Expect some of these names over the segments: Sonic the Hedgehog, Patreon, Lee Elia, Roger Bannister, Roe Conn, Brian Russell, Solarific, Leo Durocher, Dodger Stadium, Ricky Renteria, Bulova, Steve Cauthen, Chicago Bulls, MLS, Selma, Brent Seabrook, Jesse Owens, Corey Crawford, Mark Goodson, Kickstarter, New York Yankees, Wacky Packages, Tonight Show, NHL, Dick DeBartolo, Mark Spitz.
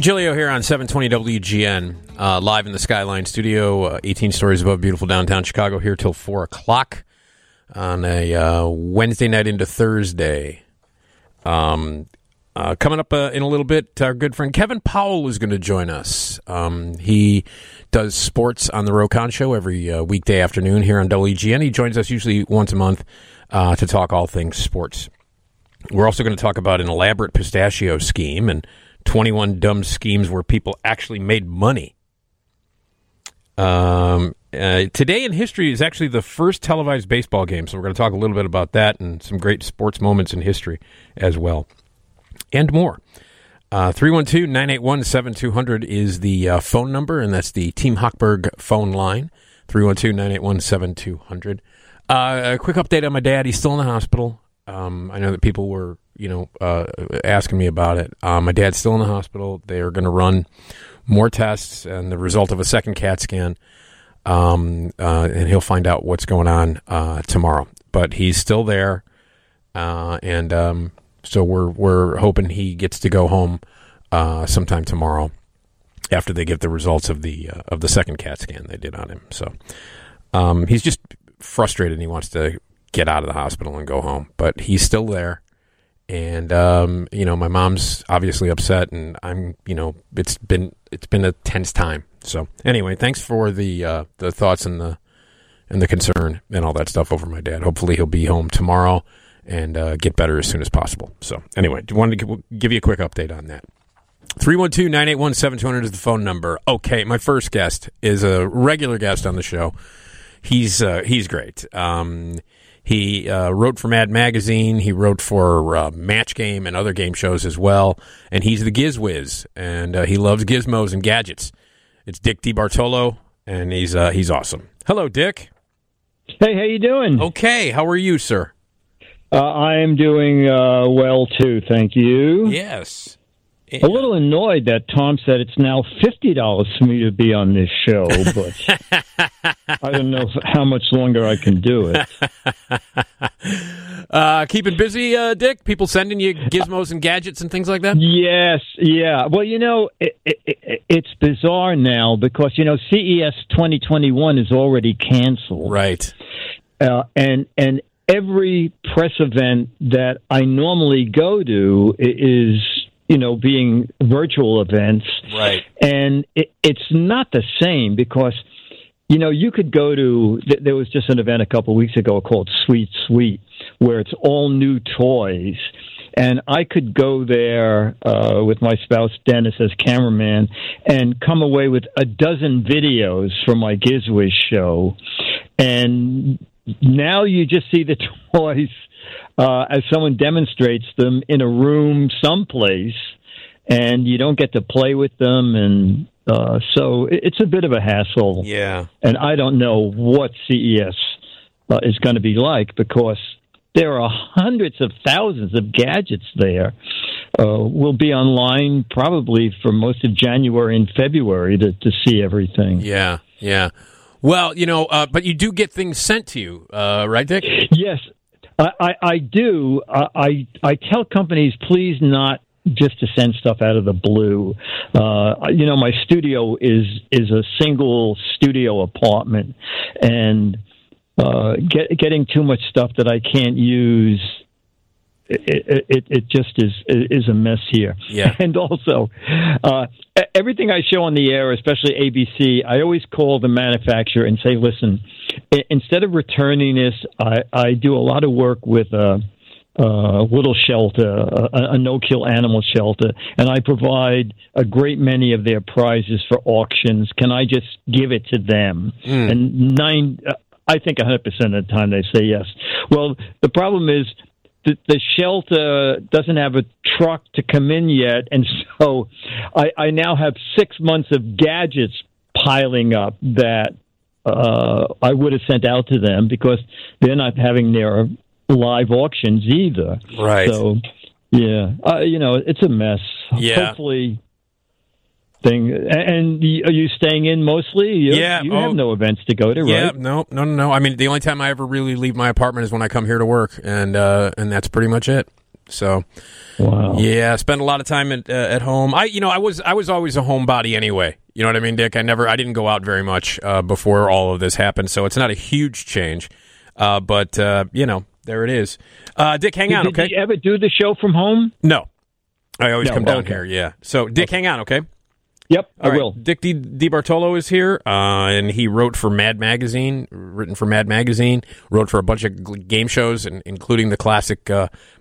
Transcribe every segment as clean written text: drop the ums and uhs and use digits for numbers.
Gilio here on 720 WGN, live in the Skyline Studio, 18 stories above beautiful downtown Chicago, here till 4 o'clock on a Wednesday night into Thursday. Coming up in a little bit, our good friend Kevin Powell is going to join us. He does sports on the Roe Conn Show every weekday afternoon here on WGN. He joins us usually once a month to talk all things sports. We're also going to talk about an elaborate pistachio scheme and 21 dumb schemes where people actually made money. Today in history is actually the first televised baseball game, so we're going to talk a little bit about that and some great sports moments in history as well, and more. 312-981-7200 is the phone number, and that's the Team Hochberg phone line, 312-981-7200. A quick update on my dad. He's still in the hospital. I know that people were asking me about it. My dad's still in the hospital. They are going to run more tests and the result of a second CAT scan, and he'll find out what's going on tomorrow. But he's still there, so we're hoping he gets to go home sometime tomorrow after they get the results of the second CAT scan they did on him. So he's just frustrated and he wants to get out of the hospital and go home, but he's still there. And, my mom's obviously upset, and I'm, it's been a tense time. So anyway, thanks for the thoughts and the concern and all that stuff over my dad. Hopefully he'll be home tomorrow and get better as soon as possible. So anyway, wanted to give you a quick update on that. 312-981-7200 is the phone number. Okay, my first guest is a regular guest on the show. He's great. He wrote for Mad Magazine. He wrote for Match Game and other game shows as well. And he's the GizWiz, and he loves gizmos and gadgets. It's Dick DeBartolo, and he's awesome. Hello, Dick. Hey, how you doing? Okay, how are you, sir? I am doing well, too, thank you. Yes. Yeah. A little annoyed that Tom said it's now $50 for me to be on this show, but I don't know how much longer I can do it. Keeping busy, Dick? People sending you gizmos and gadgets and things like that? Yes, yeah. Well, it's bizarre now because, CES 2021 is already canceled. Right. And every press event that I normally go to is being virtual events. Right. And it's not the same because, you could go to, there was just an event a couple of weeks ago called Sweet Sweet, where it's all new toys. And I could go there with my spouse, Dennis, as cameraman, and come away with a dozen videos from my GizWiz show. And now you just see the toys as someone demonstrates them in a room someplace, and you don't get to play with them, and so it's a bit of a hassle. Yeah. And I don't know what CES is going to be like because there are hundreds of thousands of gadgets there. We'll be online probably for most of January and February to see everything. Yeah, yeah. Well, but you do get things sent to you, right, Dick? Yes, I do. I tell companies, please not just to send stuff out of the blue. My studio is a single studio apartment, and getting too much stuff that I can't use, it just is a mess here. Yeah. And also, everything I show on the air, especially ABC, I always call the manufacturer and say, listen, instead of returning this, I do a lot of work with little shelter, a no-kill animal shelter, and I provide a great many of their prizes for auctions. Can I just give it to them? Mm. And I think 100% of the time they say yes. Well, the problem is the shelter doesn't have a truck to come in yet, and so I now have 6 months of gadgets piling up that I would have sent out to them because they're not having their live auctions either. Right. So, yeah, it's a mess. Yeah. Hopefully... thing. And are you staying in mostly? You have no events to go to, right? Yeah, no. I mean, the only time I ever really leave my apartment is when I come here to work, and that's pretty much it. So, wow. Yeah, I spend a lot of time at home. I was always a homebody anyway. You know what I mean, Dick? I didn't go out very much before all of this happened, so it's not a huge change. But there it is. Dick, hang on, okay? Did you ever do the show from home? No, I always come down here. Yeah. So, Dick, hang on, okay? Yep, I will. Dick DeBartolo is here, and he wrote for Mad Magazine, wrote for a bunch of game shows, including the classic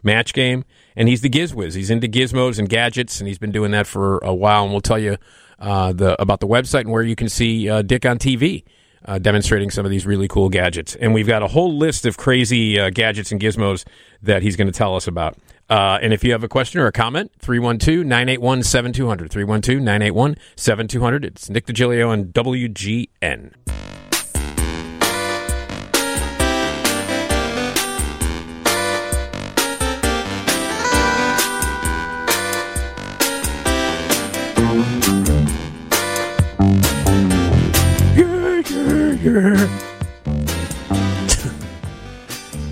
Match Game, and he's the GizWiz. He's into gizmos and gadgets, and he's been doing that for a while, and we'll tell you about the website and where you can see Dick on TV demonstrating some of these really cool gadgets. And we've got a whole list of crazy gadgets and gizmos that he's going to tell us about. And if you have a question or a comment, 312-981-7200. 312-981-7200. It's Nick DiGilio on WGN.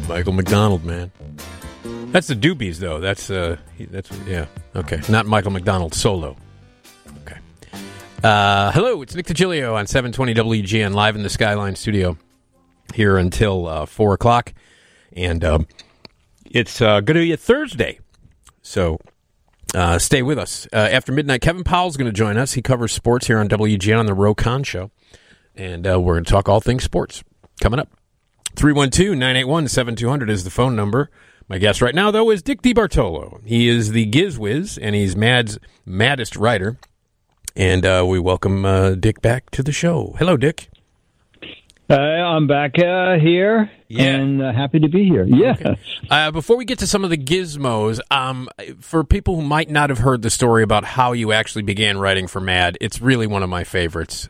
Michael McDonald, man. That's the Doobies, though. Okay. Not Michael McDonald solo. Okay. Hello, it's Nick DiGilio on 720 WGN, live in the Skyline Studio here until 4 o'clock, and it's going to be a Thursday, so stay with us. After midnight, Kevin Powell's going to join us. He covers sports here on WGN on the Roe Conn Show, and we're going to talk all things sports coming up. 312-981-7200 is the phone number. My guest right now, though, is Dick DeBartolo. He is the GizWiz, and he's Mad's maddest writer. And we welcome Dick back to the show. Hello, Dick. I'm back here, and happy to be here. Yeah. Okay. Before we get to some of the gizmos, for people who might not have heard the story about how you actually began writing for Mad, it's really one of my favorites.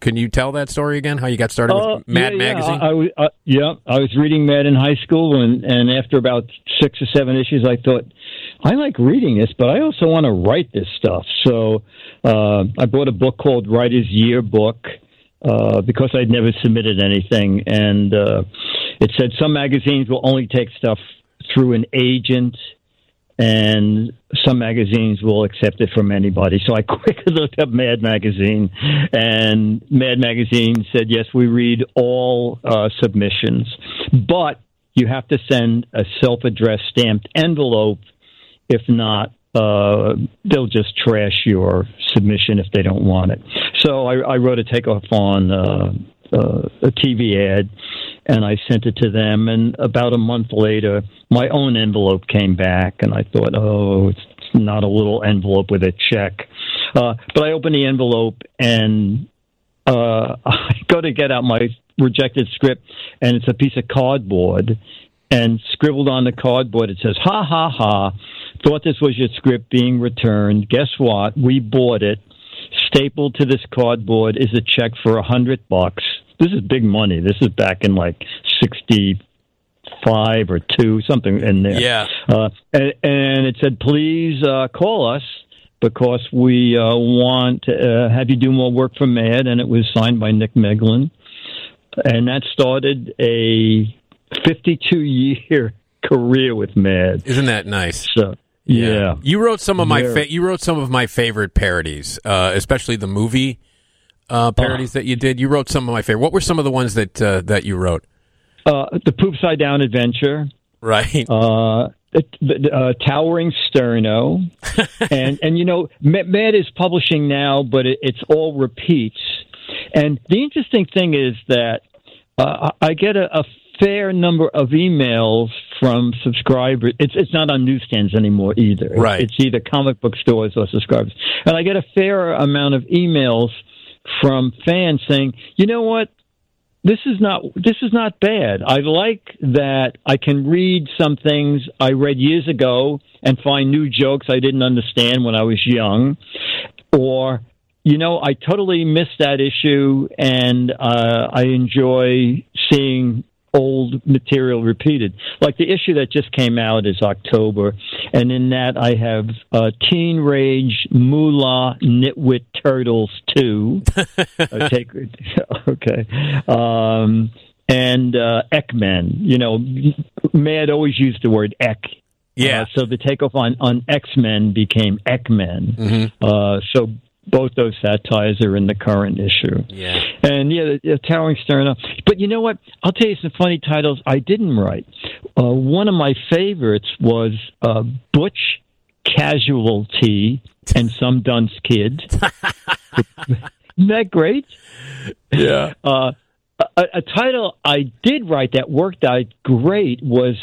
Can you tell that story again? How you got started with Mad Magazine? I was reading Mad in high school, and after about 6 or 7 issues, I thought, I like reading this, but I also want to write this stuff. So I bought a book called Writer's Yearbook because I'd never submitted anything, and it said some magazines will only take stuff through an agent, and some magazines will accept it from anybody. So I quickly looked up Mad Magazine, and Mad Magazine said, yes, we read all submissions, but you have to send a self-addressed stamped envelope. If not, they'll just trash your submission if they don't want it. So I wrote a takeoff on a TV ad, and I sent it to them, and about a month later, my own envelope came back, and I thought, oh, it's not a little envelope with a check. But I opened the envelope, and I go to get out my rejected script, and it's a piece of cardboard, and scribbled on the cardboard, it says, ha, ha, ha, thought this was your script being returned. Guess what? We bought it. Stapled to this cardboard is a check for $100. This is big money. This is back in like 65 or 2, something in there. Yeah. And it said, please call us because we want to have you do more work for Mad. And it was signed by Nick Meglin. And that started a 52-year career with Mad. Isn't that nice? So. Yeah, you wrote some of my favorite parodies, especially the movie parodies that you did. You wrote some of my favorite. What were some of the ones that you wrote? The Poopside Down Adventure, right? Towering Sterno, and Mad is publishing now, but it's all repeats. And the interesting thing is that I get a fair number of emails from subscribers. It's not on newsstands anymore either. Right. It's either comic book stores or subscribers. And I get a fair amount of emails from fans saying, you know what? This is not bad. I like that I can read some things I read years ago and find new jokes I didn't understand when I was young. Or, you know, I totally missed that issue, and I enjoy seeing old material repeated. Like the issue that just came out is October, and in that I have Teen Rage Moolah Nitwit Turtles 2. Okay. And Ek-Men. You know, Mad always used the word Ek. Yeah. So the takeoff on X-Men became Ek-Men. Mm-hmm. So both those satires are in the current issue. Yeah. And, yeah, the towering stern up. But you know what? I'll tell you some funny titles I didn't write. One of my favorites was Butch Casualty and Some Dunce Kid. Isn't that great? Yeah. A title I did write that worked out great was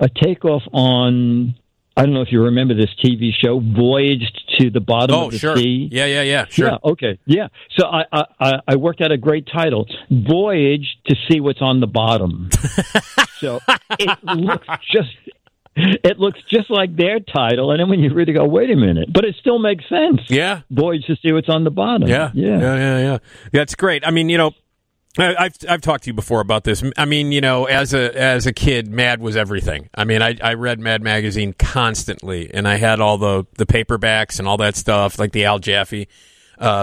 a takeoff on... I don't know if you remember this TV show, Voyaged to the Bottom of the sure. Sea. Yeah, sure. Yeah, okay, yeah. So I worked out a great title, Voyage to See What's on the Bottom. So it looks just like their title, and then when you really go, wait a minute, but it still makes sense. Yeah. Voyage to See What's on the Bottom. Yeah. That's great. I mean, you know, I've talked to you before about this. I mean, you know, as a kid, Mad was everything. I mean, I read Mad Magazine constantly, and I had all the paperbacks and all that stuff, like the Al Jaffe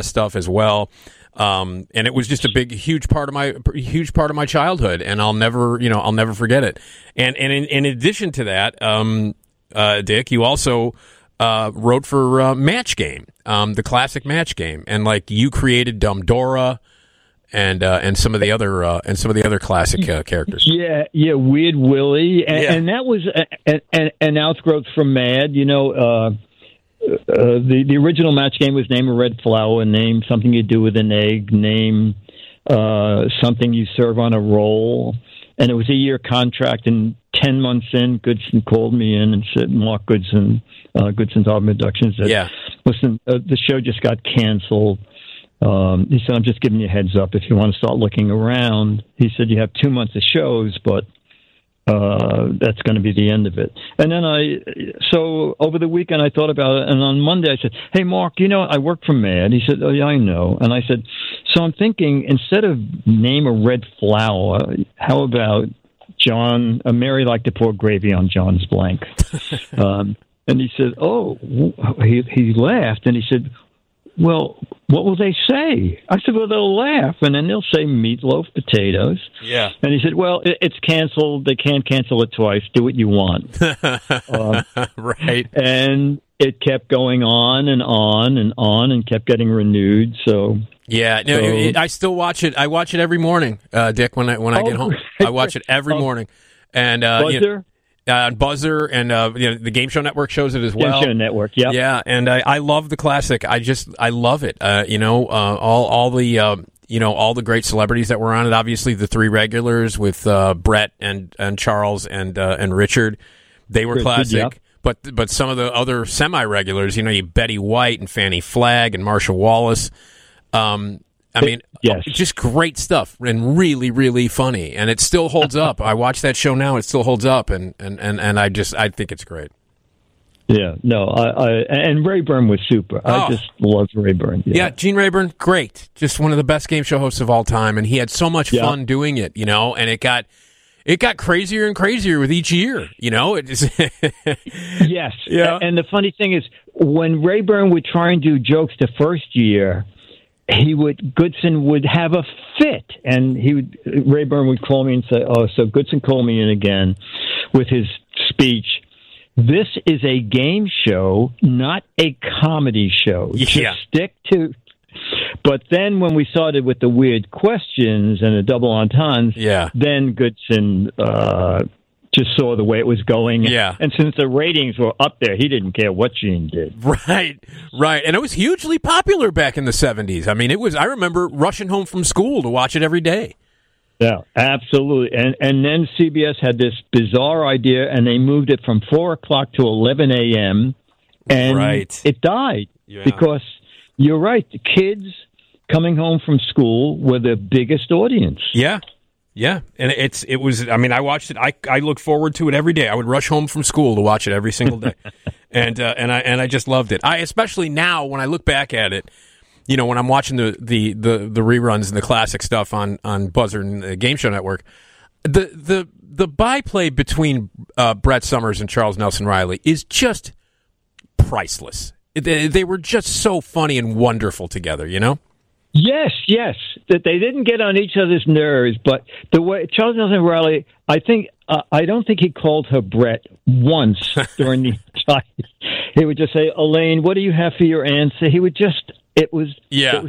stuff as well. And it was just a huge part of my childhood, and I'll never forget it. And in addition to that, Dick, you also wrote for Match Game, the classic Match Game, and like you created Dumb Dora. And some of the other classic characters. Yeah, Weird Willie, and that was an outgrowth from Mad. You know, the original Match Game was Name a Red Flower, Name Something You Do with an Egg, Name Something You Serve on a Roll, and it was a year contract. And 10 months in, Goodson called me in and said, "Mark Goodson, Goodson's Album Productions, said, yeah, listen, the show just got canceled." He said, I'm just giving you a heads up. If you want to start looking around, he said, you have 2 months of shows, but that's going to be the end of it. And then so over the weekend I thought about it, and on Monday I said, hey, Mark, you know, I work for Mad. He said, oh, yeah, I know. And I said, so I'm thinking, instead of Name a Red Flower, how about John, Mary Liked to Pour Gravy on John's Blank? And he said, oh, he laughed, and he said, well, what will they say? I said, well, they'll laugh, and then they'll say meatloaf potatoes. Yeah. And he said, well, it's canceled. They can't cancel it twice. Do what you want. Right. And it kept going on and on and on and kept getting renewed. So yeah, no, so. I still watch it. I watch it every morning, Dick, when I get home. I watch it every morning. And was there? On Buzzer, and you know, the Game Show Network shows it as well. Game Show Network, yeah, yeah. And I love the classic. I love it. You know, all the you know, all the great celebrities that were on it. Obviously, the three regulars with Brett and Charles and Richard, they were classic. Yeah. But some of the other semi regulars, you know, you Betty White and Fannie Flagg and Marsha Wallace. Yes. Just great stuff, and really, really funny, and it still holds up. I watch that show now; it still holds up, and I think it's great. Yeah, no, and Rayburn was super. Oh. I just loved Rayburn. Yeah, Gene Rayburn, great, just one of the best game show hosts of all time, and he had so much fun doing it, you know, and it got crazier and crazier with each year, you know. It just yes, yeah. And the funny thing is, when Rayburn would try and do jokes the first year, Goodson would have a fit, and Rayburn would call me and say, oh, so Goodson called me in again with his speech. This is a game show, not a comedy show. Yeah. But then when we started with the weird questions and the double entendres, then Goodson, just saw the way it was going. Yeah. And since the ratings were up there, he didn't care what Gene did. Right. And it was hugely popular back in the 70s. I mean, I remember rushing home from school to watch it every day. Yeah, absolutely. And then CBS had this bizarre idea, and they moved it from 4 o'clock to 11 a.m., and it died. Yeah. Because you're right, the kids coming home from school were the biggest audience. Yeah. Yeah, and it was. I mean, I watched it. I look forward to it every day. I would rush home from school to watch it every single day, and I just loved it. I especially now when I look back at it, you know, when I'm watching the reruns and the classic stuff on Buzzer and the Game Show Network, the byplay between Brett Summers and Charles Nelson Riley is just priceless. They were just so funny and wonderful together, you know. Yes, that they didn't get on each other's nerves, but the way Charles Nelson Riley, I don't think he called her Brett once during the entire. He would just say, "Elaine, what do you have for your answer?" He would just, it was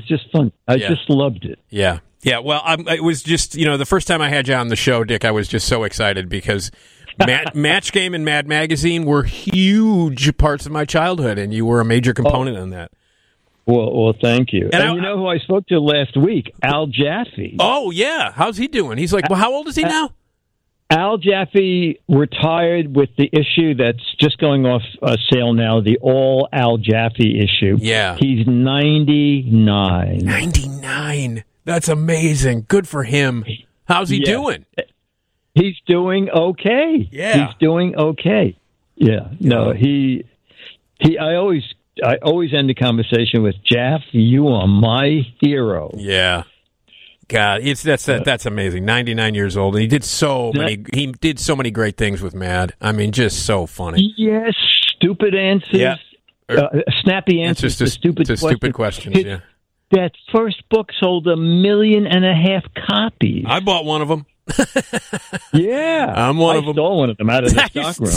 just fun. I just loved it. Yeah. Well, it was just, you know, the first time I had you on the show, Dick, I was just so excited because Match Game and Mad Magazine were huge parts of my childhood, and you were a major component on that. Well, thank you. And you know who I spoke to last week? Al Jaffe. Oh, yeah. How's he doing? He's like, well, how old is he now? Al Jaffe retired with the issue that's just going off sale now, the all Al Jaffe issue. Yeah. He's 99. 99. That's amazing. Good for him. How's he doing? He's doing okay. Yeah. He's doing okay. Yeah. No, I always end the conversation with, "Jaff, you are my hero." Yeah, God, that's amazing. 99 years old, and he did so many great things with Mad. I mean, just so funny. Yes, stupid answers. Yeah. Snappy answers to stupid questions. Yeah, that first book sold 1.5 million copies. I bought one of them. Yeah, I stole one of them out of the stock room.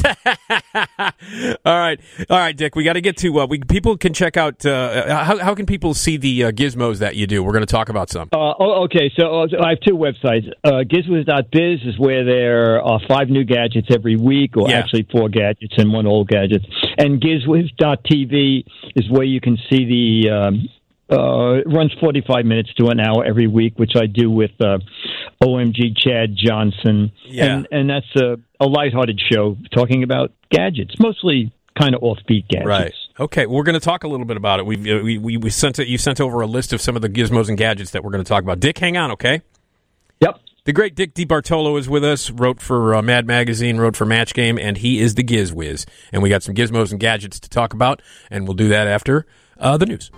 All right, Dick. We got to get to. People can check out. How can people see the gizmos that you do? We're going to talk about some. Okay. So I have 2 websites. Gizwiz.biz is where there are 5 new gadgets every week, or actually 4 gadgets and 1 old gadget. And gizwiz.tv is where you can see the. It runs 45 minutes to an hour every week, which I do with OMG Chad Johnson. Yeah. And that's a lighthearted show talking about gadgets, mostly kind of offbeat gadgets. Right. Okay. We're going to talk a little bit about it. We sent it. You sent over a list of some of the gizmos and gadgets that we're going to talk about. Dick, hang on, okay? Yep. The great Dick DeBartolo is with us, wrote for Mad Magazine, wrote for Match Game, and he is the GizWiz. And we got some gizmos and gadgets to talk about, and we'll do that after the news.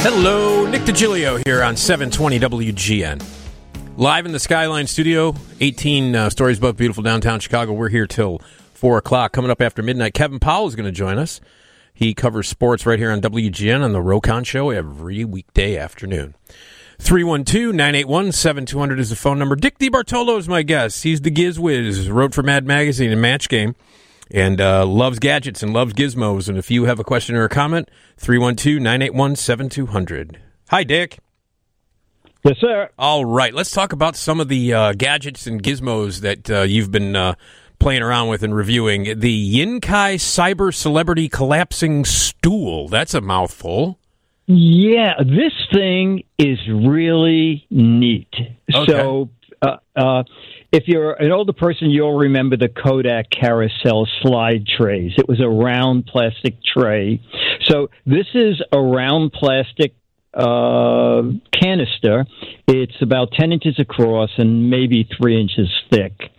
Hello, Nick DiGilio here on 720 WGN. Live in the Skyline Studio, 18 stories above beautiful downtown Chicago. We're here till 4 o'clock. Coming up after midnight, Kevin Powell is going to join us. He covers sports right here on WGN on the Roe Conn Show every weekday afternoon. 312-981-7200 is the phone number. Dick DeBartolo is my guest. He's the GizWiz, wrote for Mad Magazine and Match Game. And loves gadgets and loves gizmos. And if you have a question or a comment, 312-981-7200. Hi, Dick. Yes, sir. All right. Let's talk about some of the gadgets and gizmos that you've been playing around with and reviewing. The Yinkai Cyber Celebrity Collapsing Stool. That's a mouthful. Yeah, this thing is really neat. Okay. So... if you're an older person, you'll remember the Kodak carousel slide trays. It was a round plastic tray. So this is a round plastic canister. It's about 10 inches across and maybe 3 inches thick.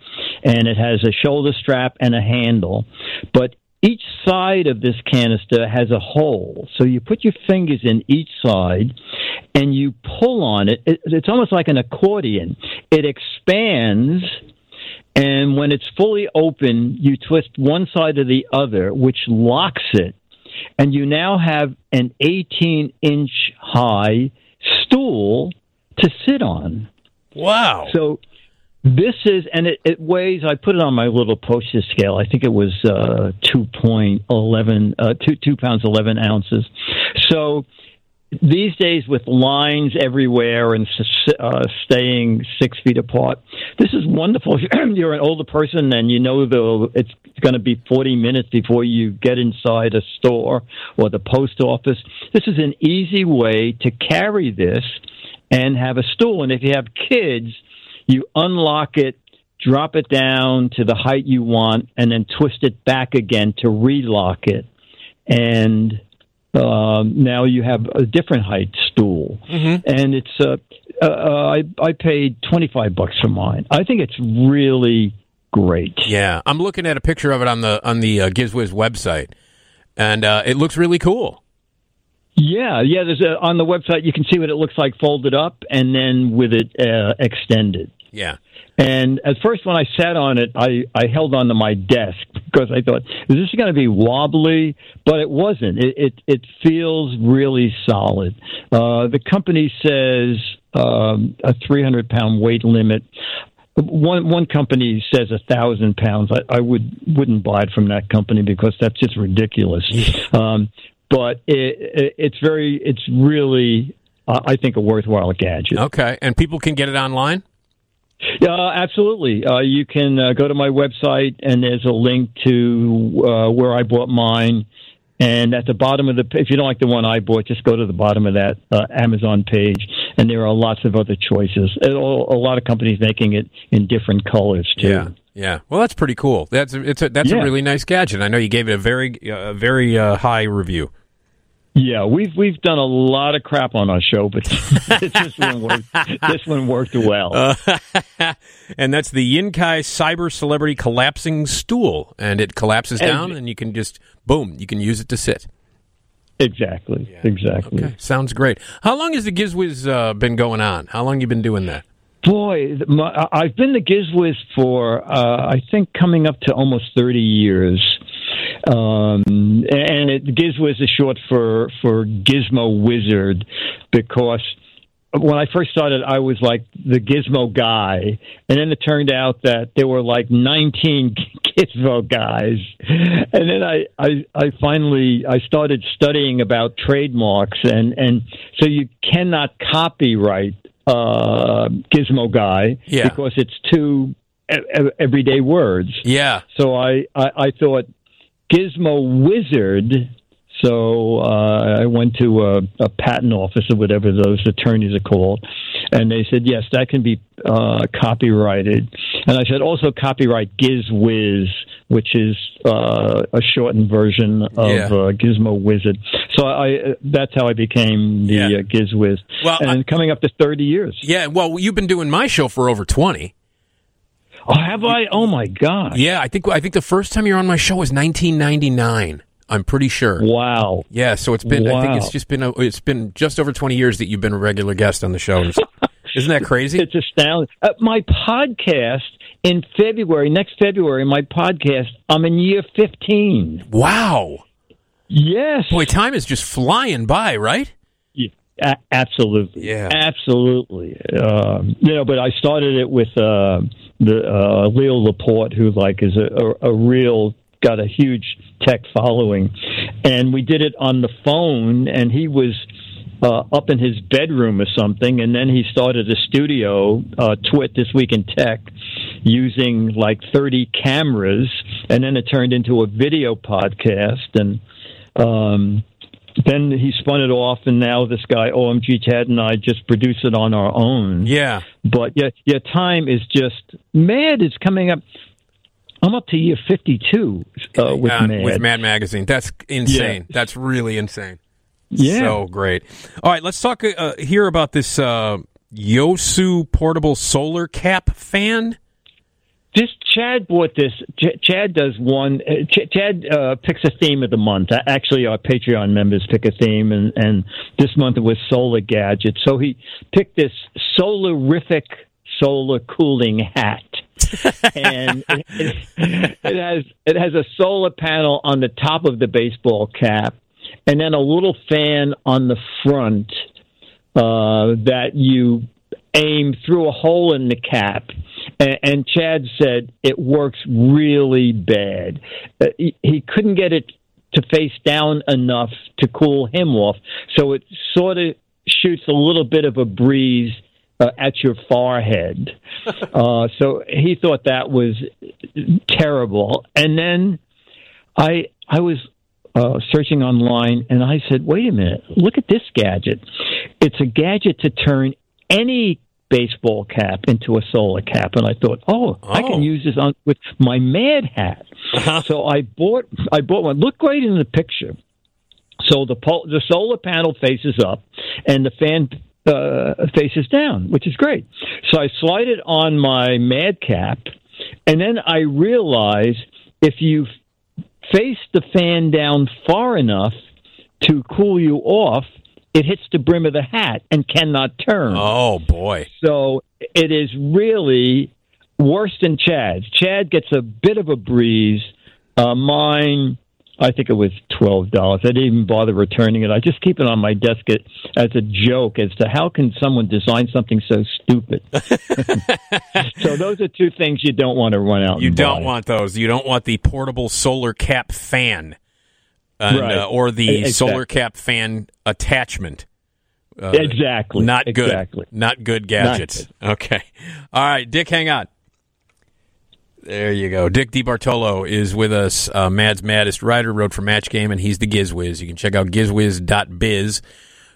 And it has a shoulder strap and a handle. But each side of this canister has a hole. So you put your fingers in each side and you pull on it. It's almost like an accordion. It expands, and when it's fully open, you twist one side or the other, which locks it. And you now have an 18-inch high stool to sit on. Wow. So... this is, and it weighs, I put it on my little postage scale. I think it was 2 pounds, 11 ounces. So these days with lines everywhere and staying 6 feet apart, this is wonderful. You're an older person and you know it's going to be 40 minutes before you get inside a store or the post office. This is an easy way to carry this and have a stool. And if you have kids, you unlock it, drop it down to the height you want, and then twist it back again to relock it. And now you have a different height stool, and it's I paid $25 for mine. I think it's really great. Yeah, I'm looking at a picture of it on the GizWiz website, and it looks really cool. Yeah. There's on the website you can see what it looks like folded up, and then with it extended. Yeah. And at first when I sat on it, I held onto my desk because I thought, is this going to be wobbly? But it wasn't. It feels really solid. The company says a 300-pound weight limit. One company says 1,000 pounds. I wouldn't buy it from that company because that's just ridiculous. But it's really, I think, a worthwhile gadget. Okay. And people can get it online? Yeah, absolutely. You can go to my website, and there's a link to where I bought mine. And at the bottom of if you don't like the one I bought, just go to the bottom of that Amazon page, and there are lots of other choices. A lot of companies making it in different colors too. Yeah. Well, that's pretty cool. That's a really nice gadget. I know you gave it a very, very high review. Yeah, we've done a lot of crap on our show, but this one worked well. And that's the Yinkai Cyber Celebrity Collapsing Stool, and it collapses down, and you can just, boom, you can use it to sit. Exactly, yeah. Exactly. Okay. Sounds great. How long has the GizWiz been going on? How long have you been doing that? Boy, I've been the GizWiz for, I think, coming up to almost 30 years. And GizWiz is short for Gizmo Wizard, because when I first started, I was like the Gizmo guy. And then it turned out that there were like 19 Gizmo guys. And then I finally started studying about trademarks. And so you cannot copyright Gizmo guy because it's two everyday words. Yeah. So I thought Gizmo Wizard, so I went to a patent office or whatever those attorneys are called, and they said, yes, that can be copyrighted. And I said, also copyright GizWiz, which is a shortened version of Gizmo Wizard. So that's how I became the GizWiz, coming up to 30 years. Yeah, well, you've been doing my show for over 20. Oh, have I? Oh, my God. Yeah, I think the first time you were on my show was 1999, I'm pretty sure. Wow. Yeah, so it's been, I think it's just been, just over 20 years that you've been a regular guest on the show. Isn't that crazy? It's astounding. My podcast in next February, my podcast, I'm in year 15. Wow. Yes. Boy, time is just flying by, right? Absolutely. Yeah. Absolutely. But I started it with the Leo Laporte, who is a real, got a huge tech following. And we did it on the phone, and he was up in his bedroom or something. And then he started a studio, Twit This Week in Tech, using 30 cameras. And then it turned into a video podcast. And, then he spun it off, and now this guy, OMG Chad, and I just produce it on our own. Yeah. But yeah, time is just mad. It's coming up. I'm up to year 52 with Mad Magazine. That's insane. Yeah. That's really insane. Yeah. So great. All right, let's talk here about this Yosu portable solar cap fan. This Chad bought this. Chad does one. Chad picks a theme of the month. Actually, our Patreon members pick a theme, and this month it was solar gadgets. So he picked this solarific solar cooling hat, and it has a solar panel on the top of the baseball cap, and then a little fan on the front that you aim through a hole in the cap. And Chad said it works really bad. He couldn't get it to face down enough to cool him off. So it sort of shoots a little bit of a breeze at your forehead. So he thought that was terrible. And then I was searching online, and I said, wait a minute, look at this gadget. It's a gadget to turn any baseball cap into a solar cap, and I thought, oh. I can use this on with my Mad hat. Uh-huh. So I bought one. Look great in the picture. So the solar panel faces up, and the fan faces down, which is great. So I slide it on my Mad cap, and then I realize if you face the fan down far enough to cool you off, it hits the brim of the hat and cannot turn. Oh, boy. So it is really worse than Chad's. Chad gets a bit of a breeze. Mine, I think it was $12. I didn't even bother returning it. I just keep it on my desk as a joke as to how can someone design something so stupid. So those are two things you don't want to run out. You don't want those. You don't want the portable solar cap fan. And, right. Or the solar cap fan attachment. Exactly. Not good. Exactly. Not good gadgets. Not good. Okay. All right, Dick, hang on. There you go. Dick DeBartolo is with us. Mad's Maddest Writer, wrote for Match Game, and he's the GizWiz. You can check out gizwiz.biz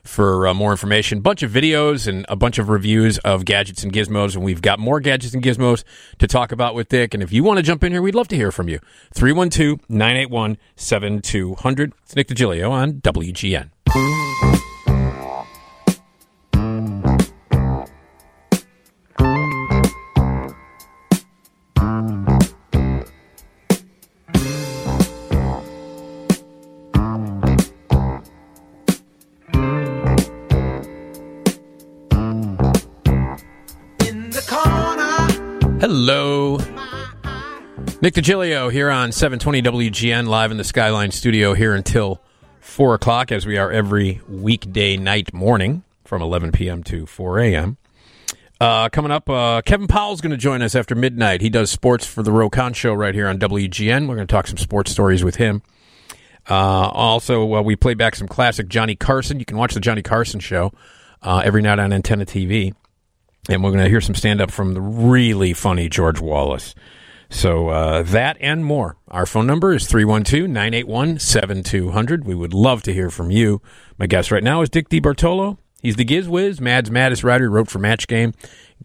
for more information. A bunch of videos and a bunch of reviews of gadgets and gizmos, and we've got more gadgets and gizmos to talk about with Dick. And if you want to jump in here, we'd love to hear from you. 312-981-7200. It's Nick DeGilio on WGN. Hello. Nick DeGilio here on 720 WGN, live in the Skyline Studio here until 4 o'clock, as we are every weekday night morning from 11 p.m. to 4 a.m. Coming up, Kevin Powell's going to join us after midnight. He does sports for the Roe Conn show right here on WGN. We're going to talk some sports stories with him. Also, we play back some classic Johnny Carson. You can watch the Johnny Carson show every night on Antenna TV. And we're going to hear some stand-up from the really funny George Wallace. So that and more. Our phone number is 312-981-7200. We would love to hear from you. My guest right now is Dick DeBartolo. He's the GizWiz, Mad's Maddest Writer, wrote for Match Game.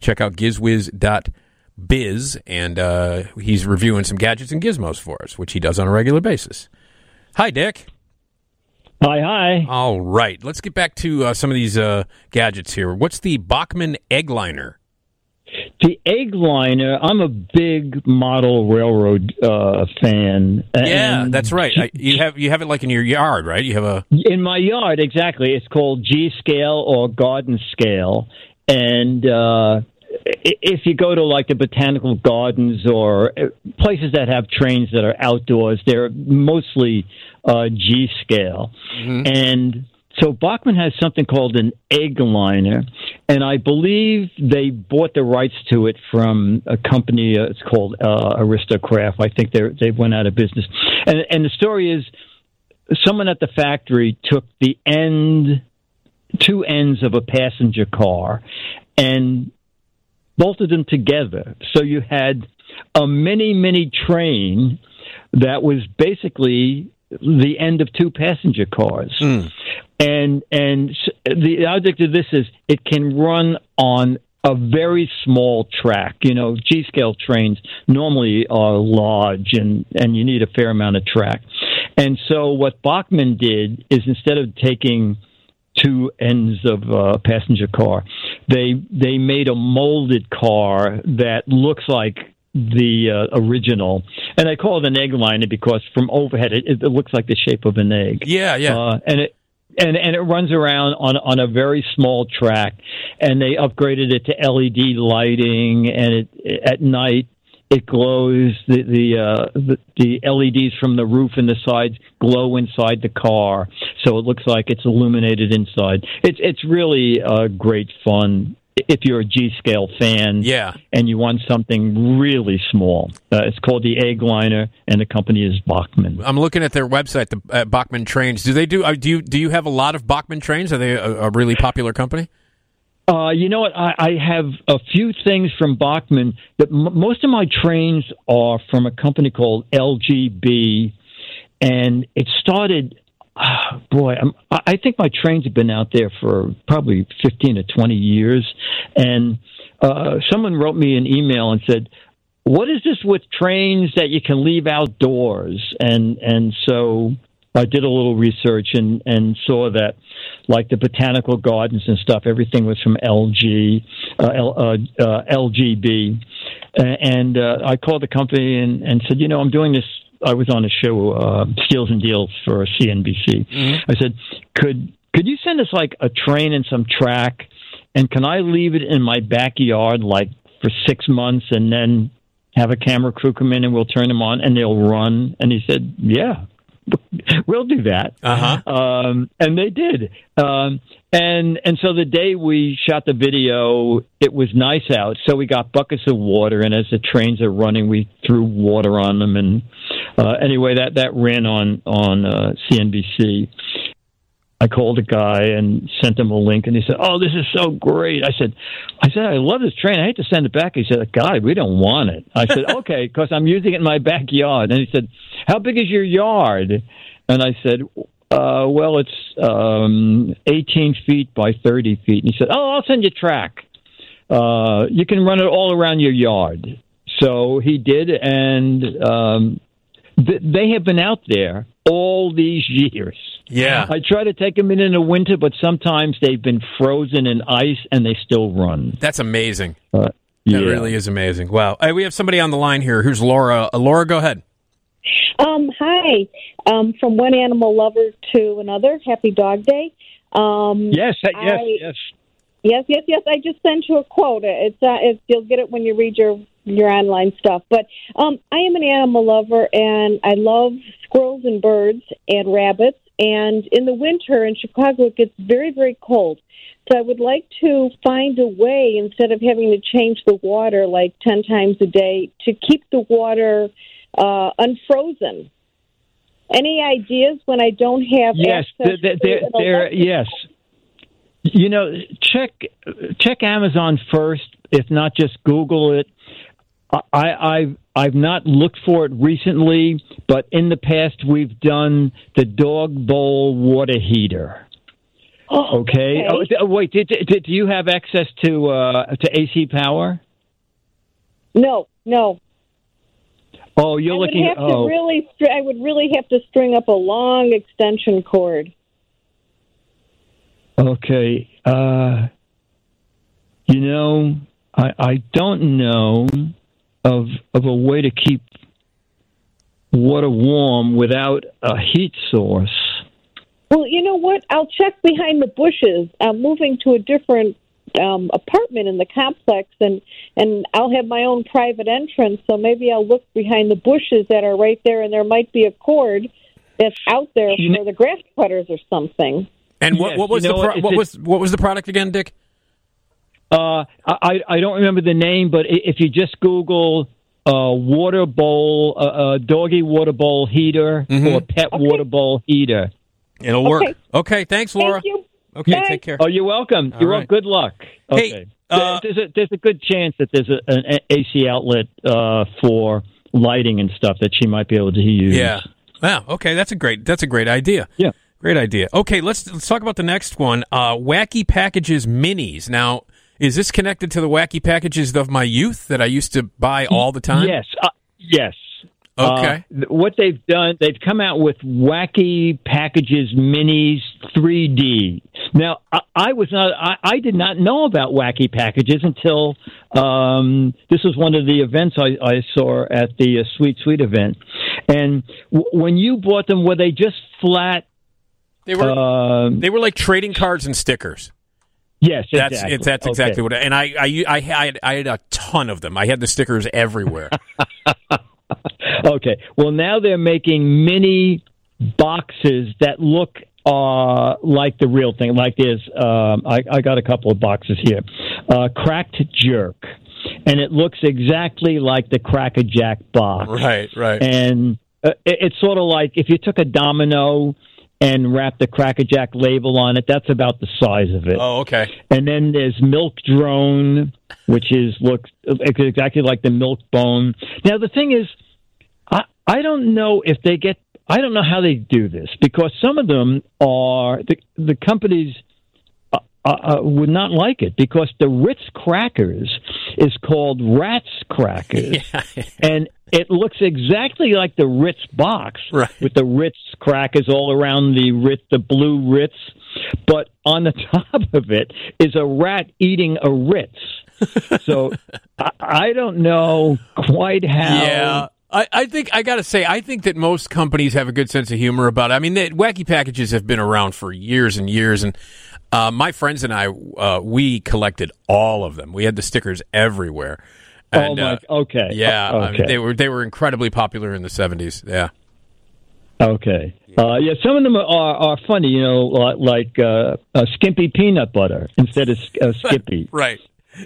Check out gizwiz.biz, and he's reviewing some gadgets and gizmos for us, which he does on a regular basis. Hi, Dick. Hi. All right. Let's get back to some of these gadgets here. What's the Bachmann egg liner? The egg liner, I'm a big model railroad fan. Yeah, that's right. You have it like in your yard, right? You have a in my yard, exactly. It's called G-scale or garden scale. And if you go to like the botanical gardens or places that have trains that are outdoors, they're mostly G-scale. Mm-hmm. And so Bachmann has something called an egg liner, and I believe they bought the rights to it from a company. It's called Aristocraft. I think they went out of business. And the story is someone at the factory took two ends of a passenger car and bolted them together. So you had a mini, mini train that was basically the end of two passenger cars. Mm. And the object of this is it can run on a very small track. You know, G-scale trains normally are large, and you need a fair amount of track. And so what Bachmann did is instead of taking two ends of a passenger car, they made a molded car that looks like the original, and I call it an egg liner because from overhead it looks like the shape of an egg. Yeah. And it runs around on a very small track, and they upgraded it to LED lighting, and it at night it glows. The LEDs from the roof and the sides glow inside the car, so it looks like it's illuminated inside. It's really great fun. if you're a G-scale fan and you want something really small. It's called the Egg Liner, and the company is Bachmann. I'm looking at their website, the Bachmann Trains. Do they do you have a lot of Bachmann Trains? Are they a really popular company? You know what? I have a few things from Bachmann. But most of my trains are from a company called LGB, and it started... Oh, boy, I think my trains have been out there for probably 15 or 20 years. And someone wrote me an email and said, what is this with trains that you can leave outdoors? And so I did a little research and saw that, like the botanical gardens and stuff, everything was from LGB. And I called the company and said, you know, I'm doing this. I was on a show, Steals and Deals for CNBC. Mm-hmm. I said, could you send us like a train and some track, and can I leave it in my backyard like for 6 months and then have a camera crew come in and we'll turn them on and they'll run? And he said, yeah, we'll do that. Uh-huh. And they did. And so the day we shot the video, it was nice out. So we got buckets of water, and as the trains are running, we threw water on them. And anyway, that ran on CNBC. I called a guy and sent him a link, and he said, "Oh, this is so great!" I said, "I love this train. I hate to send it back." He said, "God, we don't want it." I said, "Okay, because I'm using it in my backyard." And he said, "How big is your yard?" And I said, "Well, it's 18 feet by 30 feet." And he said, "Oh, I'll send you track. You can run it all around your yard." So he did, and they have been out there all these years. Yeah. I try to take them in the winter, but sometimes they've been frozen in ice and they still run. That's amazing. That really is amazing. Wow. Hey, we have somebody on the line here. Who's Laura? Laura, go ahead. Hi. From one animal lover to another, happy Dog Day. Yes. Yes. I just sent you a quote. It's you'll get it when you read your online stuff. But I am an animal lover, and I love squirrels and birds and rabbits. And in the winter in Chicago, it gets very, very cold. So I would like to find a way, instead of having to change the water like 10 times a day, to keep the water unfrozen. Any ideas when I don't have access to it? Yes. You know, check Amazon first, if not just Google it. I've not looked for it recently, but in the past we've done the dog bowl water heater. Oh, okay. Oh, wait, do you have access to AC power? No. Oh, you're looking. I would really have to string up a long extension cord. Okay. You know, I don't know of a way to keep water warm without a heat source. Well, you know what? I'll check behind the bushes. I'm moving to a different apartment in the complex, and I'll have my own private entrance, so maybe I'll look behind the bushes that are right there, and there might be a cord that's out there for the grass cutters or something. And what was the product again, Dick? I don't remember the name, but if you just Google water bowl, doggy water bowl heater, mm-hmm. or pet water bowl heater, it'll work. Okay, thanks, Laura. Thank you. Okay, bye. Take care. Oh, you're welcome. Good luck. Okay. Hey, there's a good chance that there's an AC outlet for lighting and stuff that she might be able to use. Yeah. Wow. Okay, that's a great idea. Yeah. Great idea. Okay, let's talk about the next one. Wacky Packages Minis. Now, is this connected to the Wacky Packages of my youth that I used to buy all the time? Yes. Yes. Okay. What they've done, they've come out with Wacky Packages Minis 3D. Now, I did not know about Wacky Packages until this was one of the events I saw at the Sweet Sweet event. And when you bought them, were they just flat? They were like trading cards and stickers. Yes, exactly. That's exactly what. And I had a ton of them. I had the stickers everywhere. Okay. Well, now they're making mini boxes that look like the real thing, like this. I got a couple of boxes here. Cracked Jerk. And it looks exactly like the Crack-A-Jack box. Right, right. And it's sort of like if you took a domino and wrapped the Crack-A-Jack label on it, that's about the size of it. Oh, okay. And then there's Milk Drone, which is looks exactly like the Milk Bone. Now, the thing is, I don't know if they get... I don't know how they do this, because some of them are... The companies... would not like it, because the Ritz Crackers is called Rat's Crackers, yeah. And it looks exactly like the Ritz box, right, with the Ritz crackers all around the Ritz, the blue Ritz, but on the top of it is a rat eating a Ritz. So I don't know quite how... Yeah. I think I gotta say, I think that most companies have a good sense of humor about it. I mean, Wacky Packages have been around for years and years, and my friends and I, we collected all of them. We had the stickers everywhere. And, okay. Yeah, okay. I mean, they were incredibly popular in the 70s. Yeah. Okay. Yeah, some of them are funny. You know, like Skimpy Peanut Butter instead of Skippy. Right.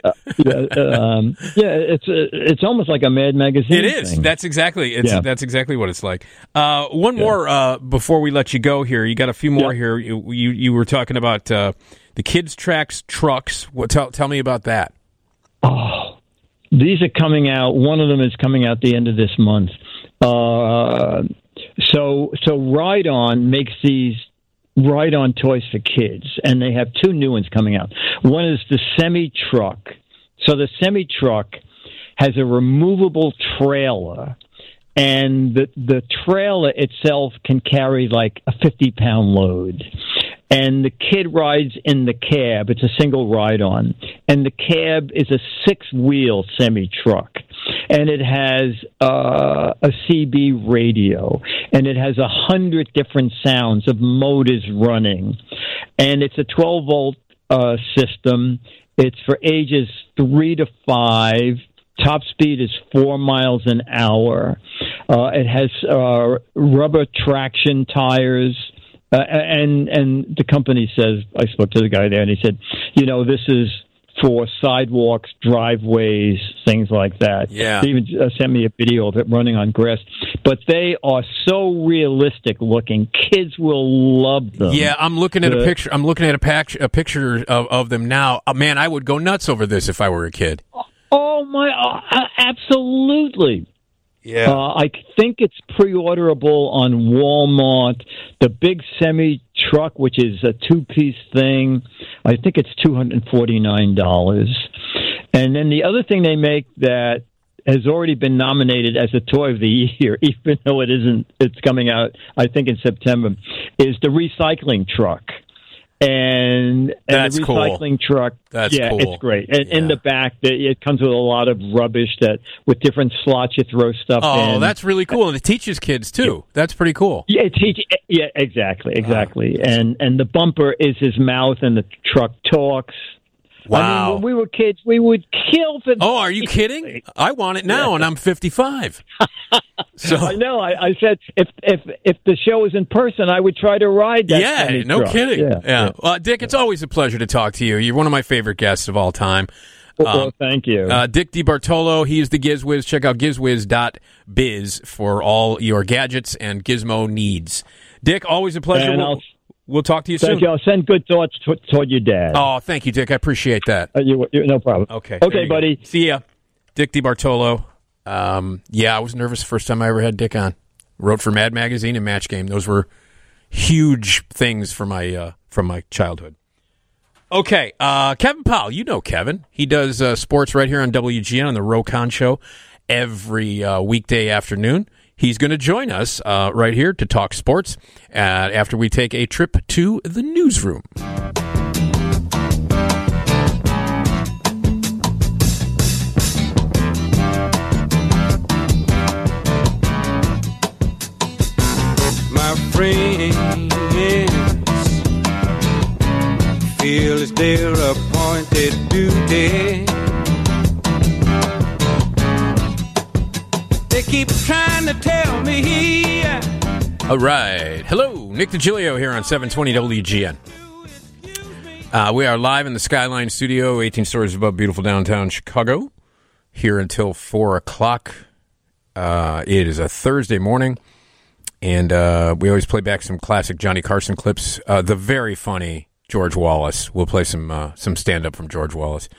It's almost like a Mad Magazine. It is. Thing. That's exactly what it's like. One more before we let you go here. You got a few more here. You were talking about the kids' tracks trucks. Tell me about that. Oh, these are coming out. One of them is coming out the end of this month. So Ride On makes these Ride On toys for kids, and they have two new ones coming out. One is the semi-truck. So the semi-truck has a removable trailer, and the trailer itself can carry like a 50-pound load. And the kid rides in the cab. It's a single ride-on. And the cab is a six-wheel semi-truck. And it has a CB radio. And it has 100 different sounds of motors running. And it's a 12-volt system. It's for ages 3 to 5. Top speed is 4 miles an hour. It has rubber traction tires. And the company says, I spoke to the guy there, and he said, you know, this is for sidewalks, driveways, things like that. Yeah. They even sent me a video of it running on grass. But they are so realistic looking; kids will love them. Yeah, I'm looking at a picture. I'm looking at a picture of them now. Oh, man, I would go nuts over this if I were a kid. Oh my! Absolutely. Yeah, I think it's pre-orderable on Walmart. The big semi-truck, which is a two-piece thing, I think it's $249. And then the other thing they make that has already been nominated as a toy of the year, even though it isn't, it's coming out, I think, in September, is the recycling truck. And that's the recycling cool. truck, that's yeah, cool. It's great. And in the back, it comes with a lot of rubbish that with different slots you throw stuff in. Oh, that's really cool. And it teaches kids, too. Yeah. That's pretty cool. Yeah, exactly. And the bumper is his mouth, and the truck talks. Wow. I mean, when we were kids, we would kill for... Oh, are you kidding? I want it now, and I'm 55. So I know. I said, if the show is in person, I would try to ride that. Yeah, no truck. Kidding. Yeah. Well, Dick, it's always a pleasure to talk to you. You're one of my favorite guests of all time. Well, thank you. Dick DeBartolo, he's the GizWiz. Check out gizwiz.biz for all your gadgets and gizmo needs. Dick, always a pleasure. And we'll talk to you soon. Thank you. I'll send good thoughts toward your dad. Oh, thank you, Dick. I appreciate that. No problem. Okay, buddy. Go. See ya. Dick DeBartolo. I was nervous the first time I ever had Dick on. Wrote for Mad Magazine and Match Game. Those were huge things for my from my childhood. Okay, Kevin Powell. You know Kevin. He does sports right here on WGN on the Roe Conn Show every weekday afternoon. He's going to join us right here to talk sports after we take a trip to the newsroom. My friends feel it's their appointed duty. They keep trying to tell me All right. Hello, Nick DiGilio here on 720 WGN. We are live in the Skyline Studio, 18 stories above beautiful downtown Chicago, here until 4 o'clock. It is a Thursday morning, and we always play back some classic Johnny Carson clips. The very funny George Wallace. We'll play some stand-up from George Wallace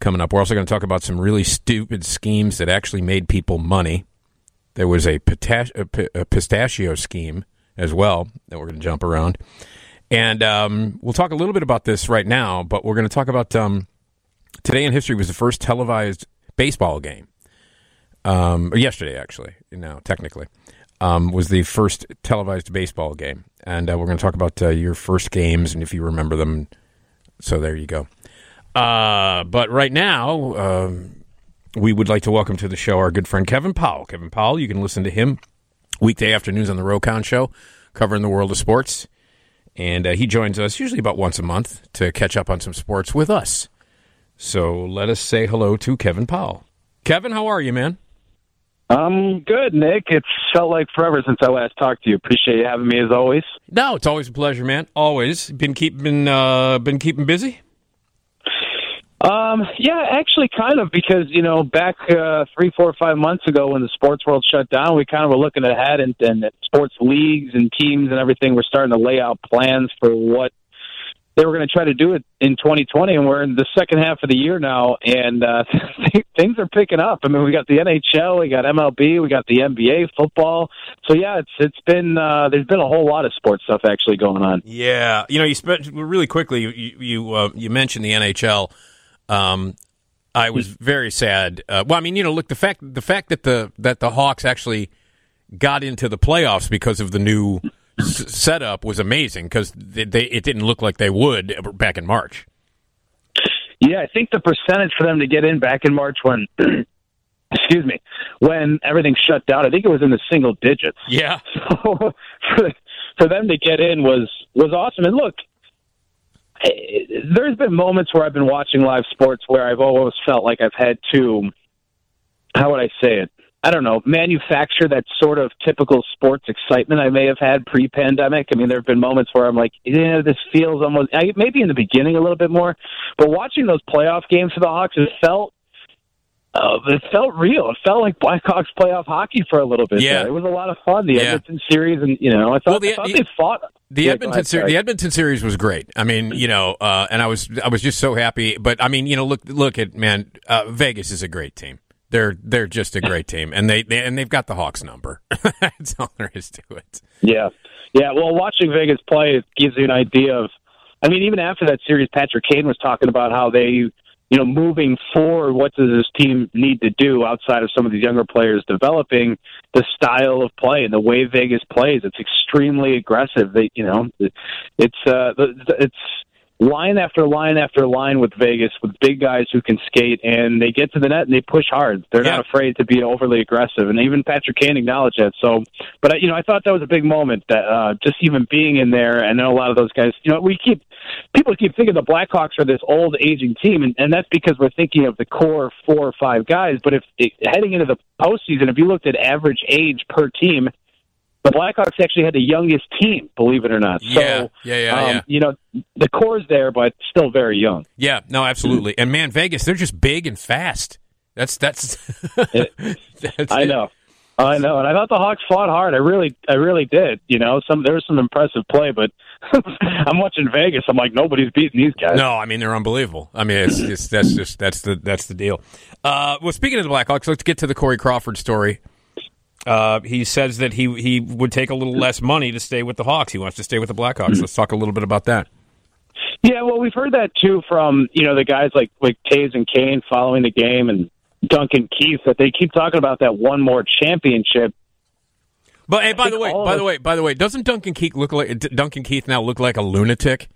coming up. We're also going to talk about some really stupid schemes that actually made people money. There was a pistachio scheme as well that we're going to jump around. And we'll talk a little bit about this right now, but we're going to talk about today in history was the first televised baseball game. Or yesterday, actually, now technically, was the first televised baseball game. And we're going to talk about your first games and if you remember them. So there you go. But right now, we would like to welcome to the show our good friend Kevin Powell. Kevin Powell, you can listen to him weekday afternoons on the Roe Conn Show, covering the world of sports. And he joins us usually about once a month to catch up on some sports with us. So let us say hello to Kevin Powell. Kevin, how are you, man? I'm good, Nick. It's felt like forever since I last talked to you. Appreciate you having me as always. No, it's always a pleasure, man. Always. Been keeping busy? Yeah, actually kind of, because, you know, back 3, 4, 5 months ago when the sports world shut down, we kind of were looking ahead and sports leagues and teams and everything were starting to lay out plans for what they were going to try to do it in 2020, and we're in the second half of the year now, and things are picking up. I mean, we got the NHL, we got MLB, we got the NBA football. So yeah, it's been there's been a whole lot of sports stuff actually going on. Yeah, you know, you spent really quickly. You mentioned the NHL. I was very sad. Well, I mean, you know, look, the fact that the Hawks actually got into the playoffs because of the new setup was amazing, because it didn't look like they would back in March. Yeah, I think the percentage for them to get in back in March when, excuse me, when everything shut down, I think it was in the single digits. Yeah. So for them to get in was awesome. And look, there's been moments where I've been watching live sports where I've always felt like I've had to, how would I say it? I don't know, manufacture that sort of typical sports excitement I may have had pre-pandemic. I mean, there have been moments where I'm like, yeah, this feels almost, maybe in the beginning a little bit more, but watching those playoff games for the Hawks, it felt real. It felt like Blackhawks playoff hockey for a little bit. Yeah. There. It was a lot of fun. The Edmonton series, and, you know, I thought they fought. The Edmonton series was great. I mean, you know, and I was just so happy. But I mean, you know, look at, man, Vegas is a great team. They're just a great team, and they've got the Hawks number. That's all there is to it. Yeah, yeah. Well, watching Vegas play, it gives you an idea of. I mean, even after that series, Patrick Kane was talking about how they, you know, moving forward, what does this team need to do outside of some of these younger players developing the style of play and the way Vegas plays? It's extremely aggressive. They, you know, it's line after line after line with Vegas, with big guys who can skate, and they get to the net and they push hard. They're not afraid to be overly aggressive, and even Patrick Kane acknowledged that. So, but you know, I thought that was a big moment that just even being in there, and then a lot of those guys. You know, people keep thinking the Blackhawks are this old, aging team, and that's because we're thinking of the core 4 or 5 guys. But if heading into the postseason, if you looked at average age per team, the Blackhawks actually had the youngest team, believe it or not. So, you know, the core's there, but still very young. Yeah, no, absolutely. And, man, Vegas, they're just big and fast. I know. And I thought the Hawks fought hard. I really did. You know, there was some impressive play, but I'm watching Vegas. I'm like, nobody's beating these guys. No, I mean, they're unbelievable. I mean, that's the deal. Well, speaking of the Blackhawks, let's get to the Corey Crawford story. He says that he would take a little less money to stay with the Hawks. He wants to stay with the Blackhawks. Let's talk a little bit about that. Yeah, well, we've heard that, too, from, you know, the guys like Taves and Kane following the game, and Duncan Keith, that they keep talking about that one more championship. But, hey, by the way, doesn't Duncan Keith now look like a lunatic?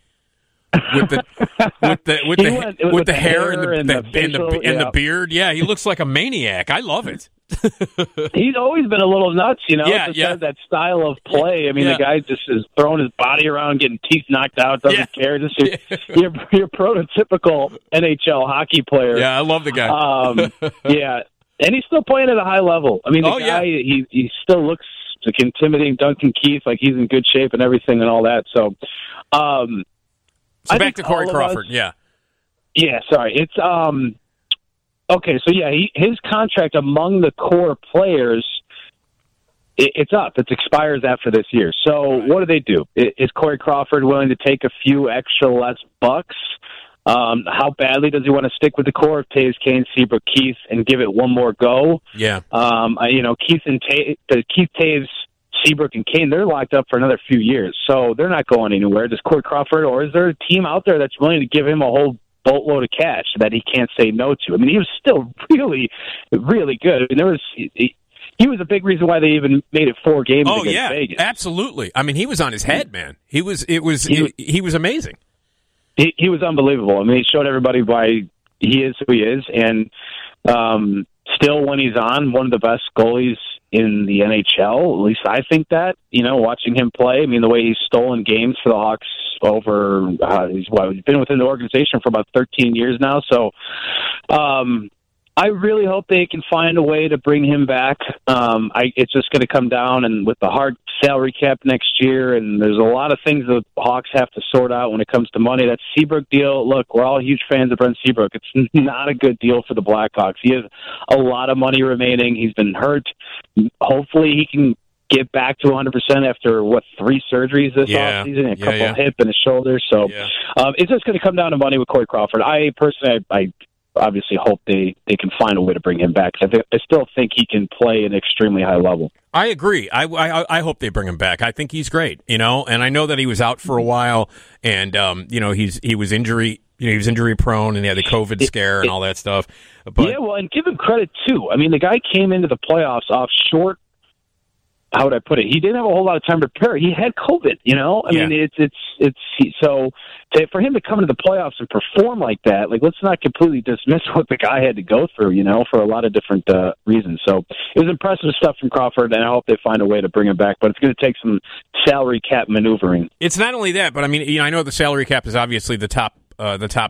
With the hair and the beard. Yeah, he looks like a maniac. I love it. He's always been a little nuts, you know. Has that style of play. I mean, the guy just is throwing his body around, getting teeth knocked out, doesn't care. Just your prototypical NHL hockey player. Yeah, I love the guy. And he's still playing at a high level. I mean, the guy, he still looks It's intimidating Duncan Keith, like he's in good shape and everything and all that. So back to Corey Crawford, yeah. Yeah, sorry. It's okay. So yeah, his contract among the core players, it's up. It expires after this year. So what do they do? Is Corey Crawford willing to take a few extra less bucks? How badly does he want to stick with the core of Taves, Kane, Seabrook, Keith, and give it one more go? Yeah. Keith, Taves, Seabrook, and Kane, they're locked up for another few years, so they're not going anywhere. Does Corey Crawford, or is there a team out there that's willing to give him a whole boatload of cash that he can't say no to? I mean, he was still really, really good. I mean, he was a big reason why they even made it four games against Vegas. Absolutely. I mean, he was on his head, man. He was amazing. He was unbelievable. I mean, he showed everybody why he is who he is, and still, when he's on, one of the best goalies in the NHL. At least I think that. You know, watching him play, I mean, the way he's stolen games for the Hawks over, he's been within the organization for about 13 years now. So, I really hope they can find a way to bring him back. It's just going to come down, and with the hard salary cap next year, and there's a lot of things the Hawks have to sort out when it comes to money. That Seabrook deal, look, we're all huge fans of Brent Seabrook. It's not a good deal for the Blackhawks. He has a lot of money remaining. He's been hurt. Hopefully he can get back to 100% after, three surgeries this offseason, a couple hip and a shoulder. So it's just going to come down to money with Corey Crawford. I personally, I obviously hope they can find a way to bring him back. I still think he can play an extremely high level. I agree. I hope they bring him back. I think he's great, you know, and I know that he was out for a while, and you know, he was injury prone, and he had the COVID scare and all that stuff. But yeah, well, and give him credit too. I mean, the guy came into the playoffs off short. How would I put it? He didn't have a whole lot of time to prepare. He had COVID, you know? I mean, it's so for him to come into the playoffs and perform like that, like, let's not completely dismiss what the guy had to go through, you know, for a lot of different reasons. So it was impressive stuff from Crawford, and I hope they find a way to bring him back, but it's going to take some salary cap maneuvering. It's not only that, but I mean, you know, I know the salary cap is obviously the top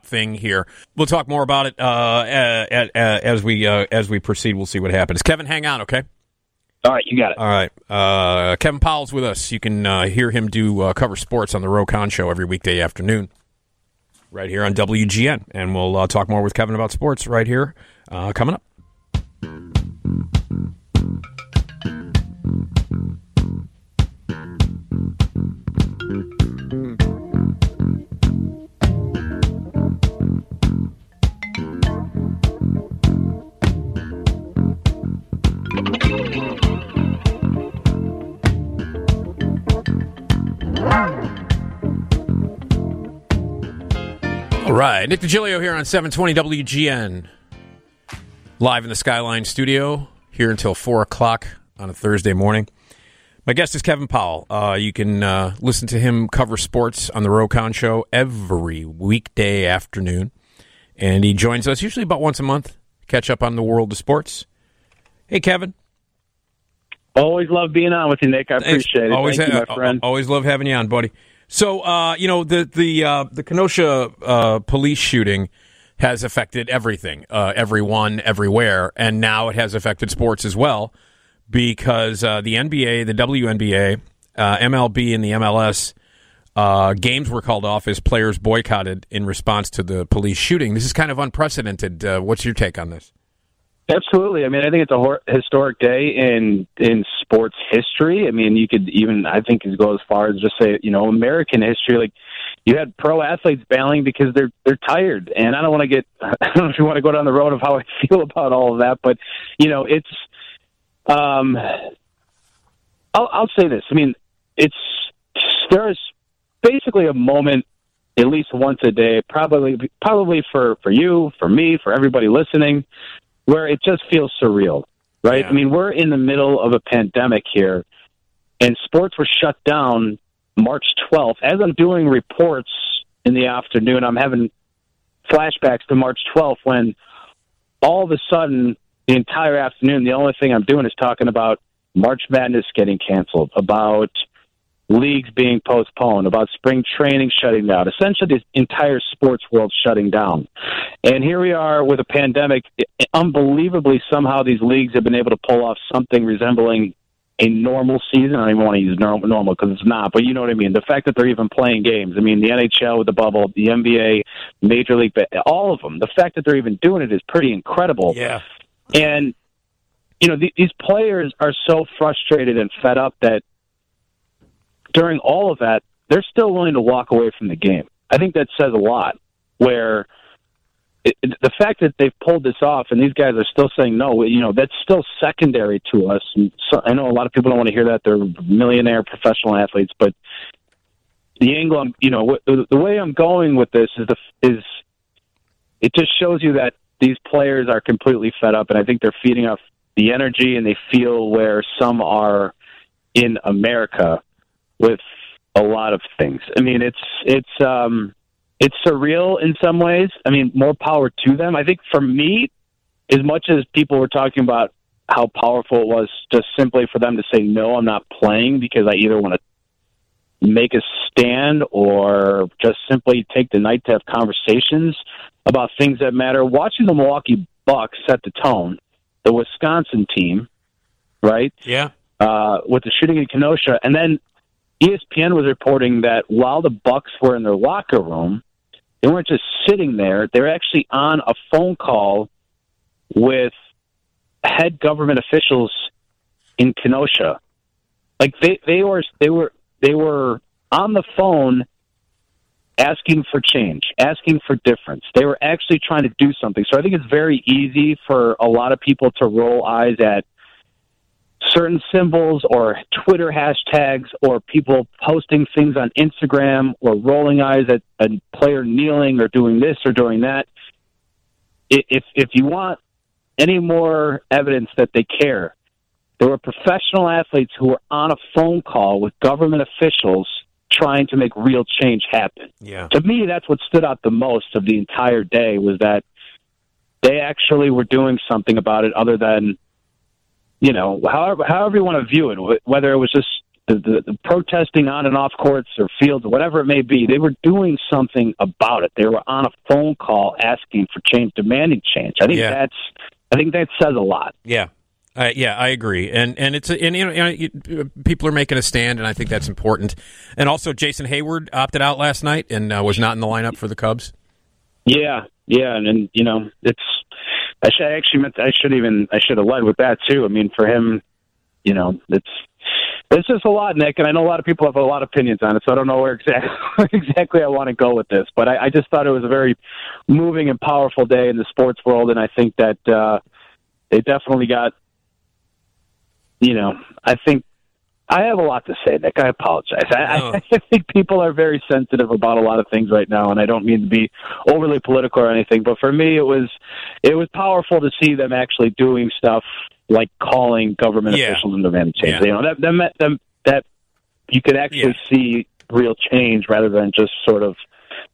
thing here. We'll talk more about it as we proceed. We'll see what happens. Kevin, hang on, okay? All right, you got it. All right. Kevin Powell's with us. You can hear him do cover sports on the Roe Conn Show every weekday afternoon right here on WGN. And we'll talk more with Kevin about sports right here coming up. Right, Nick DeGilio here on 720 WGN, live in the Skyline Studio, here until 4 o'clock on a Thursday morning. My guest is Kevin Powell. You can listen to him cover sports on the Roe Conn Show every weekday afternoon, and he joins us usually about once a month to catch up on the world of sports. Hey, Kevin. Always love being on with you, Nick. I appreciate it. Thank you, my friend. Always love having you on, buddy. So, you know, the Kenosha police shooting has affected everything, everyone, everywhere, and now it has affected sports as well because the NBA, the WNBA, MLB, and the MLS games were called off as players boycotted in response to the police shooting. This is kind of unprecedented. What's your take on this? Absolutely. I mean, I think it's a historic day in sports history. I mean, you could even, I think, go as far as just say, you know, American history. Like, you had pro athletes bailing because they're tired. And I don't know if you want to go down the road of how I feel about all of that, but you know, it's. I'll say this. I mean, there's basically a moment at least once a day, probably for you, for me, for everybody listening, where it just feels surreal, right? Yeah. I mean, we're in the middle of a pandemic here, and sports were shut down March 12th. As I'm doing reports in the afternoon, I'm having flashbacks to March 12th when all of a sudden the entire afternoon, the only thing I'm doing is talking about March Madness getting canceled, about leagues being postponed, about spring training shutting down, essentially the entire sports world shutting down. And here we are with a pandemic. Unbelievably, somehow these leagues have been able to pull off something resembling a normal season. I don't even want to use normal because it's not, but you know what I mean. The fact that they're even playing games. I mean, the NHL with the bubble, the NBA, Major League, all of them. The fact that they're even doing it is pretty incredible. Yeah. And, you know, these players are so frustrated and fed up that during all of that, they're still willing to walk away from the game. I think that says a lot, where the fact that they've pulled this off and these guys are still saying, no, you know, that's still secondary to us. And so, I know a lot of people don't want to hear that. They're millionaire professional athletes, but the angle, you know, the way I'm going with this is it just shows you that these players are completely fed up, and I think they're feeding off the energy, and they feel where some are in America with a lot of things. I mean, it's surreal in some ways. I mean, more power to them. I think for me, as much as people were talking about how powerful it was just simply for them to say, no, I'm not playing because I either want to make a stand or just simply take the night to have conversations about things that matter. Watching the Milwaukee Bucks set the tone, the Wisconsin team, right? Yeah. With the shooting in Kenosha. And then ESPN was reporting that while the Bucks were in their locker room, they weren't just sitting there. They were actually on a phone call with head government officials in Kenosha. Like they were on the phone asking for change, asking for difference. They were actually trying to do something. So I think it's very easy for a lot of people to roll eyes at certain symbols or Twitter hashtags or people posting things on Instagram or rolling eyes at a player kneeling or doing this or doing that. If you want any more evidence that they care, there were professional athletes who were on a phone call with government officials trying to make real change happen. Yeah. To me, that's what stood out the most of the entire day, was that they actually were doing something about it other than, you know, however you want to view it, whether it was just the protesting on and off courts or fields or whatever it may be, they were doing something about it. They were on a phone call asking for change, demanding change. I think that says a lot. Yeah. Yeah, I agree, and it's people are making a stand, and I think that's important. And also, Jason Hayward opted out last night and was not in the lineup for the Cubs. Yeah, and you know, it's I should have led with that too. I mean, for him, you know, it's just a lot, Nick, and I know a lot of people have a lot of opinions on it, so I don't know where exactly I want to go with this, but I just thought it was a very moving and powerful day in the sports world, and I think that they definitely got. You know, I think I have a lot to say, Nick. I apologize. I think people are very sensitive about a lot of things right now, and I don't mean to be overly political or anything. But for me, it was powerful to see them actually doing stuff like calling government officials into demand change. Yeah. You know, that you could actually see real change rather than just sort of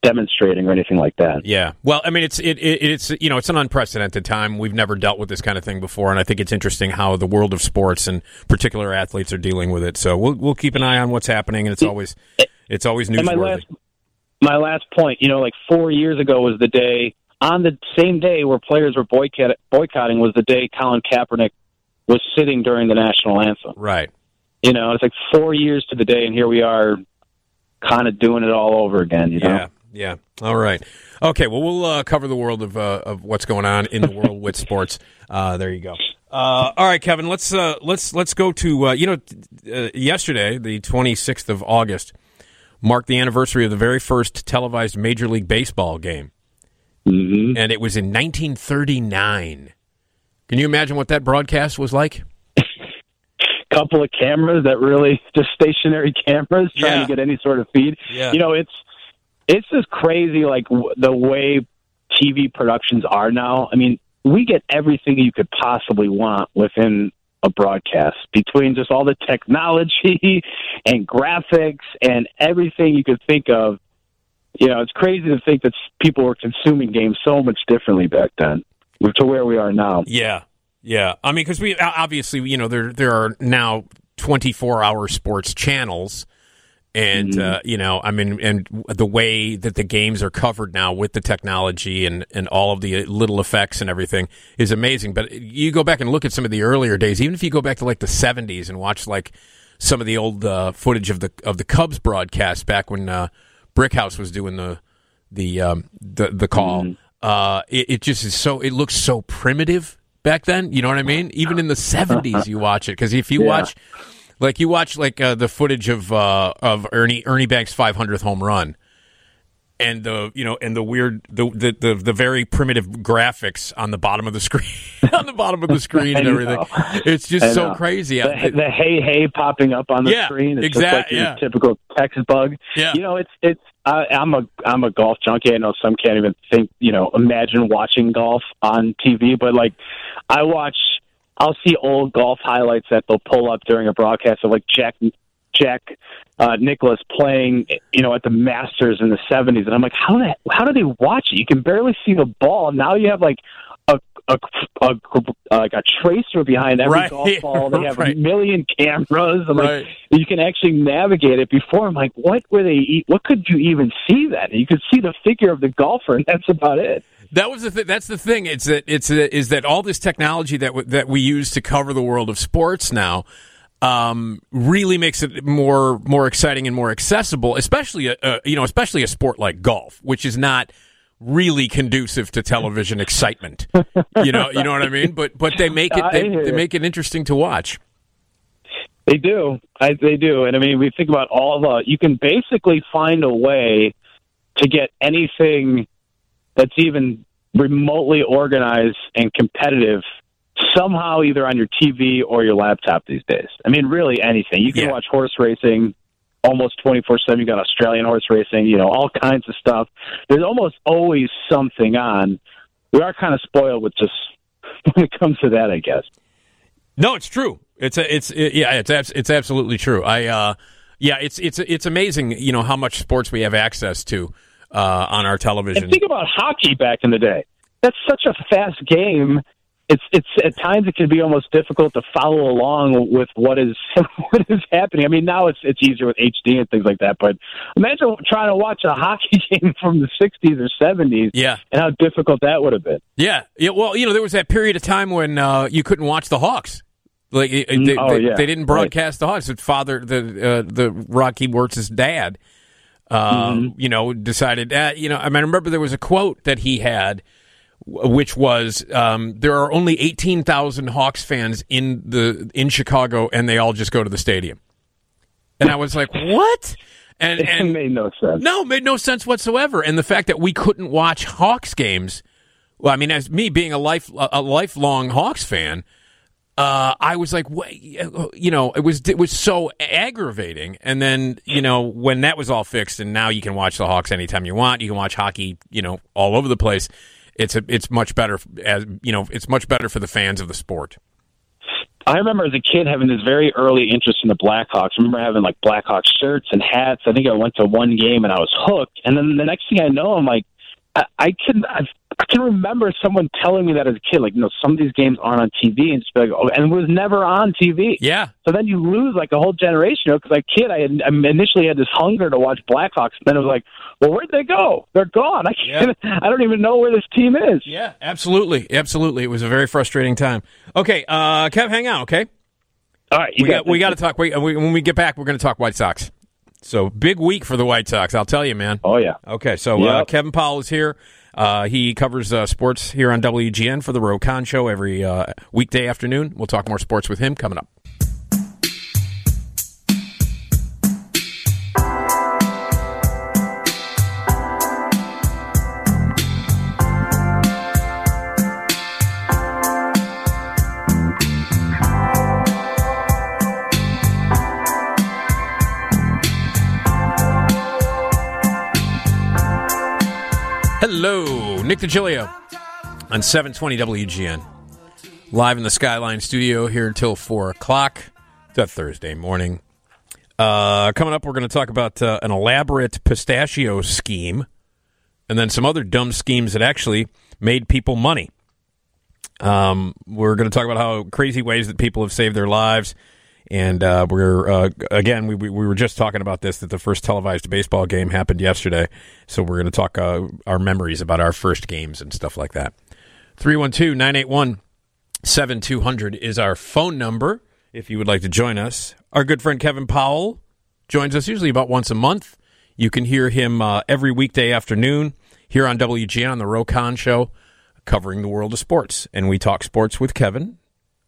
demonstrating or anything like that. Yeah. Well, I mean, it's you know, it's an unprecedented time. We've never dealt with this kind of thing before, and I think it's interesting how the world of sports and particular athletes are dealing with it. So we'll keep an eye on what's happening, and it's always newsworthy. My last point, you know, like 4 years ago was the day, on the same day where players were boycotting was the day Colin Kaepernick was sitting during the national anthem. Right. You know, it's like 4 years to the day, and here we are kind of doing it all over again, you know? Yeah. All right. Okay, well, we'll cover the world of what's going on in the world with sports. There you go. All right, Kevin, let's go to, yesterday, the 26th of August, marked the anniversary of the very first televised Major League Baseball game. Mm-hmm. And it was in 1939. Can you imagine what that broadcast was like? Couple of cameras that really just stationary cameras trying to get any sort of feed. Yeah. You know, it's just crazy, like the way TV productions are now. I mean, we get everything you could possibly want within a broadcast, between just all the technology and graphics and everything you could think of. You know, it's crazy to think that people were consuming games so much differently back then to where we are now. Yeah. Yeah, I mean, because we obviously, you know, there are now 24-hour sports channels, And, you know, I mean, and the way that the games are covered now with the technology and all of the little effects and everything is amazing. But you go back and look at some of the earlier days, even if you go back to like the 70s and watch like some of the old footage of the Cubs broadcast back when Brickhouse was doing the call. It just is so, it looks so primitive back then. You know what I mean? Even in the 70s, you watch it. Because if you watch... Like you watch like the footage of Ernie Banks' 500th home run, and the you know and the weird the very primitive graphics on the bottom of the screen and everything. It's just so crazy. The hey popping up on the screen. It's exactly. Just like your typical text bug. Yeah. You know it's I'm a golf junkie. I know some can't even think imagine watching golf on TV, but like I watch. I'll see old golf highlights that they'll pull up during a broadcast of like Jack Nicklaus playing, at the Masters in the 70s, and I'm like, how do they watch it? You can barely see the ball. Now you have like a tracer behind every golf ball. They have a million cameras. I'm like, you can actually navigate it. Before, I'm like, what were they? What could you even see that? And you could see the figure of the golfer, and that's about it. That was the thing. That's the thing. Is that all this technology that we use to cover the world of sports now really makes it more exciting and more accessible, especially especially a sport like golf, which is not really conducive to television excitement. You know what I mean? But they make it they make it interesting to watch. They do. They do. And I mean, we think about all the. You can basically find a way to get anything that's even remotely organized and competitive somehow either on your TV or your laptop these days. I mean, really anything. You can watch horse racing almost 24/7. You got Australian horse racing, all kinds of stuff. There's almost always something on. We are kind of spoiled with just when it comes to that, I guess. No, it's true. It's absolutely true. It's amazing, how much sports we have access to. On our television. And think about hockey back in the day. That's such a fast game. It's at times it can be almost difficult to follow along with what is happening. I mean, now it's easier with HD and things like that. But imagine trying to watch a hockey game from the 60s or 70s. Yeah. And how difficult that would have been. Yeah. Well, there was that period of time when you couldn't watch the Hawks. Like they didn't broadcast the Hawks. The Rocky Wirtz's dad. Decided, I mean, I remember there was a quote that he had, which was, there are only 18,000 Hawks fans in Chicago, and they all just go to the stadium. And I was like, what? And it made no sense. No, made no sense whatsoever. And the fact that we couldn't watch Hawks games, well, I mean, as me being a lifelong Hawks fan, I was like, it was so aggravating. And then, when that was all fixed and now you can watch the Hawks anytime you want, you can watch hockey, all over the place. It's much better it's much better for the fans of the sport. I remember as a kid having this very early interest in the Blackhawks. I remember having like Blackhawks shirts and hats. I think I went to one game and I was hooked. And then the next thing I know, I'm like, I can remember someone telling me that as a kid, like, some of these games aren't on TV, and just be like, oh, and it was never on TV. Yeah. So then you lose like a whole generation. Because as a kid, I initially had this hunger to watch Blackhawks, and then it was like, well, where'd they go? They're gone. I don't even know where this team is. Yeah, absolutely, absolutely. It was a very frustrating time. Okay, Kev, hang on. Okay. All right. We got to talk. When we get back, we're going to talk White Sox. So, big week for the White Sox, I'll tell you, man. Oh, yeah. Okay, so Kevin Powell is here. He covers sports here on WGN for the Roe Conn Show every weekday afternoon. We'll talk more sports with him coming up. Hello, Nick DeGilio on 720 WGN. Live in the Skyline Studio here until 4 o'clock. It's a Thursday morning. Coming up, we're going to talk about an elaborate pistachio scheme and then some other dumb schemes that actually made people money. We're going to talk about how crazy ways that people have saved their lives And we were just talking about this, that the first televised baseball game happened yesterday. So we're going to talk our memories about our first games and stuff like that. 312-981-7200 is our phone number if you would like to join us. Our good friend Kevin Powell joins us usually about once a month. You can hear him every weekday afternoon here on WGN on the Roe Conn Show, covering the world of sports. And we talk sports with Kevin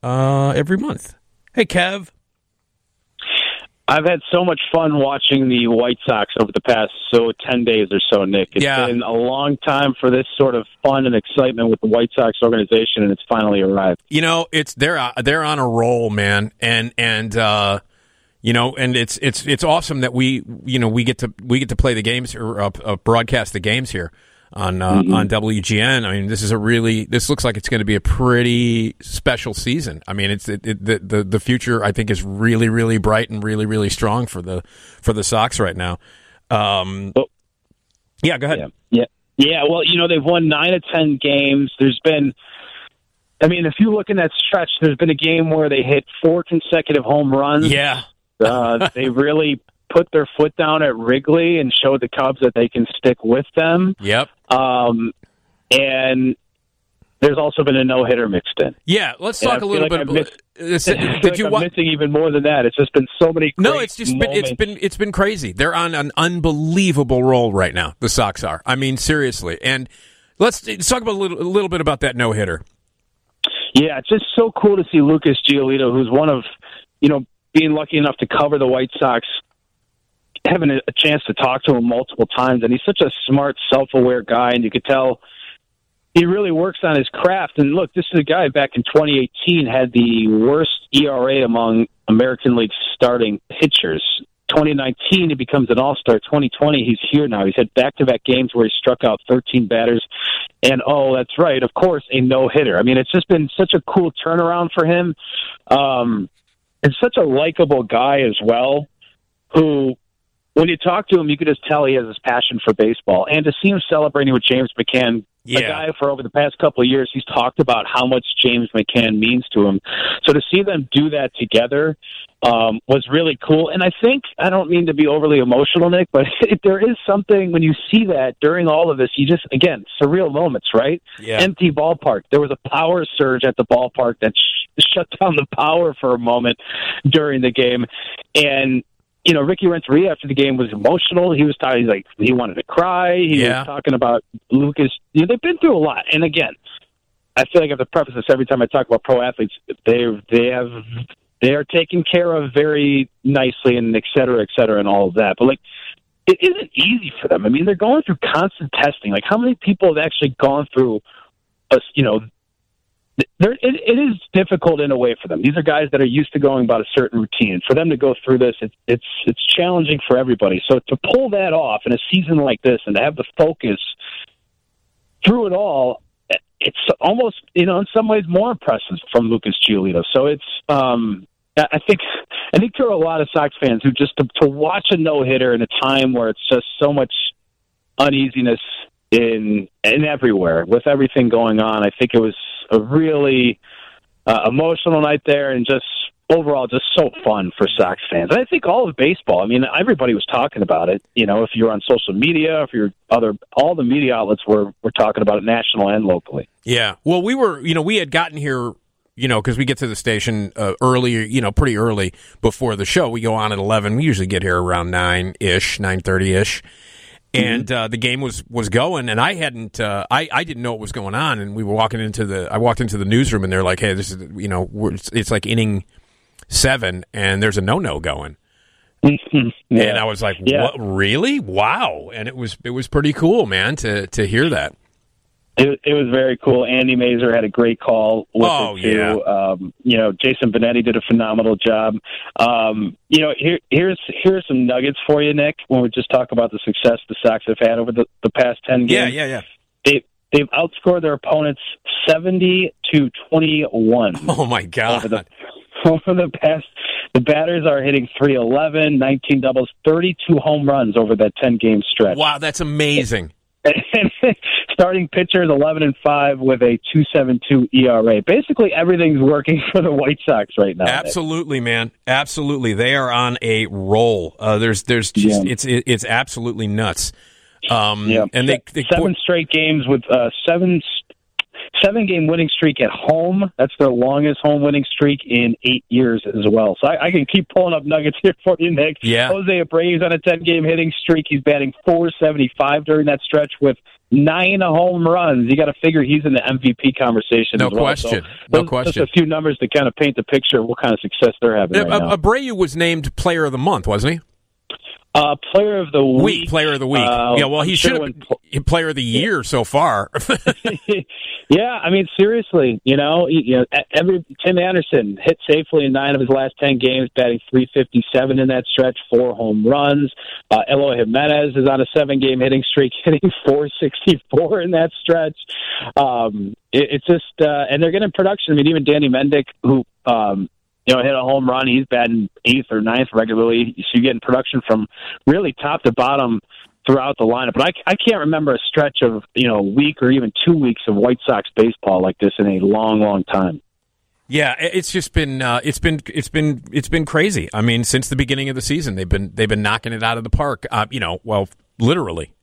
every month. Hey, Kev. I've had so much fun watching the White Sox over the past 10 days or so, Nick. It's been a long time for this sort of fun and excitement with the White Sox organization, and it's finally arrived. You know, they're on a roll, man, and it's awesome that we get to play the games or broadcast the games here on WGN. I mean, this looks like it's going to be a pretty special season. I mean, the future, I think, is really, really bright and really, really strong for the Sox right now. Yeah, go ahead. Yeah. Well, they've won 9 of 10 games. There's been, I mean, if you look in that stretch, there's been a game where they hit 4 consecutive home runs. Yeah, they really put their foot down at Wrigley and showed the Cubs that they can stick with them. Yep. And there's also been a no-hitter mixed in. Yeah, let's talk a little bit about this. Missing even more than that. It's just been so many great moments. It's been crazy. They're on an unbelievable roll right now, the Sox are. I mean, seriously. And let's talk about a little bit about that no-hitter. Yeah, it's just so cool to see Lucas Giolito, who's one of, being lucky enough to cover the White Sox, having a chance to talk to him multiple times. And he's such a smart, self-aware guy, and you could tell he really works on his craft. And look, this is a guy back in 2018 had the worst ERA among American League starting pitchers. 2019, he becomes an all-star. 2020, he's here now. He's had back-to-back games where he struck out 13 batters. And, that's right, of course, a no-hitter. I mean, it's just been such a cool turnaround for him. And such a likable guy as well, who, when you talk to him, you can just tell he has this passion for baseball. And to see him celebrating with James McCann, a guy for over the past couple of years, he's talked about how much James McCann means to him. So to see them do that together was really cool. And I think, I don't mean to be overly emotional, Nick, but there is something when you see that during all of this, you just, again, surreal moments, right? Yeah. Empty ballpark. There was a power surge at the ballpark that shut down the power for a moment during the game. And Ricky Renteria after the game was emotional. He was tired. He's like, he wanted to cry. He was talking about Lucas. They've been through a lot. And again, I feel like I have to preface this every time I talk about pro athletes. They are taken care of very nicely, and et cetera, and all of that. But it isn't easy for them. I mean, they're going through constant testing. Like, how many people have actually gone through It is difficult in a way for them. These are guys that are used to going about a certain routine. For them to go through this, it's challenging for everybody. So to pull that off in a season like this and to have the focus through it all, it's almost, in some ways more impressive from Lucas Giolito. So it's, I think there are a lot of Sox fans who just to watch a no-hitter in a time where it's just so much uneasiness in everywhere with everything going on. I think it was a really emotional night there, and just overall just so fun for Sox fans. And I think all of baseball, I mean, everybody was talking about it. If you're on social media, all the media outlets were talking about it, national and locally. Yeah. Well, we were, we had gotten here, because we get to the station pretty early before the show. We go on at 11. We usually get here around 9:30ish. And the game was going, and I hadn't, I didn't know what was going on, and we were I walked into the newsroom, and they're like, hey, this is, it's like inning 7, and there's a no-no going. And I was like, what, really? Wow. And it was pretty cool, man, to hear that. It was very cool. Andy Mazur had a great call with it, too. Yeah. Jason Benetti did a phenomenal job. Here are some nuggets for you, Nick, when we just talk about the success the Sox have had over the past 10 games. Yeah. They've outscored their opponents 70-21. Oh, my God. Over the past, the batters are hitting 311, 19 doubles, 32 home runs over that 10-game stretch. Wow, that's amazing. starting pitchers 11-5 with a 2.72 ERA. Basically, everything's working for the White Sox right now. Absolutely, man. Absolutely, they are on a roll. There's just it's absolutely nuts. And they seven straight games with seven game winning streak at home. That's their longest home winning streak in 8 years as well. So I can keep pulling up nuggets here for you, Nick. Yeah. Jose Abreu's on a 10-game hitting streak. He's batting .475 during that stretch with 9 home runs. You got to figure he's in the MVP conversation. No as well. Question. So no question. Just a few numbers to kind of paint the picture of what kind of success they're having. Right now. Abreu was named Player of the Month, wasn't he? Player of the Week. Player of the Week. Yeah, well, he should have been Player of the Year so far. Yeah, I mean, seriously, you know, Tim Anderson hit safely in 9 of his last 10 games, batting .357 in that stretch, 4 home runs. Eloy Jimenez is on a 7-game hitting streak, hitting .464 in that stretch. It's just, and they're getting production. I mean, even Danny Mendick, who, hit a home run. He's batting 8th or 9th regularly. So you're getting production from really top to bottom throughout the lineup. But I can't remember a stretch of, a week or even 2 weeks of White Sox baseball like this in a long, long time. Yeah, it's just been it's been crazy. I mean, since the beginning of the season, they've been knocking it out of the park. Literally.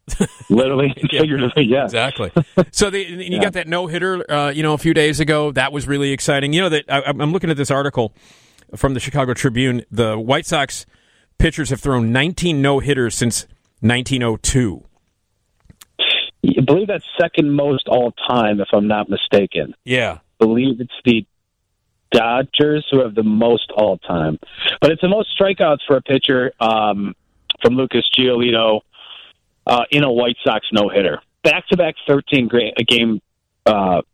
Literally, figuratively, yeah. Exactly. So you got that no-hitter, a few days ago. That was really exciting. I'm looking at this article from the Chicago Tribune. The White Sox pitchers have thrown 19 no-hitters since 1902. I believe that's second most all-time, if I'm not mistaken. Yeah. I believe it's the Dodgers who have the most all-time. But it's the most strikeouts for a pitcher from Lucas Giolito. In a White Sox no-hitter. Back-to-back 13-game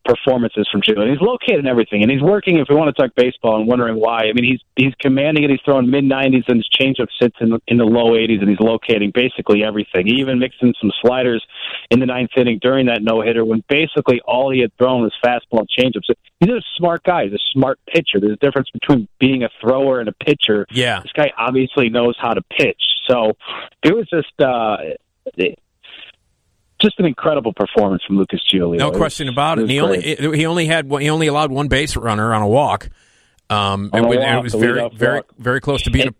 performances from Giolito. He's located in everything, and he's working, if we want to talk baseball, and wondering why. I mean, he's commanding it. He's throwing mid-90s, and his changeup sits in the low 80s, and he's locating basically everything. He even mixed in some sliders in the 9th inning during that no-hitter when basically all he had thrown was fastball and changeups. He's a smart guy. He's a smart pitcher. There's a difference between being a thrower and a pitcher. Yeah. This guy obviously knows how to pitch. So it was just an incredible performance from Lucas Giolito. No question about it. He only allowed one base runner on a walk, and it was very, very, very close to being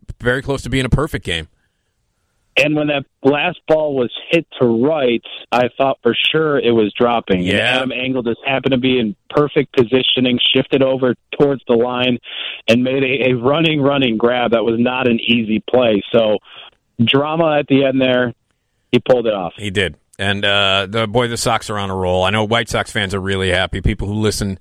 a perfect game. And when that last ball was hit to right, I thought for sure it was dropping. Yeah. And Adam Engel just happened to be in perfect positioning, shifted over towards the line, and made a running grab. That was not an easy play. So drama at the end there. He pulled it off. He did. And, the Sox are on a roll. I know White Sox fans are really happy. People who listen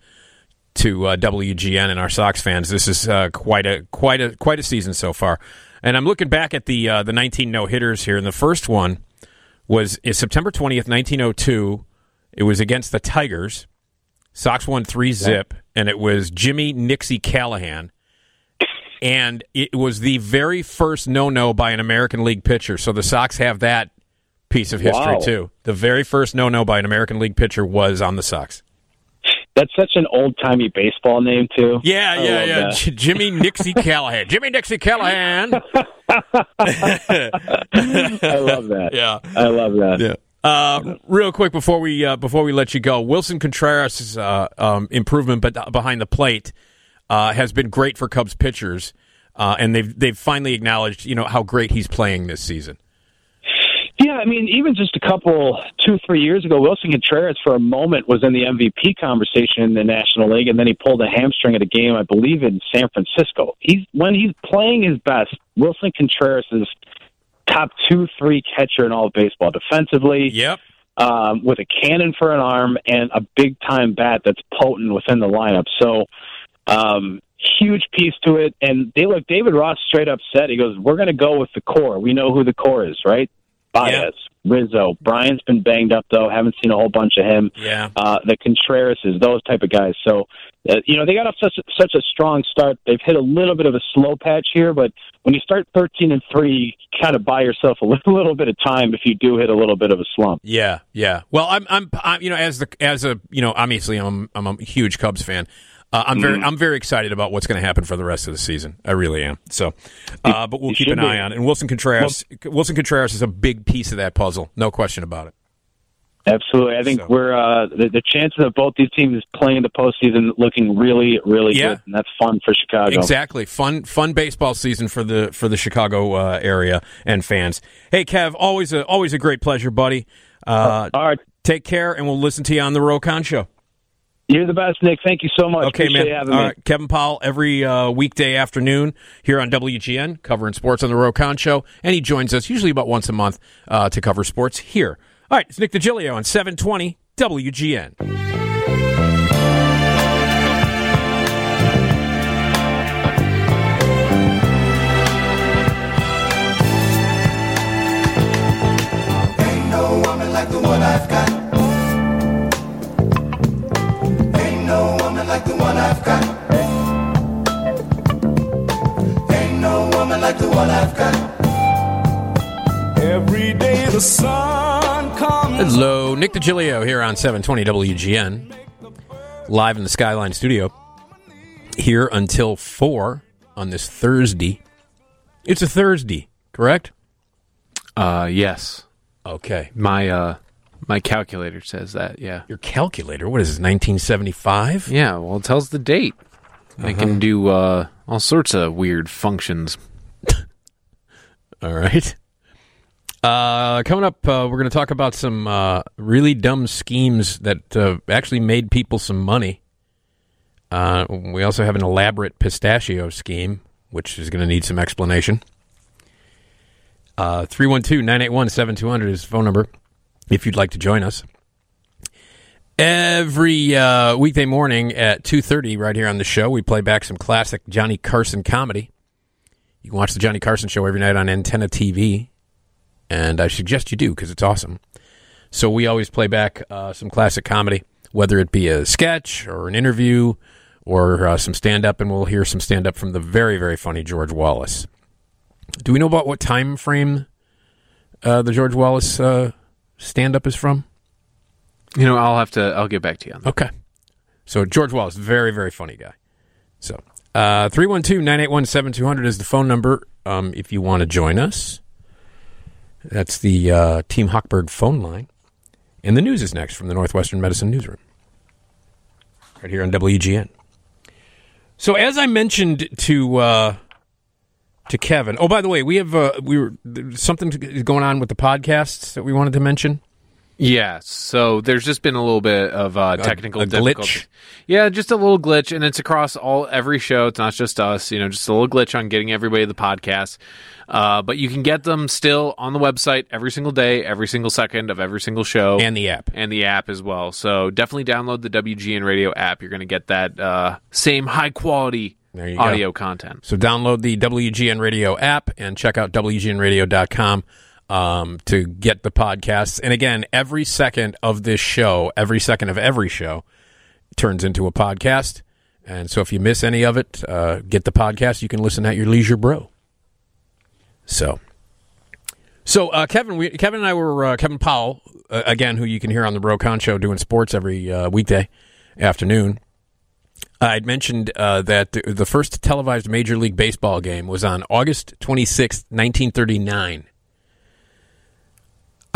to WGN and our Sox fans, this is quite a season so far. And I'm looking back at the 19 no-hitters here, and the first one is September 20th, 1902. It was against the Tigers. Sox won 3-0, and it was Jimmy Nixie Callahan. And it was the very first no-no by an American League pitcher. So the Sox have that piece of history, too. The very first no-no by an American League pitcher was on the Sox. That's such an old-timey baseball name, too. Yeah. Jimmy Nixie Callahan. Jimmy Nixie Callahan! I love that. Yeah. I love that. Yeah. Real quick, before we let you go, Wilson Contreras' improvement behind the plate has been great for Cubs pitchers, and they've finally acknowledged how great he's playing this season. Yeah, I mean, even just 2-3 years ago, Wilson Contreras for a moment was in the MVP conversation in the National League, and then he pulled a hamstring at a game, I believe, in San Francisco. When he's playing his best, Wilson Contreras is top 2-3 catcher in all of baseball defensively. Yep. With a cannon for an arm and a big-time bat that's potent within the lineup. So, huge piece to it. And David Ross straight up said, he goes, we're going to go with the core. We know who the core is, right? Baez, Rizzo. Brian's been banged up, though. Haven't seen a whole bunch of him. Yeah. The Contreras, those type of guys. So, they got off such a strong start. They've hit a little bit of a slow patch here, but when you start 13-3, you kind of buy yourself a little bit of time if you do hit a little bit of a slump. Yeah. Well, I'm obviously I'm a huge Cubs fan. I'm very excited about what's going to happen for the rest of the season. I really am. So, but we'll keep an eye on it. And Wilson Contreras is a big piece of that puzzle, no question about it. Absolutely. I think the chances of both these teams playing the postseason looking really, really good, and that's fun for Chicago. Exactly. Fun baseball season for the Chicago area and fans. Hey, Kev, always a great pleasure, buddy. All right. Take care, and we'll listen to you on the Roe Conn Show. You're the best, Nick. Thank you so much. Okay, appreciate man. All right, Kevin Powell every weekday afternoon here on WGN, covering sports on the Roe Conn Show, and he joins us usually about once a month to cover sports here. All right, it's Nick DeGilio on 720 WGN. Ain't no woman like the one I've got. Ain't no woman like the one I've got. Ain't no woman like the one I've got. Every day the sun. Hello, Nick DeGilio here on 720 WGN, live in the Skyline Studio, here until 4 on this Thursday. It's a Thursday, correct? Yes. Okay. My calculator says that, yeah. Your calculator? What is this, 1975? Yeah, well, it tells the date. I can do all sorts of weird functions. All right. Coming up, we're going to talk about some really dumb schemes that actually made people some money. We also have an elaborate pistachio scheme, which is going to need some explanation. 312-981-7200 is the phone number if you'd like to join us. Every weekday morning at 2:30 right here on the show, we play back some classic Johnny Carson comedy. You can watch the Johnny Carson Show every night on Antenna TV. And I suggest you do, because it's awesome. So we always play back some classic comedy, whether it be a sketch or an interview or some stand-up, and we'll hear some stand-up from the very, very funny George Wallace. Do we know about what time frame the George Wallace stand-up is from? You know, I'll get back to you on that. Okay. So George Wallace, very, very funny guy. So 312-981-7200 is the phone number if you want to join us. That's the Team Hochberg phone line. And the news is next from the Northwestern Medicine Newsroom. Right here on WGN. So as I mentioned to Kevin... Oh, by the way, we have something going on with the podcasts that we wanted to mention. Yeah, so there's just been a little bit of technical difficulty. Glitch? Yeah, just a little glitch, and it's across every show. It's not just us, you know, just a little glitch on getting everybody the podcast. But you can get them still on the website every single day, every single second of every single show. And the app. And the app as well. So definitely download the WGN Radio app. You're going to get that same high-quality audio content. So download the WGN Radio app and check out WGNRadio.com. To get the podcasts. And again, every second of this show, every second of every show turns into a podcast. And so if you miss any of it, get the podcast. You can listen at your leisure, bro. So Kevin and I were, Kevin Powell, again, who you can hear on the Roe Conn Show doing sports every weekday afternoon. I'd mentioned that the first televised Major League Baseball game was on August 26th, 1939.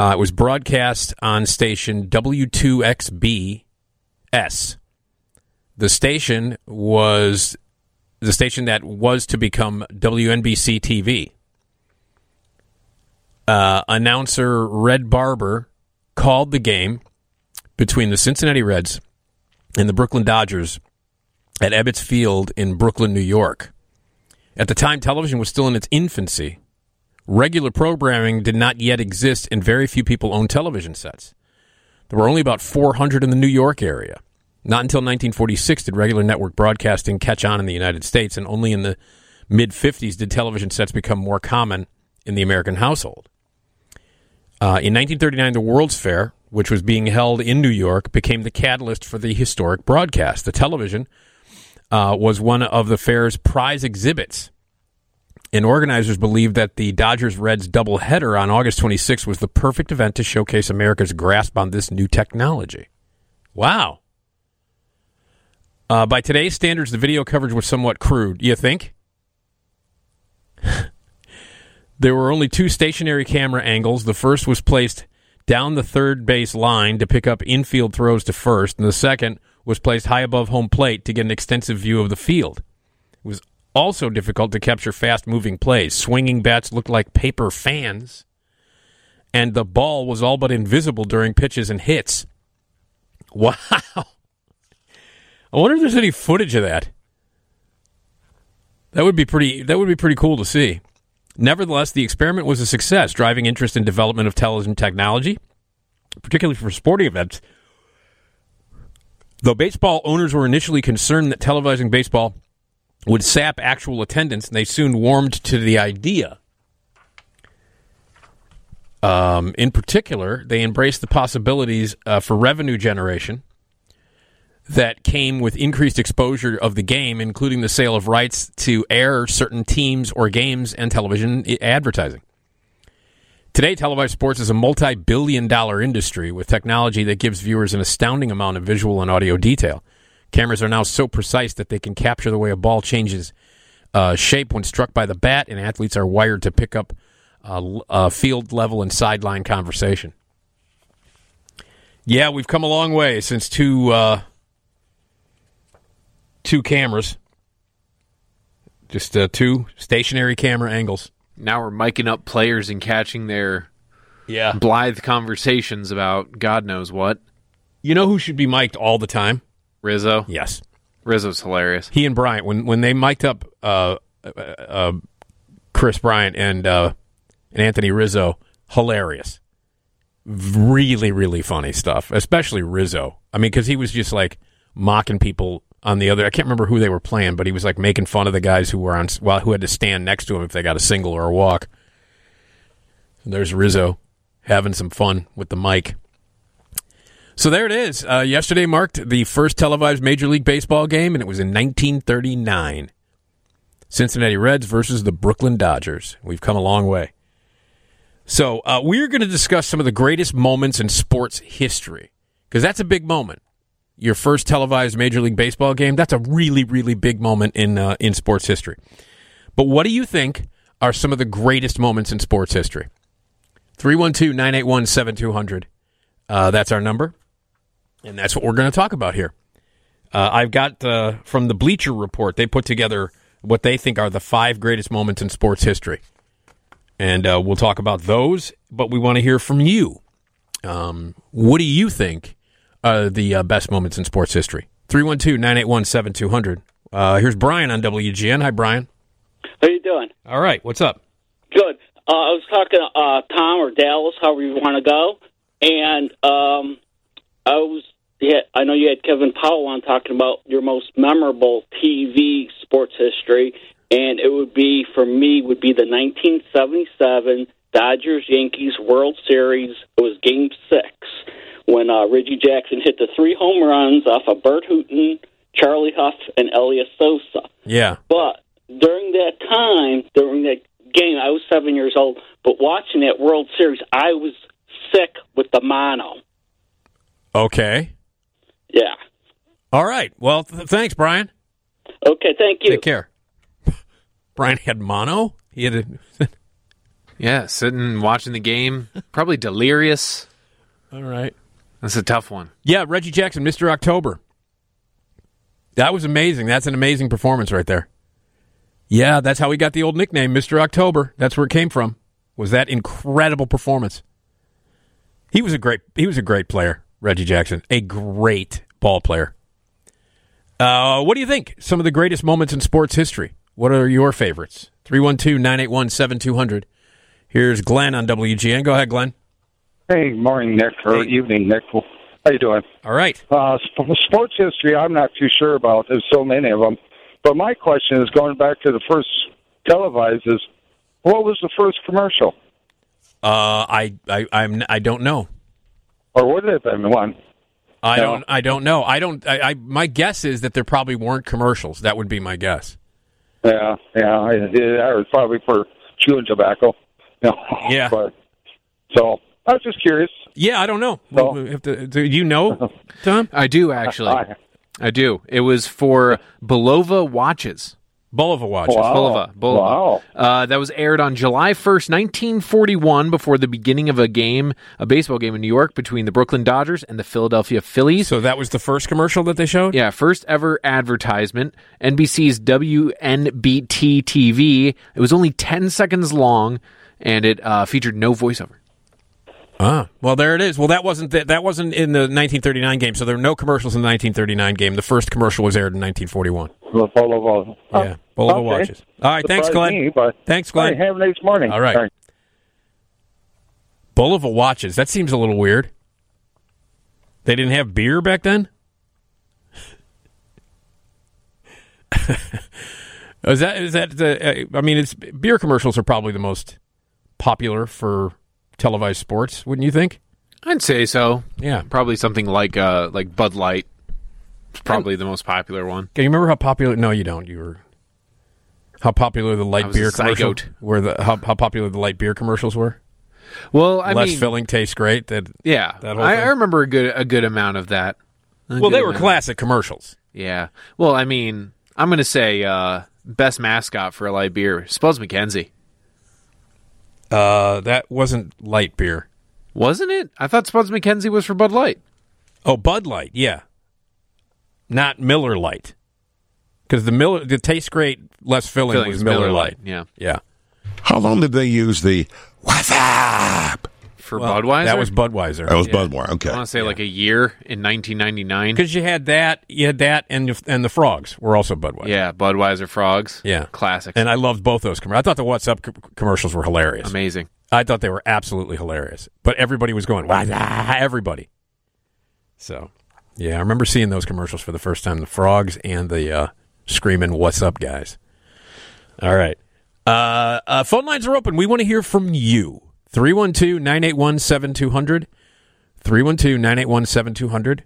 It was broadcast on station W2XBS. The station was the station that was to become WNBC-TV. Announcer Red Barber called the game between the Cincinnati Reds and the Brooklyn Dodgers at Ebbets Field in Brooklyn, New York. At the time, television was still in its infancy. Regular programming did not yet exist, and very few people owned television sets. There were only about 400 in the New York area. Not until 1946 did regular network broadcasting catch on in the United States, and only in the mid-50s did television sets become more common in the American household. In 1939, the World's Fair, which was being held in New York, became the catalyst for the historic broadcast. The television was one of the fair's prize exhibits. And organizers believed that the Dodgers-Reds doubleheader on August 26 was the perfect event to showcase America's grasp on this new technology. Wow. By today's standards, the video coverage was somewhat crude. You think? There were only two stationary camera angles. The first was placed down the third base line to pick up infield throws to first, and the second was placed high above home plate to get an extensive view of the field. It was also difficult to capture fast-moving plays. Swinging bats looked like paper fans, and the ball was all but invisible during pitches and hits. Wow. I wonder if there's any footage of that. That would be pretty cool to see. Nevertheless, the experiment was a success, driving interest in development of television technology, particularly for sporting events. Though baseball owners were initially concerned that televising baseball would sap actual attendance, and they soon warmed to the idea. In particular, they embraced the possibilities for revenue generation that came with increased exposure of the game, including the sale of rights to air certain teams or games and television advertising. Today, televised sports is a multi-billion-dollar industry with technology that gives viewers an astounding amount of visual and audio detail. Cameras are now so precise that they can capture the way a ball changes shape when struck by the bat, and athletes are wired to pick up field-level and sideline conversation. Yeah, we've come a long way since two cameras, just two stationary camera angles. Now we're miking up players and catching their blithe conversations about God knows what. You know who should be mic'd all the time? Rizzo? Yes. Rizzo's hilarious. He and Bryant, when they mic'd up Chris Bryant and Anthony Rizzo, hilarious. Really, really funny stuff, especially Rizzo. I mean, because he was just like mocking people on the other. I can't remember who they were playing, but he was like making fun of the guys who had to stand next to him if they got a single or a walk. And there's Rizzo having some fun with the mic. So there it is. Yesterday marked the first televised Major League Baseball game, and it was in 1939. Cincinnati Reds versus the Brooklyn Dodgers. We've come a long way. So we're going to discuss some of the greatest moments in sports history, because that's a big moment. Your first televised Major League Baseball game, that's a really, really big moment in sports history. But what do you think are some of the greatest moments in sports history? 312-981-7200. That's our number, and that's what we're going to talk about here. I've got, from the Bleacher Report, they put together what they think are the 5 greatest moments in sports history. And we'll talk about those, but we want to hear from you. What do you think are the best moments in sports history? 312-981-7200. Here's Brian on WGN. Hi, Brian. How you doing? All right. What's up? Good. I was talking to Tom or Dallas, however you want to go. And I know you had Kevin Powell on talking about your most memorable TV sports history. And it would be, for me, would be the 1977 Dodgers-Yankees World Series. It was Game 6 when Reggie Jackson hit the 3 home runs off of Bert Hooton, Charlie Huff, and Elias Sosa. Yeah. But during that time, during that game, I was 7 years old. But watching that World Series, I was sick with the mono. Okay. Yeah. All right. Well, thanks, Brian. Okay, thank you. Take care. Brian had mono? He had sitting watching the game. Probably delirious. All right. That's a tough one. Yeah, Reggie Jackson, Mr. October. That was amazing. That's an amazing performance right there. Yeah, that's how he got the old nickname, Mr. October. That's where it came from. Was that incredible performance. He was a great player, Reggie Jackson. A great ball player. What do you think? Some of the greatest moments in sports history. What are your favorites? 312-981-7200. Here's Glenn on WGN. Go ahead, Glenn. Hey, morning, Nick, or evening, Nick. How you doing? All right. Sports history, I'm not too sure about. There's so many of them. But my question is, going back to the first televised, is what was the first commercial? I don't know. Or would it have been one? I don't know. My guess is that there probably weren't commercials. That would be my guess. Yeah, I was probably for chewing tobacco. No, yeah. But, so I was just curious. Yeah, I don't know. So, do you know, Tom? I do, actually. I do. It was for Bulova watches. Bulova watches. Wow. Bulova. Wow. That was aired on July 1st, 1941, before the beginning of a baseball game in New York between the Brooklyn Dodgers and the Philadelphia Phillies. So that was the first commercial that they showed? Yeah, first ever advertisement. NBC's WNBT-TV. It was only 10 seconds long, and it featured no voiceover. Ah, well, there it is. Well, that wasn't in the 1939 game, so there were no commercials in the 1939 game. The first commercial was aired in 1941. Bulova. Yeah, Bulova okay. watches. All right, surprised thanks, Glenn. Me, but thanks, Glenn. I have next morning. All right. Sorry. Bulova watches. That seems a little weird. They didn't have beer back then? I mean, it's beer commercials are probably the most popular for televised sports, wouldn't you think? I'd say so. Yeah, probably something like Bud Light. It's probably the most popular one. Can you remember how popular? No, you don't. You were how popular the light beer commercial were. How popular the light beer commercials were. Well, I less mean, filling tastes great. That yeah, that whole I remember a good amount of that. Well, they were classic commercials. Yeah. Well, I mean, I'm going to say best mascot for a light beer, Spuds McKenzie. That wasn't light beer. Wasn't it? I thought Spuds McKenzie was for Bud Light. Oh, Bud Light, yeah. Not Miller Light. Because the taste great, less filling was Miller Light. Yeah. Yeah. How long did they use the what's up? For Budweiser? That was Budweiser. That was Budweiser, okay. I want to say like a year in 1999. Because you had that and the frogs were also Budweiser. Yeah, Budweiser frogs. Yeah. Classic. And I loved both those commercials. I thought the What's Up commercials were hilarious. Amazing. I thought they were absolutely hilarious. But everybody was going, wah, nah, everybody. So, yeah, I remember seeing those commercials for the first time, the frogs and the screaming What's Up guys. All right. Phone lines are open. We want to hear from you. 312-981-7200. 312-981-7200.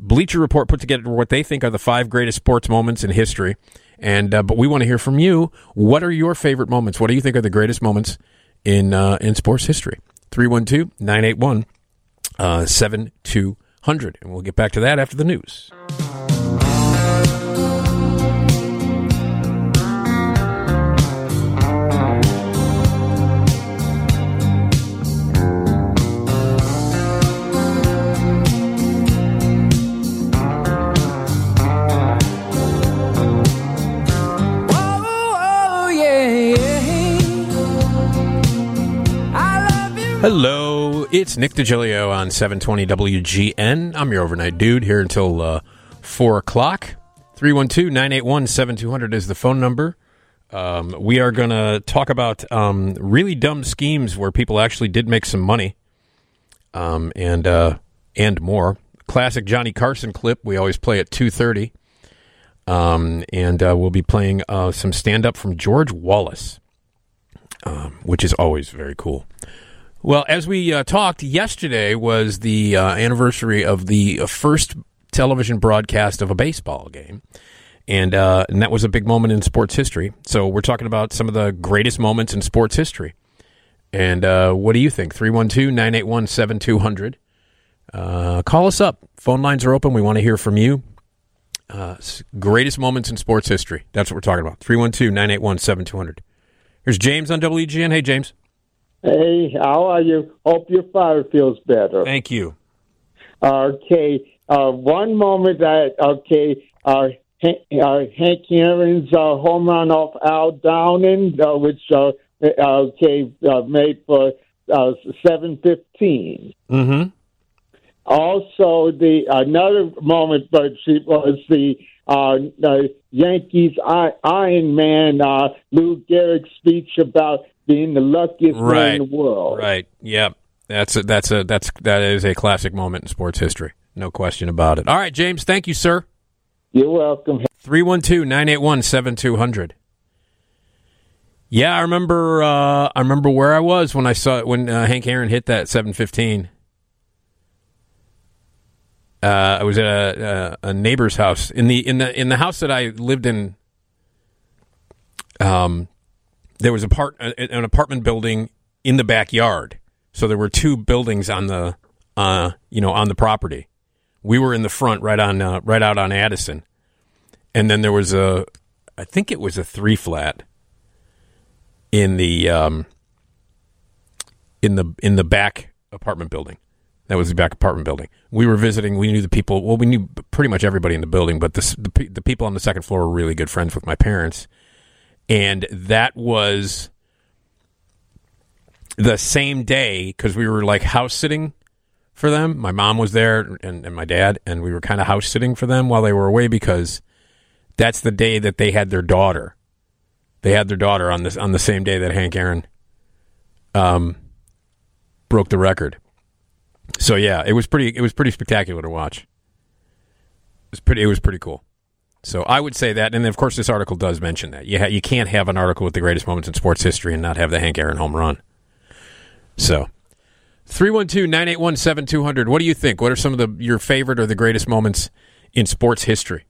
Bleacher Report put together what they think are the 5 greatest sports moments in history. And but we want to hear from you. What are your favorite moments? What do you think are the greatest moments in sports history? 312-981-7200. And we'll get back to that after the news. Hello, it's Nick DiGilio on 720 WGN. I'm your overnight dude here until 4 o'clock. 312-981-7200 is the phone number. We are going to talk about really dumb schemes where people actually did make some money and more. Classic Johnny Carson clip we always play at 2:30. We'll be playing some stand-up from George Wallace, which is always very cool. Well, as we talked, yesterday was the anniversary of the first television broadcast of a baseball game, and that was a big moment in sports history. So we're talking about some of the greatest moments in sports history. And what do you think? 312-981-7200. Call us up. Phone lines are open. We want to hear from you. Greatest moments in sports history. That's what we're talking about. 312-981-7200. Here's James on WGN. Hey, James. Hey, how are you? Hope your father feels better. Thank you. Okay. One moment, Hank Aaron's home run off Al Downing, which made for 715. Mm-hmm. Also, another moment, but she was the Yankees Iron Man Lou Gehrig's speech about being the luckiest man in the world. Right. Yeah. That is a classic moment in sports history. No question about it. All right, James, thank you, sir. You're welcome. 312-981-7200. Yeah, I remember where I was when I saw it, when Hank Aaron hit that 715. I was at a neighbor's house in the house that I lived in. There was an apartment building in the backyard, so there were 2 buildings on the on the property. We were in the front, right out on Addison, and then there was a I think it was a 3-flat in the back apartment building. That was the back apartment building. We were visiting. We knew the people. Well, we knew pretty much everybody in the building, but the people on the second floor were really good friends with my parents. And that was the same day because we were like house sitting for them. My mom was there and my dad, and we were kind of house sitting for them while they were away because that's the day that they had their daughter. They had their daughter on the same day that Hank Aaron broke the record. So yeah, it was pretty spectacular to watch. It was pretty cool. So I would say that, and then of course this article does mention that you can't have an article with the greatest moments in sports history and not have the Hank Aaron home run. So 312-981-7200. What do you think? What are some of your favorite or the greatest moments in sports history?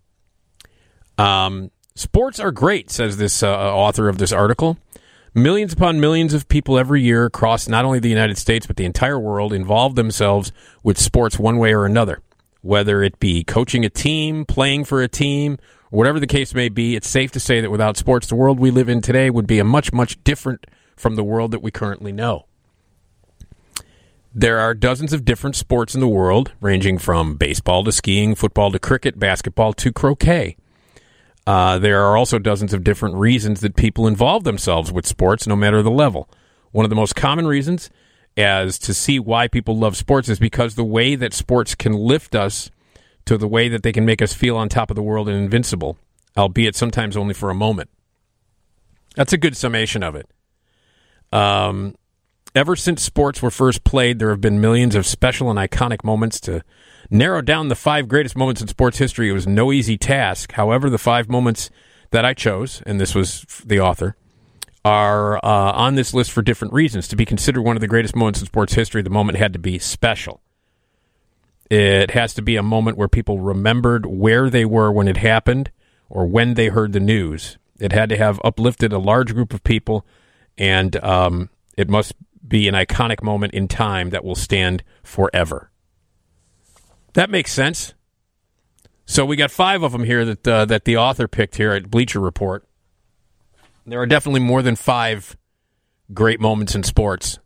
Sports are great, says this author of this article. Millions upon millions of people every year across not only the United States but the entire world involve themselves with sports one way or another. Whether it be coaching a team, playing for a team, whatever the case may be, it's safe to say that without sports, the world we live in today would be a much, much different from the world that we currently know. There are dozens of different sports in the world, ranging from baseball to skiing, football to cricket, basketball to croquet. There are also dozens of different reasons that people involve themselves with sports, no matter the level. One of the most common reasons as to see why people love sports is because the way that sports can lift us to the way that they can make us feel on top of the world and invincible, albeit sometimes only for a moment. That's a good summation of it. Ever since sports were first played, there have been millions of special and iconic moments. To narrow down the 5 greatest moments in sports history, it was no easy task. However, the 5 moments that I chose, and this was the author, are on this list for different reasons. To be considered one of the greatest moments in sports history, the moment had to be special. It has to be a moment where people remembered where they were when it happened or when they heard the news. It had to have uplifted a large group of people, and it must be an iconic moment in time that will stand forever. That makes sense. So we got 5 of them here that the author picked here at Bleacher Report. There are definitely more than 5 great moments in sports.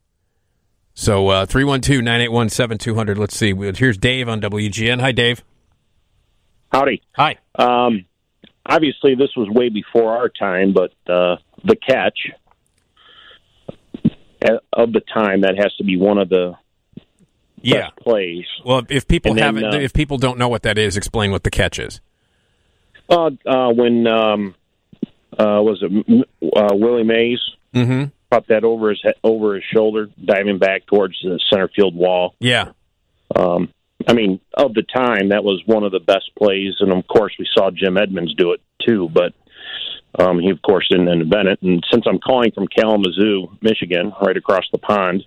So 312-981-7200. Let's see. Here's Dave on WGN. Hi, Dave. Howdy. Hi. Obviously, this was way before our time, but the catch of the time, that has to be one of the best plays. Well, if people don't know what that is, explain what the catch is. When was it Willie Mays popped that over his shoulder, diving back towards the center field wall? Yeah. I mean, of the time, that was one of the best plays, and of course, we saw Jim Edmonds do it too, but. He, of course, didn't invent it. And since I'm calling from Kalamazoo, Michigan, right across the pond,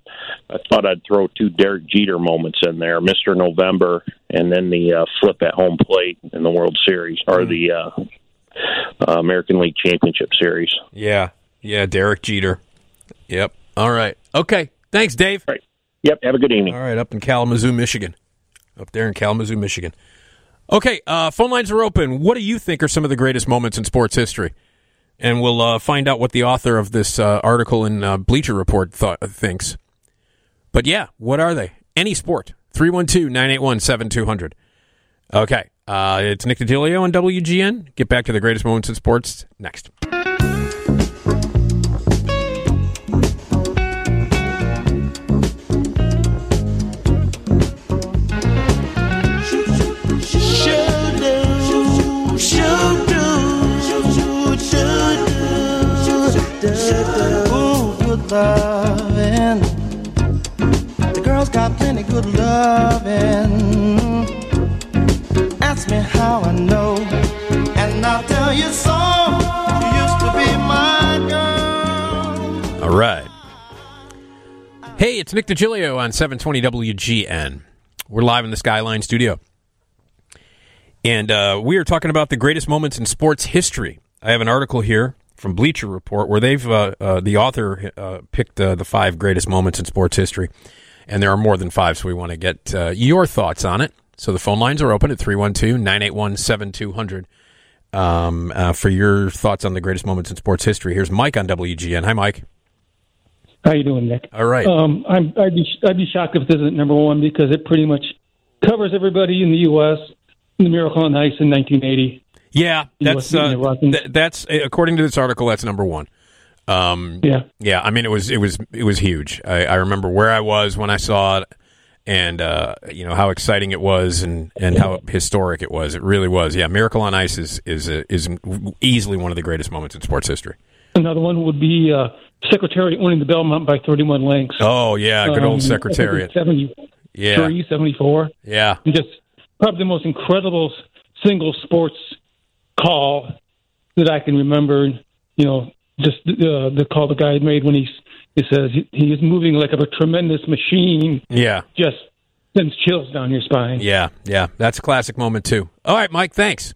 I thought I'd throw 2 Derek Jeter moments in there, Mr. November and then the flip at home plate in the World Series or the American League Championship Series. Yeah. Yeah, Derek Jeter. Yep. All right. Okay. Thanks, Dave. All right. Yep. Have a good evening. All right. Up there in Kalamazoo, Michigan. Okay. Phone lines are open. What do you think are some of the greatest moments in sports history? And we'll find out what the author of this article in Bleacher Report thinks. But yeah, what are they? Any sport. 312-981-7200. Okay. It's Nick DeGilio on WGN. Get back to the greatest moments in sports next. Loving. The girls got plenty good loving. Ask me how I know, and I'll tell you so. You used to be my girl. All right. Hey, it's Nick DeGilio on 720 WGN. We're live in the Skyline Studio. And we are talking about the greatest moments in sports history. I have an article here from Bleacher Report, where they've the author picked the 5 greatest moments in sports history, and there are more than 5, so we want to get your thoughts on it. So the phone lines are open at 312-981-7200. for your thoughts on the greatest moments in sports history. Here's Mike on WGN. Hi, Mike. How you doing, Nick? All right. I'd be shocked if this isn't number one, because it pretty much covers everybody in the U.S. in the Miracle on Ice in 1980. Yeah, that's according to this article. That's number one. Yeah. I mean, it was huge. I remember where I was when I saw it, and you know how exciting it was, and how historic it was. It really was. Yeah, Miracle on Ice is easily one of the greatest moments in sports history. Another one would be Secretariat winning the Belmont by 31 lengths. Oh yeah, good old Secretariat. 73, 74. Yeah, and just probably the most incredible single sports call that I can remember. You know, just the call the guy made when he says he is moving like a tremendous machine. Yeah, just sends chills down your spine. Yeah, that's a classic moment too. All right, Mike, thanks.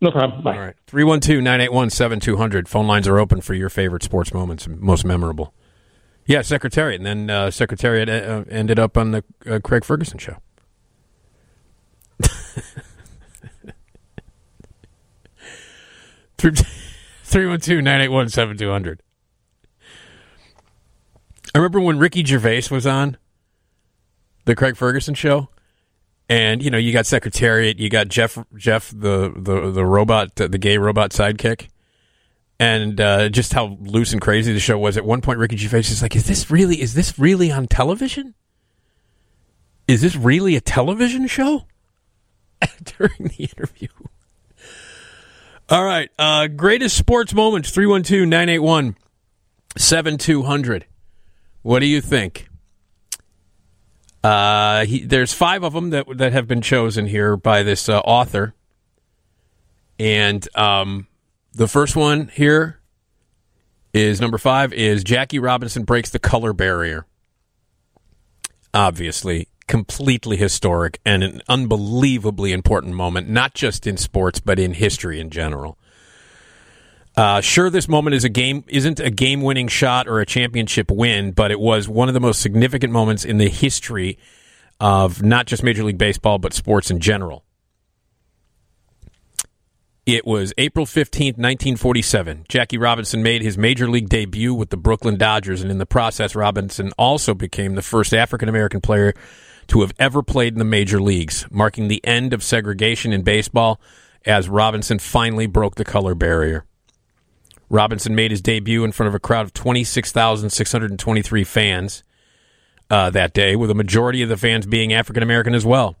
No problem. Bye. All right, 312-981-7200. Phone lines are open for your favorite sports moments, most memorable. Yeah, Secretariat, and then Secretariat ended up on the Craig Ferguson show. Through 312-981-7200. I remember when Ricky Gervais was on the Craig Ferguson show, and you know you got Secretariat, you got Jeff the robot, the gay robot sidekick, and just how loose and crazy the show was. At one point, Ricky Gervais is like, "Is this really on television? Is this really a television show?" During the interview. All right, greatest sports moments, 312-981-7200. What do you think? There's five of them that have been chosen here by this author. And the first one here is number five, is Jackie Robinson breaks the color barrier. Obviously, completely historic and an unbelievably important moment, not just in sports, but in history in general. Sure, this moment isn't a game-winning shot or a championship win, but it was one of the most significant moments in the history of not just Major League Baseball, but sports in general. It was April 15th, 1947. Jackie Robinson made his Major League debut with the Brooklyn Dodgers, and in the process, Robinson also became the first African-American player to have ever played in the major leagues, marking the end of segregation in baseball as Robinson finally broke the color barrier. Robinson made his debut in front of a crowd of 26,623 fans that day, with a majority of the fans being African-American as well.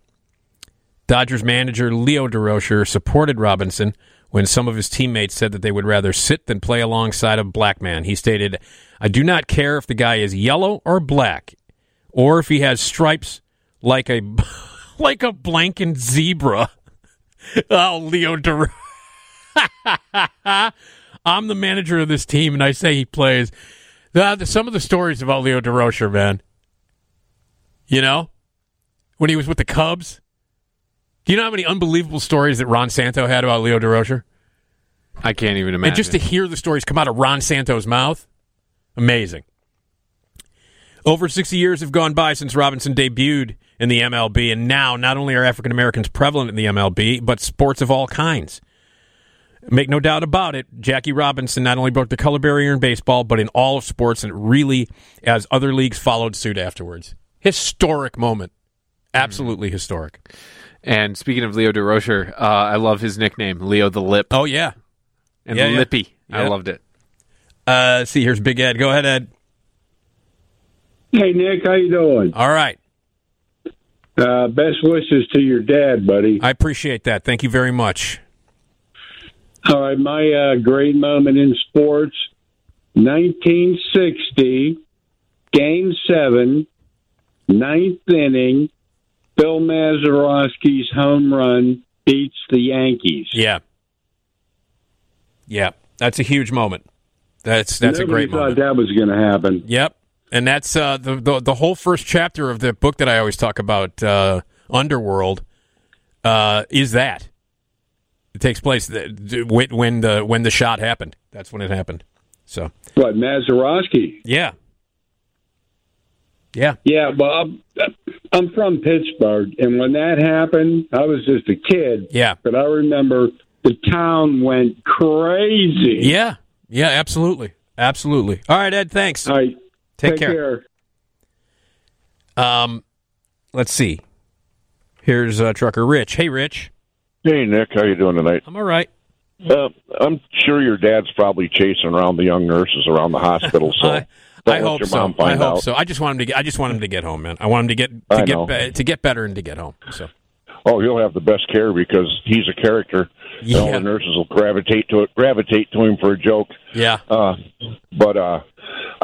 Dodgers manager Leo Durocher supported Robinson when some of his teammates said that they would rather sit than play alongside a black man. He stated, "I do not care if the guy is yellow or black, or if he has stripes like a blanking zebra." Oh, Leo Durocher. I'm the manager of this team, and I say he plays. Some of the stories about Leo Durocher, man. You know? When he was with the Cubs. Do you know how many unbelievable stories that Ron Santo had about Leo Durocher? I can't even imagine. And just to hear the stories come out of Ron Santo's mouth, amazing. Over 60 years have gone by since Robinson debuted in the MLB, and now not only are African Americans prevalent in the MLB, but sports of all kinds. Make no doubt about it, Jackie Robinson not only broke the color barrier in baseball, but in all of sports, and really, as other leagues followed suit afterwards. Historic moment. Absolutely historic. And speaking of Leo Durocher, I love his nickname, Leo the Lip. Oh, yeah. And yeah, Lippy. Yeah. I loved it. See, here's Big Ed. Go ahead, Ed. Hey, Nick. How you doing? All right. Best wishes to your dad, buddy. I appreciate that. Thank you very much. All right. My great moment in sports, 1960, Game 7, ninth inning. Bill Mazeroski's home run beats the Yankees. Yeah, that's a huge moment. That's a great moment. Nobody thought that was going to happen. Yep, and that's the whole first chapter of the book that I always talk about, Underworld, is that it takes place when the shot happened. That's when it happened. So what, Mazeroski? Yeah. Yeah, well, I'm from Pittsburgh, and when that happened, I was just a kid. Yeah. But I remember the town went crazy. Yeah, absolutely. Absolutely. All right, Ed, thanks. All right. Take care. Let's see. Here's Trucker Rich. Hey, Rich. Hey, Nick. How you doing tonight? I'm all right. I'm sure your dad's probably chasing around the young nurses around the hospital. So I hope so. I just want him to get home, man. I want him to get better and to get home. So. Oh, he'll have the best care because he's a character. Yeah. All the nurses will gravitate to him for a joke. Yeah. But I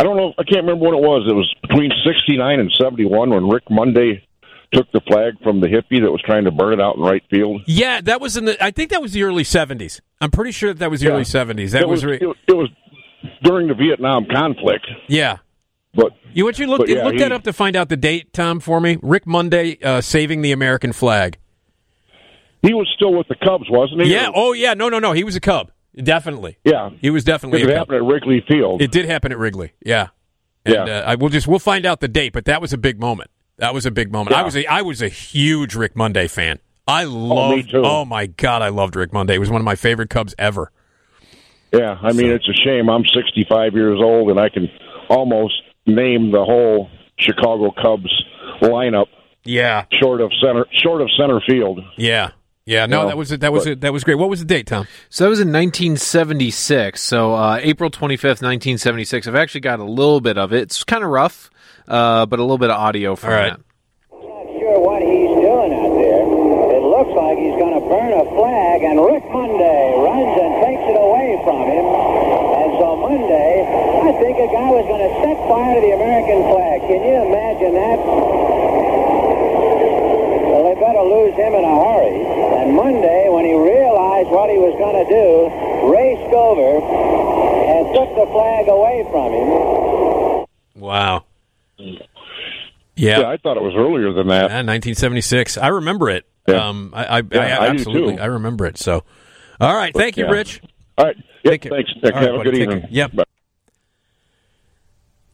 don't know. I can't remember when it was. It was between 69 and 71 when Rick Monday took the flag from the hippie that was trying to burn it out in right field. Yeah, that was I think that was the early 70s. I'm pretty sure that was the early 70s. It was during the Vietnam conflict. Yeah. But you look that up to find out the date, Tom, for me. Rick Monday saving the American flag. He was still with the Cubs, wasn't he? Yeah. Oh, yeah. No. He was a Cub. Definitely. Yeah. He was definitely a Cub. It happened at Wrigley Field. It did happen at Wrigley. Yeah. And, yeah. We'll find out the date, but that was a big moment. Yeah. I was a huge Rick Monday fan. Oh, my God, I loved Rick Monday. He was one of my favorite Cubs ever. Yeah. I mean, it's a shame. I'm 65 years old, and I can almost name the whole Chicago Cubs lineup. Yeah. Short of center field. Yeah. Yeah, no, that was great. What was the date, Tom? So that was in 1976. So April 25th, 1976. I've actually got a little bit of it. It's kind of rough, but a little bit of audio from that. I'm not sure what he's doing out there. It looks like he's going to burn a flag, and Rick Monday runs and takes it away from him. And so Monday, I think a guy was going to set fire to the American flag. Can you imagine that? They better lose him in a hurry. And Monday, when he realized what he was going to do, raced over and took the flag away from him. Wow. Yeah, I thought it was earlier than that. Yeah, 1976. I remember it. Yeah. I absolutely do too. I remember it. So, all right. Thank you, Rich. All right. Yeah, thanks. All right, have a good evening. Yep. Bye.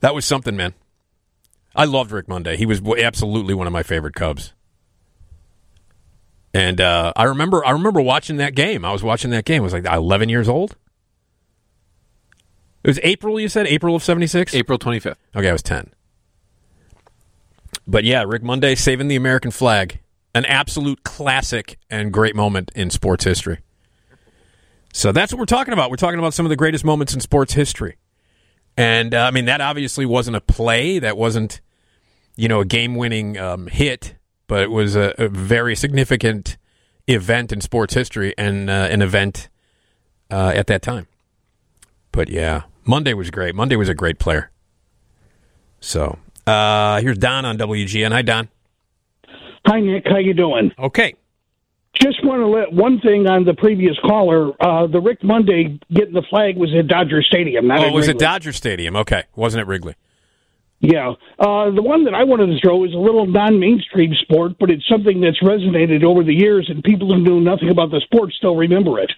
That was something, man. I loved Rick Monday. He was absolutely one of my favorite Cubs. And I remember watching that game. I was watching that game. I was like 11 years old. It was April, you said? April of 76? April 25th. Okay, I was 10. But yeah, Rick Monday saving the American flag. An absolute classic and great moment in sports history. So that's what we're talking about. We're talking about some of the greatest moments in sports history. And, I mean, that obviously wasn't a play. That wasn't, a game-winning hit. But it was a very significant event in sports history and an event at that time. But, yeah, Monday was great. Monday was a great player. So here's Don on WGN. Hi, Don. Hi, Nick. How you doing? Okay. Just want to let one thing on the previous caller. The Rick Monday getting the flag was at Dodger Stadium. Not at Wrigley. It was at Dodger Stadium. Okay. Wasn't at Wrigley. Yeah. The one that I wanted to throw is a little non-mainstream sport, but it's something that's resonated over the years, and people who knew nothing about the sport still remember it.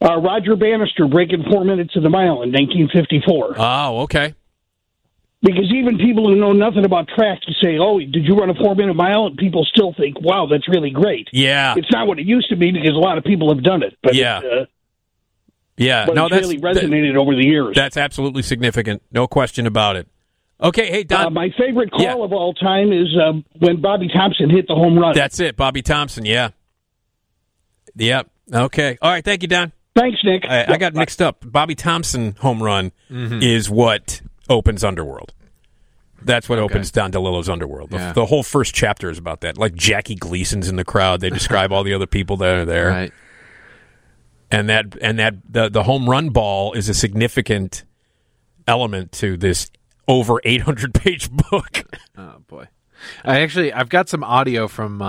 Roger Bannister breaking 4 minutes of the mile in 1954. Oh, okay. Because even people who know nothing about track say, oh, did you run a 4-minute mile? And people still think, wow, that's really great. Yeah. It's not what it used to be because a lot of people have done it. But yeah. It's really resonated over the years. That's absolutely significant. No question about it. Okay, hey, Don. My favorite call of all time is when Bobby Thompson hit the home run. That's it, Bobby Thompson, yeah. Yep, okay. All right, thank you, Don. Thanks, Nick. I got mixed up. Bobby Thompson home run is what opens Underworld. That's what opens Don DeLillo's Underworld. The whole first chapter is about that. Like Jackie Gleason's in the crowd. They describe all the other people that are there. Right. And the home run ball is a significant element to this over 800-page book. Oh, boy. I've got some audio from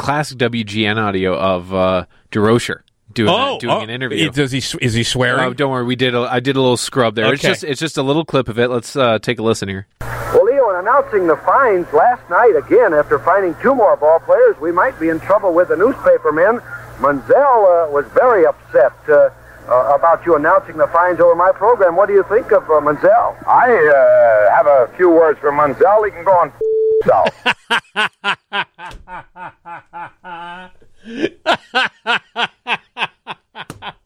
classic WGN audio of Durocher doing an interview. Is he swearing? Oh, don't worry. I did a little scrub there. Okay. It's just a little clip of it. Let's take a listen here. Well, Leo, in announcing the fines last night, again, after fining two more ball players, we might be in trouble with the newspaper men. Manziel was very upset about you announcing the fines over my program. What do you think of Manziel? I have a few words for Manziel. He can go on himself.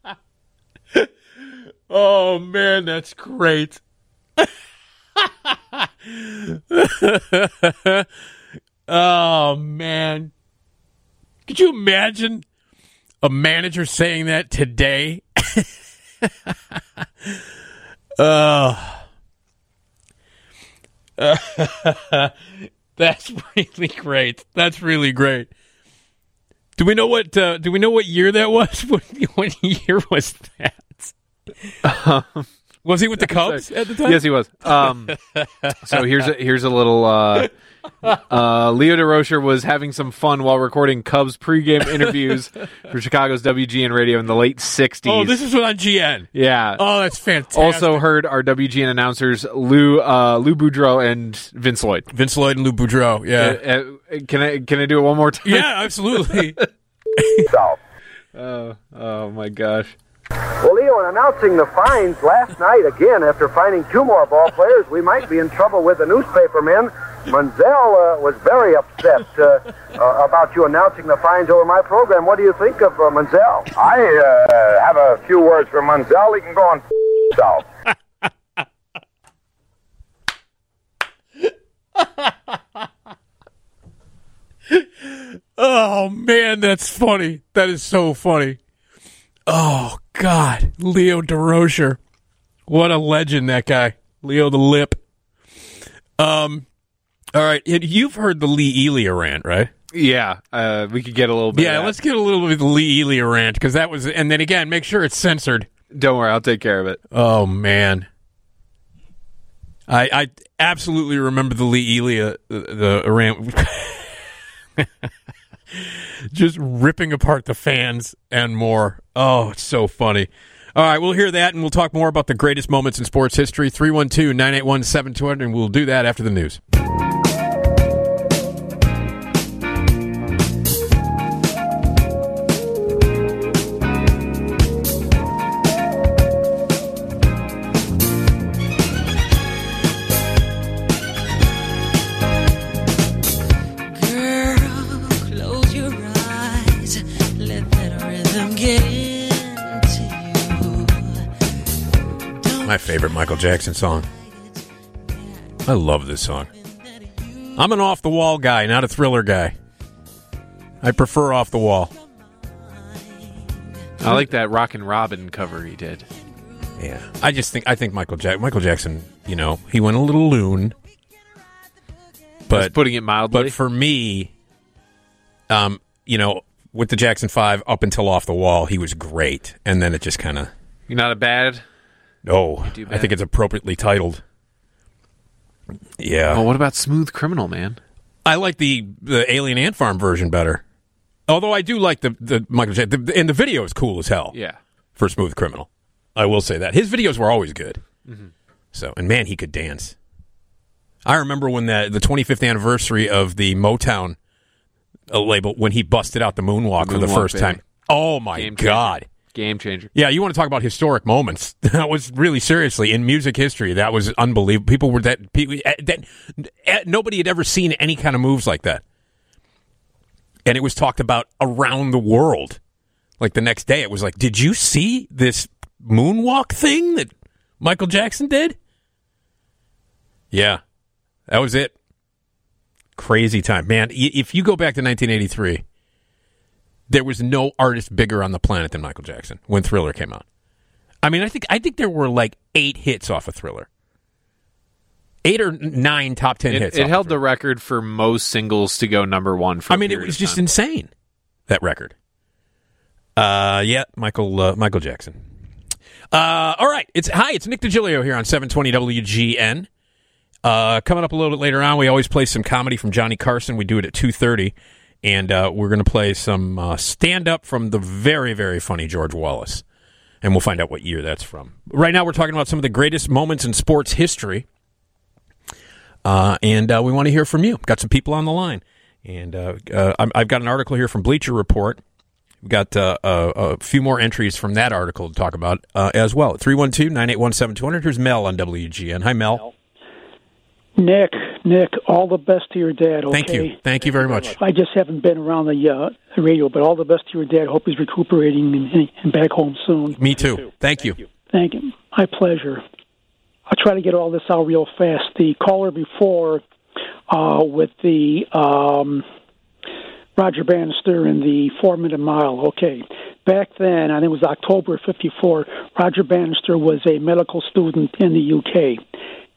man, that's great. Oh, man. Could you imagine a manager saying that today? That's really great. That's really great. Do we know what? Do we know what year that was? What year was that? Was he with the Cubs at the time? Yes, he was. So here's a little. Leo Durocher was having some fun while recording Cubs pregame interviews for Chicago's WGN radio in the late 60s. Oh, this is on GN. Yeah. Oh, that's fantastic. Also heard are WGN announcers Lou Boudreau and Vince Lloyd. Vince Lloyd and Lou Boudreau, yeah. Can I do it one more time? Yeah, absolutely. Oh, my gosh. Well, Leo, in announcing the fines last night, again, after finding two more ball players, we might be in trouble with the newspaper men. Manziel was very upset about you announcing the fines over my program. What do you think of Manziel? I have a few words for Manziel. He can go on himself. Oh, man, that's funny. That is so funny. Oh, God. Leo Durocher. What a legend, that guy. Leo the Lip. All right, you've heard the Lee Elia rant, right? Yeah, we could get a little bit. Yeah, let's get a little bit of the Lee Elia rant, because that was, and then again, make sure it's censored. Don't worry, I'll take care of it. Oh, man. I absolutely remember the Lee Elia the rant. Just ripping apart the fans and more. Oh, it's so funny. All right, we'll hear that, and we'll talk more about the greatest moments in sports history. 312-981-7200, and we'll do that after the news. My favorite Michael Jackson song. I love this song. I'm an off-the-wall guy, not a thriller guy. I prefer off-the-wall. I like that Rockin' Robin cover he did. Yeah. I think Michael Jackson, you know, he went a little loon. But just putting it mildly. But for me, you know, with the Jackson 5 up until Off the Wall, he was great. And then it just kind of... You're not a bad... No, I think it's appropriately titled. Yeah. Well, what about Smooth Criminal, man? I like the Alien Ant Farm version better. Although I do like the Michael Jackson. And the video is cool as hell. Yeah. For Smooth Criminal. I will say that. His videos were always good. Mm-hmm. So, and man, he could dance. I remember when the 25th anniversary of the Motown label, when he busted out the moonwalk for the first time. Oh, my God. Game changer. Yeah, you want to talk about historic moments. That was really, seriously, in music history, that was unbelievable. Nobody had ever seen any kind of moves like that. And it was talked about around the world. Like the next day, it was like, did you see this moonwalk thing that Michael Jackson did? Yeah, that was it. Crazy time. Man, if you go back to 1983... There was no artist bigger on the planet than Michael Jackson when Thriller came out. I mean, I think there were like 8 hits off of Thriller. 8 or 9 top 10 hits. It held the record for most singles to go number one for a period of time. I mean, it was just insane, that record. Yeah, Michael Jackson. All right. It's Nick DiGilio here on 720 WGN. Coming up a little bit later on, we always play some comedy from Johnny Carson. We do it at 2:30. And we're going to play some stand-up from the very, very funny George Wallace. And we'll find out what year that's from. Right now we're talking about some of the greatest moments in sports history. And we want to hear from you. Got some people on the line. And I've got an article here from Bleacher Report. We've got a few more entries from that article to talk about as well. 312-981-7200. Here's Mel on WGN. Hi, Mel. Nick, all the best to your dad, okay? Thank you very much. I just haven't been around the radio, but all the best to your dad. Hope he's recuperating and back home soon. Me too. Thank you. Thank you. My pleasure. I'll try to get all this out real fast. The caller before with the Roger Bannister and the 4-minute mile. Okay. Back then, I think it was October of 54, Roger Bannister was a medical student in the UK,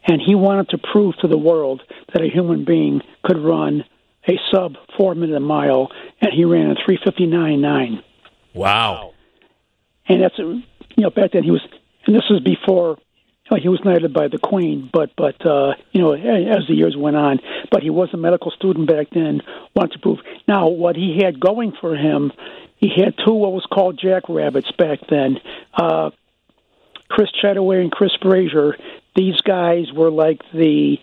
and he wanted to prove to the world that a human being could run a sub-4-minute mile, and he ran a 3:59.9. Wow. And that's, back then he was, and this was before, he was knighted by the Queen, but as the years went on, but he was a medical student back then, wanted to prove. Now, what he had going for him, he had two what was called jackrabbits back then, Chris Chataway and Chris Brazier. These guys were like the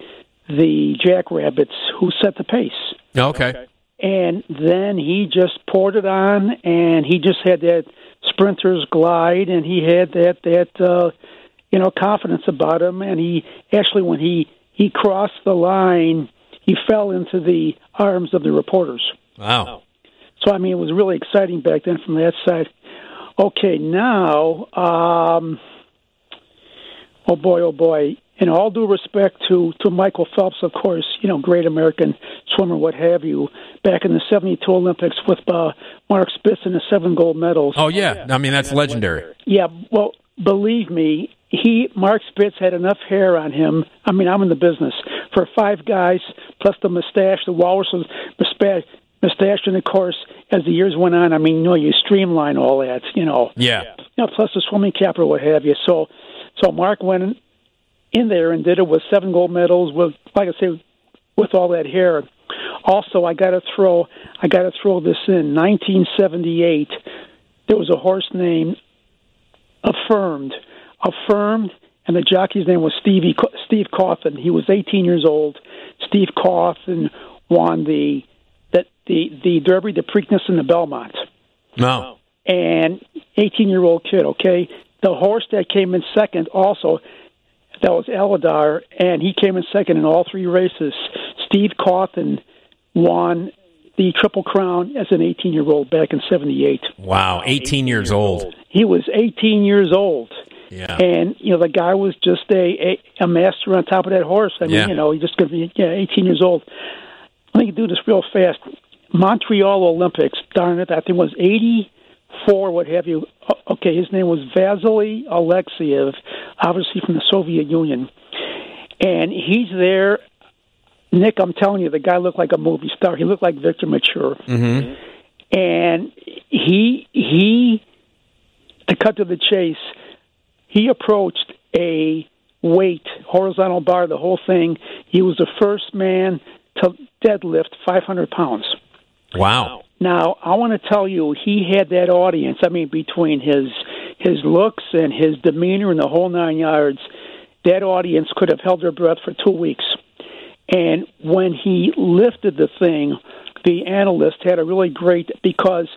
jackrabbits who set the pace. Okay. And then he just poured it on, and he just had that sprinter's glide, and he had that confidence about him. And he actually, when he crossed the line, he fell into the arms of the reporters. Wow. So, it was really exciting back then from that side. Okay, now, oh boy. In all due respect to Michael Phelps, of course, great American swimmer, what have you, back in the 1972 Olympics with Mark Spitz and the 7 gold medals. Oh, yeah. That's legendary. Yeah, well, believe me, Mark Spitz had enough hair on him. I'm in the business. For 5 guys, plus the mustache, the walrus mustache. And of course, as the years went on, you streamline all that, Yeah. Plus the swimming cap or what have you. So Mark went in there and did it with 7 gold medals. With, like I say, with all that hair. Also, I got to throw this in. 1978, there was a horse named Affirmed, and the jockey's name was Steve Cauthen. He was 18 years old. Steve Cauthen won the Derby, the Preakness, and the Belmont. No. And 18-year-old kid, okay? The horse that came in second also, that was Aladar, and he came in second in all 3 races. Steve Cauthen won the Triple Crown as an 18-year-old back in 78. Wow, 18 years old. He was 18 years old. Yeah. And, the guy was just a master on top of that horse. He just could be 18 years old. Let me do this real fast. Montreal Olympics, darn it, I think it was 84, what have you. Okay, his name was Vasily Alexeyev, obviously from the Soviet Union. And he's there. Nick, I'm telling you, the guy looked like a movie star. He looked like Victor Mature. Mm-hmm. And he, to cut to the chase, he approached a weight, horizontal bar, the whole thing. He was the first man to deadlift 500 pounds. Wow. Now, I want to tell you, he had that audience. Between his looks and his demeanor and the whole 9 yards, that audience could have held their breath for 2 weeks. And when he lifted the thing, the analyst had a really great, because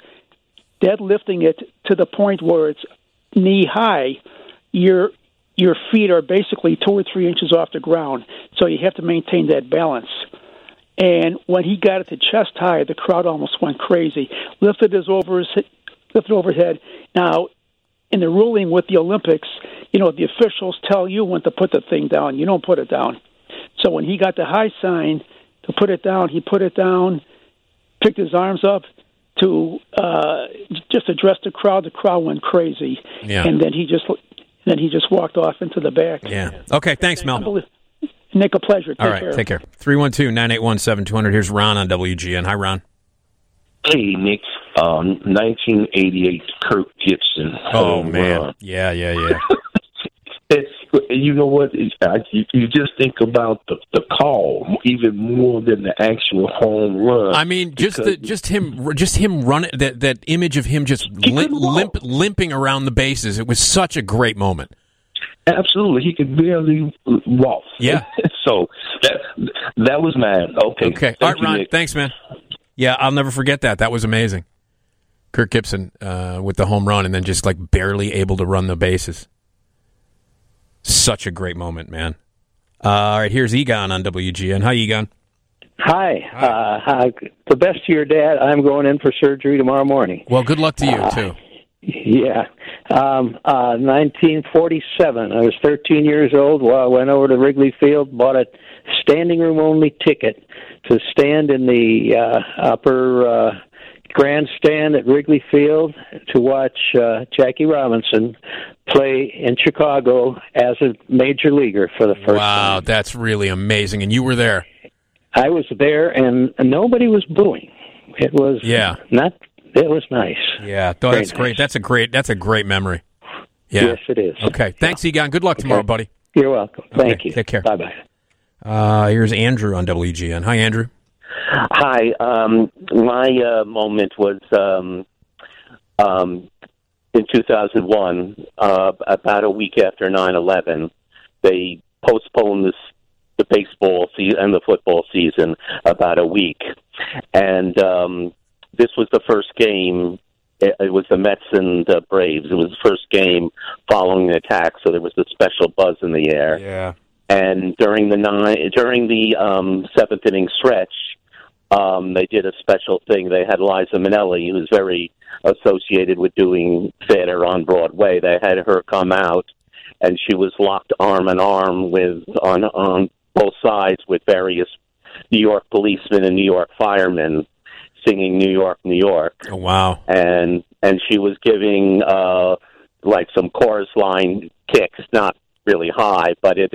deadlifting it to the point where it's knee high, your feet are basically 2 or 3 inches off the ground. So you have to maintain that balance. And when he got it to chest high, the crowd almost went crazy. Lifted over his head. Now, in the ruling with the Olympics, the officials tell you when to put the thing down. You don't put it down. So when he got the high sign to put it down, he put it down, picked his arms up to just address the crowd. The crowd went crazy, And then he just walked off into the back. Yeah. Okay. Thanks, Mel. Nick, a pleasure. All right, take care. 312-981-7200. Here's Ron on WGN. Hi, Ron. Hey, Nick. 1988, Kirk Gibson. Oh, man. Ron. Yeah. You know what? You just think about the call even more than the actual home run. Just him running, that image of him just limping around the bases. It was such a great moment. Absolutely, he could barely walk. Yeah, so that was mine. Okay. All right, Ron. Nick. Thanks, man. Yeah, I'll never forget that. That was amazing. Kirk Gibson with the home run, and then just like barely able to run the bases. Such a great moment, man. All right, here's Egon on WGN. Hi, Egon. Hi. Hi. The best to your dad. I'm going in for surgery tomorrow morning. Well, good luck to you too. Yeah, 1947. I was 13 years old. Well, I went over to Wrigley Field, bought a standing room only ticket to stand in the upper grandstand at Wrigley Field to watch Jackie Robinson play in Chicago as a major leaguer for the first time. Wow, that's really amazing. And you were there. I was there, and nobody was booing. It was It was nice. Yeah, that's nice. Great. That's a great memory. Yeah. Yes, it is. Okay, thanks, Egon. Good luck tomorrow, buddy. You're welcome. Thank you. Take care. Bye bye. Here's Andrew on WGN. Hi, Andrew. Hi. My moment was in 2001, about a week after 9/11. They postponed the baseball season and the football season about a week, and this was the first game. It was the Mets and the Braves. It was the first game following the attack, so there was a special buzz in the air. Yeah. And during the 7th inning stretch, they did a special thing. They had Liza Minnelli, who's very associated with doing theater on Broadway. They had her come out, and she was locked arm in arm with on both sides with various New York policemen and New York firemen, singing New York, New York. Oh, wow. And she was giving like some chorus line kicks, not really high, but it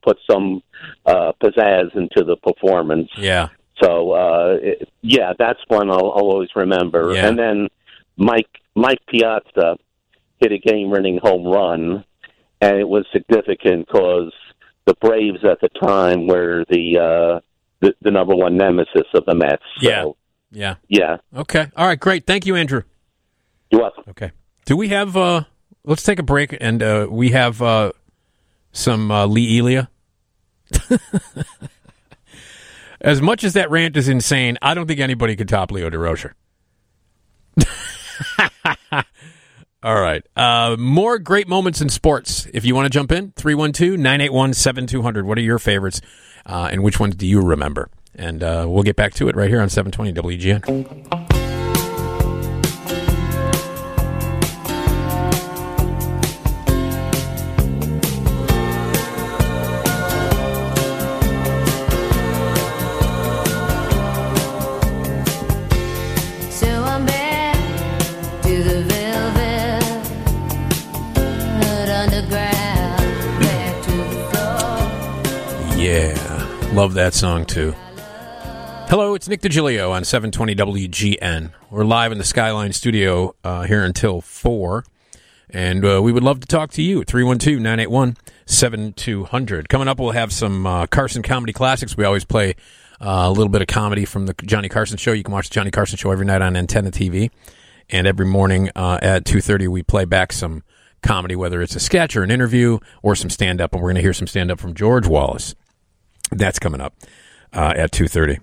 put some pizzazz into the performance. Yeah. So that's one I'll always remember. Yeah. And then Mike Piazza hit a game-winning home run, and it was significant because the Braves at the time were the number one nemesis of the Mets. So. Yeah. Yeah. Yeah. Okay. All right. Great. Thank you, Andrew. You're welcome. Okay. Do we have? Let's take a break, and we have some Lee Elia. As much as that rant is insane, I don't think anybody could top Leo Durocher. All right. More great moments in sports. If you want to jump in, 312-981-7200. What are your favorites, and which ones do you remember? And we'll get back to it right here on 720 WGN. Yeah, love that song too. Hello, it's Nick DiGilio on 720 WGN. We're live in the Skyline Studio here until 4, and we would love to talk to you at 312-981-7200. Coming up, we'll have some Carson Comedy Classics. We always play a little bit of comedy from the Johnny Carson Show. You can watch the Johnny Carson Show every night on Antenna TV, and every morning at 2:30 we play back some comedy, whether it's a sketch or an interview or some stand-up, and we're going to hear some stand-up from George Wallace. That's coming up at 2:30.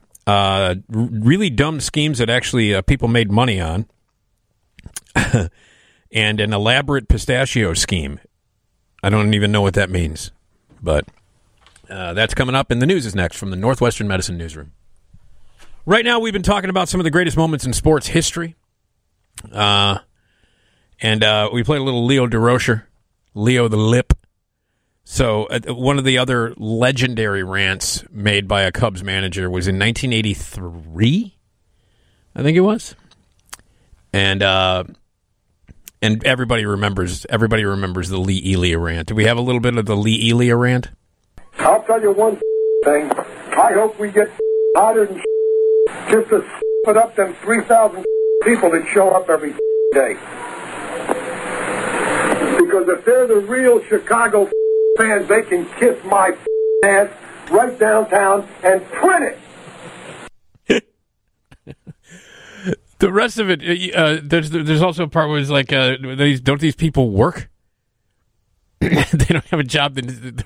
Really dumb schemes that actually people made money on, and an elaborate pistachio scheme. I don't even know what that means, but that's coming up, and the news is next from the Northwestern Medicine Newsroom. Right now, we've been talking about some of the greatest moments in sports history, and we played a little Leo Durocher, Leo the Lip. So one of the other legendary rants made by a Cubs manager was in 1983, I think it was, and everybody remembers the Lee Elia rant. Do we have a little bit of the Lee Elia rant? I'll tell you one thing. I hope we get hotter than just to put up them 3,000 people that show up every day, because if they're the real Chicago fans, they can kiss my ass right downtown and print it. The rest of it, there's also a part where it's like, don't these people work? They don't have a job, and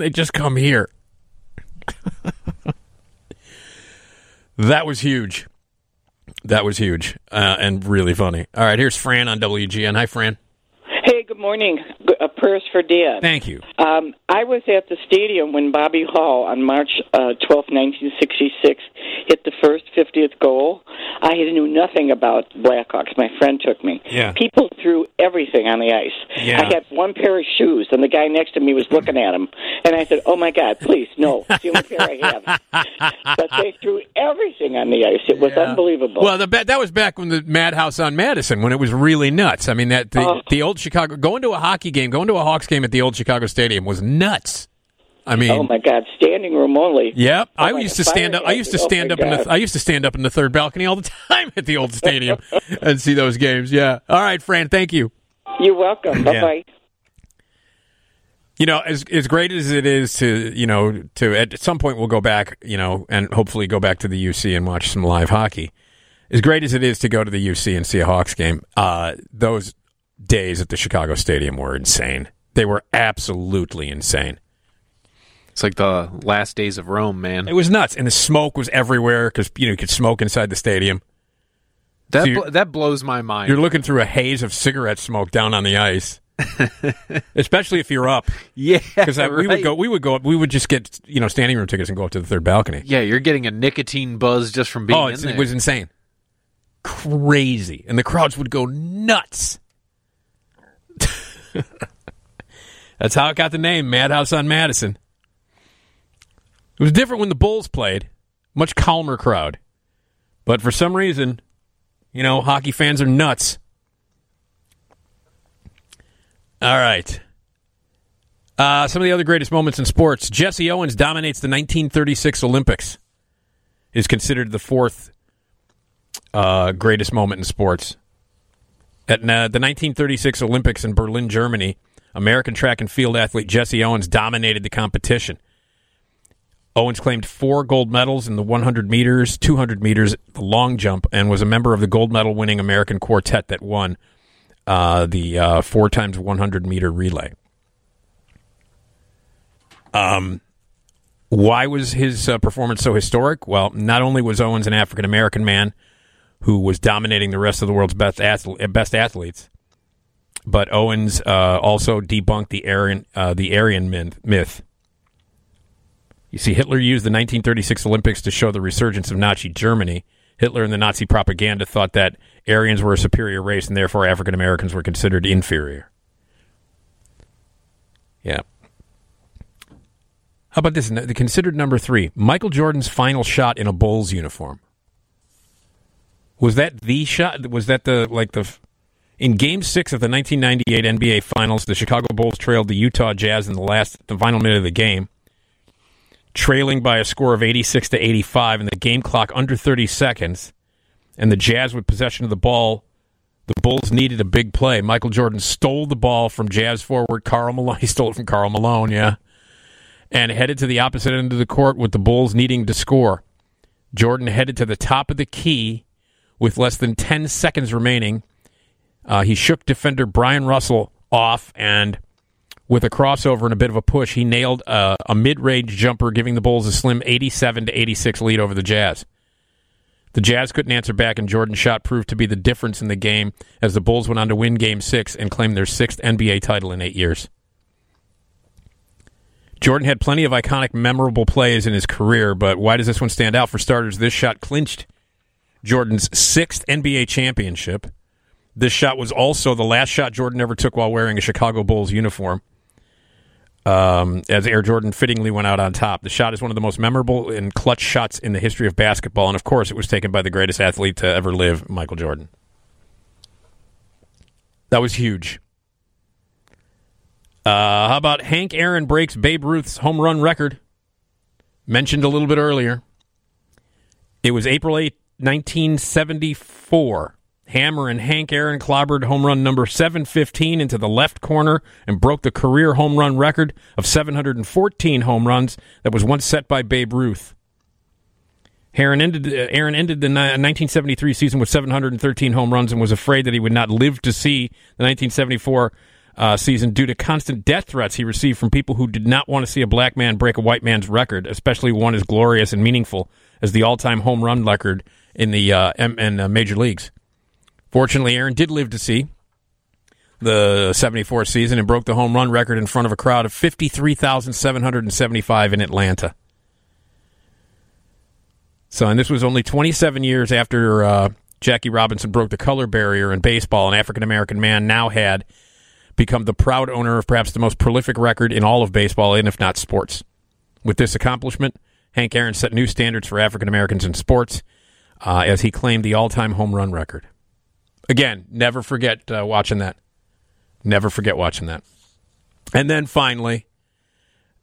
they just come here. That was huge. That was huge and really funny. All right, here's Fran on WGN. Hi, Fran. Hey, good Good morning. Prayers for Dad. Thank you. I was at the stadium when Bobby Hall, on March 12, 1966, hit the first 50th goal. I knew nothing about Blackhawks. My friend took me. Yeah. People threw everything on the ice. Yeah. I had one pair of shoes, and the guy next to me was looking at them. And I said, oh, my God, please, no. It's the only pair I have. But they threw everything on the ice. It was unbelievable. Well, that was back when the madhouse on Madison, when it was really nuts. I mean, the old Chicago, going to a hockey game, going to a Hawks game at the old Chicago Stadium was nuts. I mean, oh my God, standing room only. Yep, oh, I used to stand up. I used to stand up I used to stand up in the third balcony all the time at the old stadium and see those games. Yeah. All right, Fran. Thank you. You're welcome. Bye bye. Yeah. You know, as great as it is to, you know, to at some point we'll go back, you know, and hopefully go back to the UC and watch some live hockey. As great as it is to go to the UC and see a Hawks game, those days at the Chicago Stadium were insane. They were absolutely insane. It's like the last days of Rome, man. It was nuts, and the smoke was everywhere because, you know, you could smoke inside the stadium. That blows my mind. You're looking through a haze of cigarette smoke down on the ice. Especially if you're up, yeah. Because right. we would go up. We would just get, you know, standing room tickets and go up to the third balcony. Yeah, you're getting a nicotine buzz just from being in there. It was insane, crazy, and the crowds would go nuts. That's how it got the name, Madhouse on Madison. It was different when the Bulls played, much calmer crowd, but for some reason, you know, hockey fans are nuts. All right. Some of the other greatest moments in sports. Jesse Owens dominates the 1936 Olympics. Is considered the fourth greatest moment in sports. At the 1936 Olympics in Berlin, Germany, American track and field athlete Jesse Owens dominated the competition. Owens claimed 4 gold medals in the 100 meters, 200 meters, the long jump, and was a member of the gold medal-winning American quartet that won the 4x100-meter relay. Why was his performance so historic? Well, not only was Owens an African-American man who was dominating the rest of the world's best athletes, but Owens also debunked the Aryan myth. You see, Hitler used the 1936 Olympics to show the resurgence of Nazi Germany. Hitler and the Nazi propaganda thought that Aryans were a superior race and therefore African Americans were considered inferior. Yeah. How about this? Considered number 3, Michael Jordan's final shot in a Bulls uniform. Was that the shot? Was that in Game 6 of the 1998 NBA Finals, the Chicago Bulls trailed the Utah Jazz in the final minute of the game, trailing by a score of 86-85, and the game clock under 30 seconds, and the Jazz with possession of the ball. The Bulls needed a big play. Michael Jordan stole the ball from Jazz forward Karl Malone. He stole it from Karl Malone, yeah, and headed to the opposite end of the court with the Bulls needing to score. Jordan headed to the top of the key with less than 10 seconds remaining. He shook defender Brian Russell off, and with a crossover and a bit of a push, he nailed a mid-range jumper, giving the Bulls a slim 87-86 lead over the Jazz. The Jazz couldn't answer back, and Jordan's shot proved to be the difference in the game as the Bulls went on to win Game 6 and claim their 6th NBA title in 8 years. Jordan had plenty of iconic, memorable plays in his career, but why does this one stand out? For starters, this shot clinched Jordan's 6th NBA championship. This shot was also the last shot Jordan ever took while wearing a Chicago Bulls uniform. As Air Jordan fittingly went out on top. The shot is one of the most memorable and clutch shots in the history of basketball, and of course it was taken by the greatest athlete to ever live, Michael Jordan. That was huge. How about Hank Aaron breaks Babe Ruth's home run record? Mentioned a little bit earlier. It was April 8, 1974. Hammer and Hank Aaron clobbered home run number 715 into the left corner and broke the career home run record of 714 home runs that was once set by Babe Ruth. Aaron ended the 1973 season with 713 home runs and was afraid that he would not live to see the 1974 season due to constant death threats he received from people who did not want to see a black man break a white man's record, especially one as glorious and meaningful as the all-time home run record in the major leagues. Fortunately, Aaron did live to see the 74 season and broke the home run record in front of a crowd of 53,775 in Atlanta. So, and this was only 27 years after Jackie Robinson broke the color barrier in baseball. An African-American man now had become the proud owner of perhaps the most prolific record in all of baseball, and if not sports. With this accomplishment, Hank Aaron set new standards for African-Americans in sports as he claimed the all-time home run record. Again, never forget watching that. Never forget watching that. And then finally,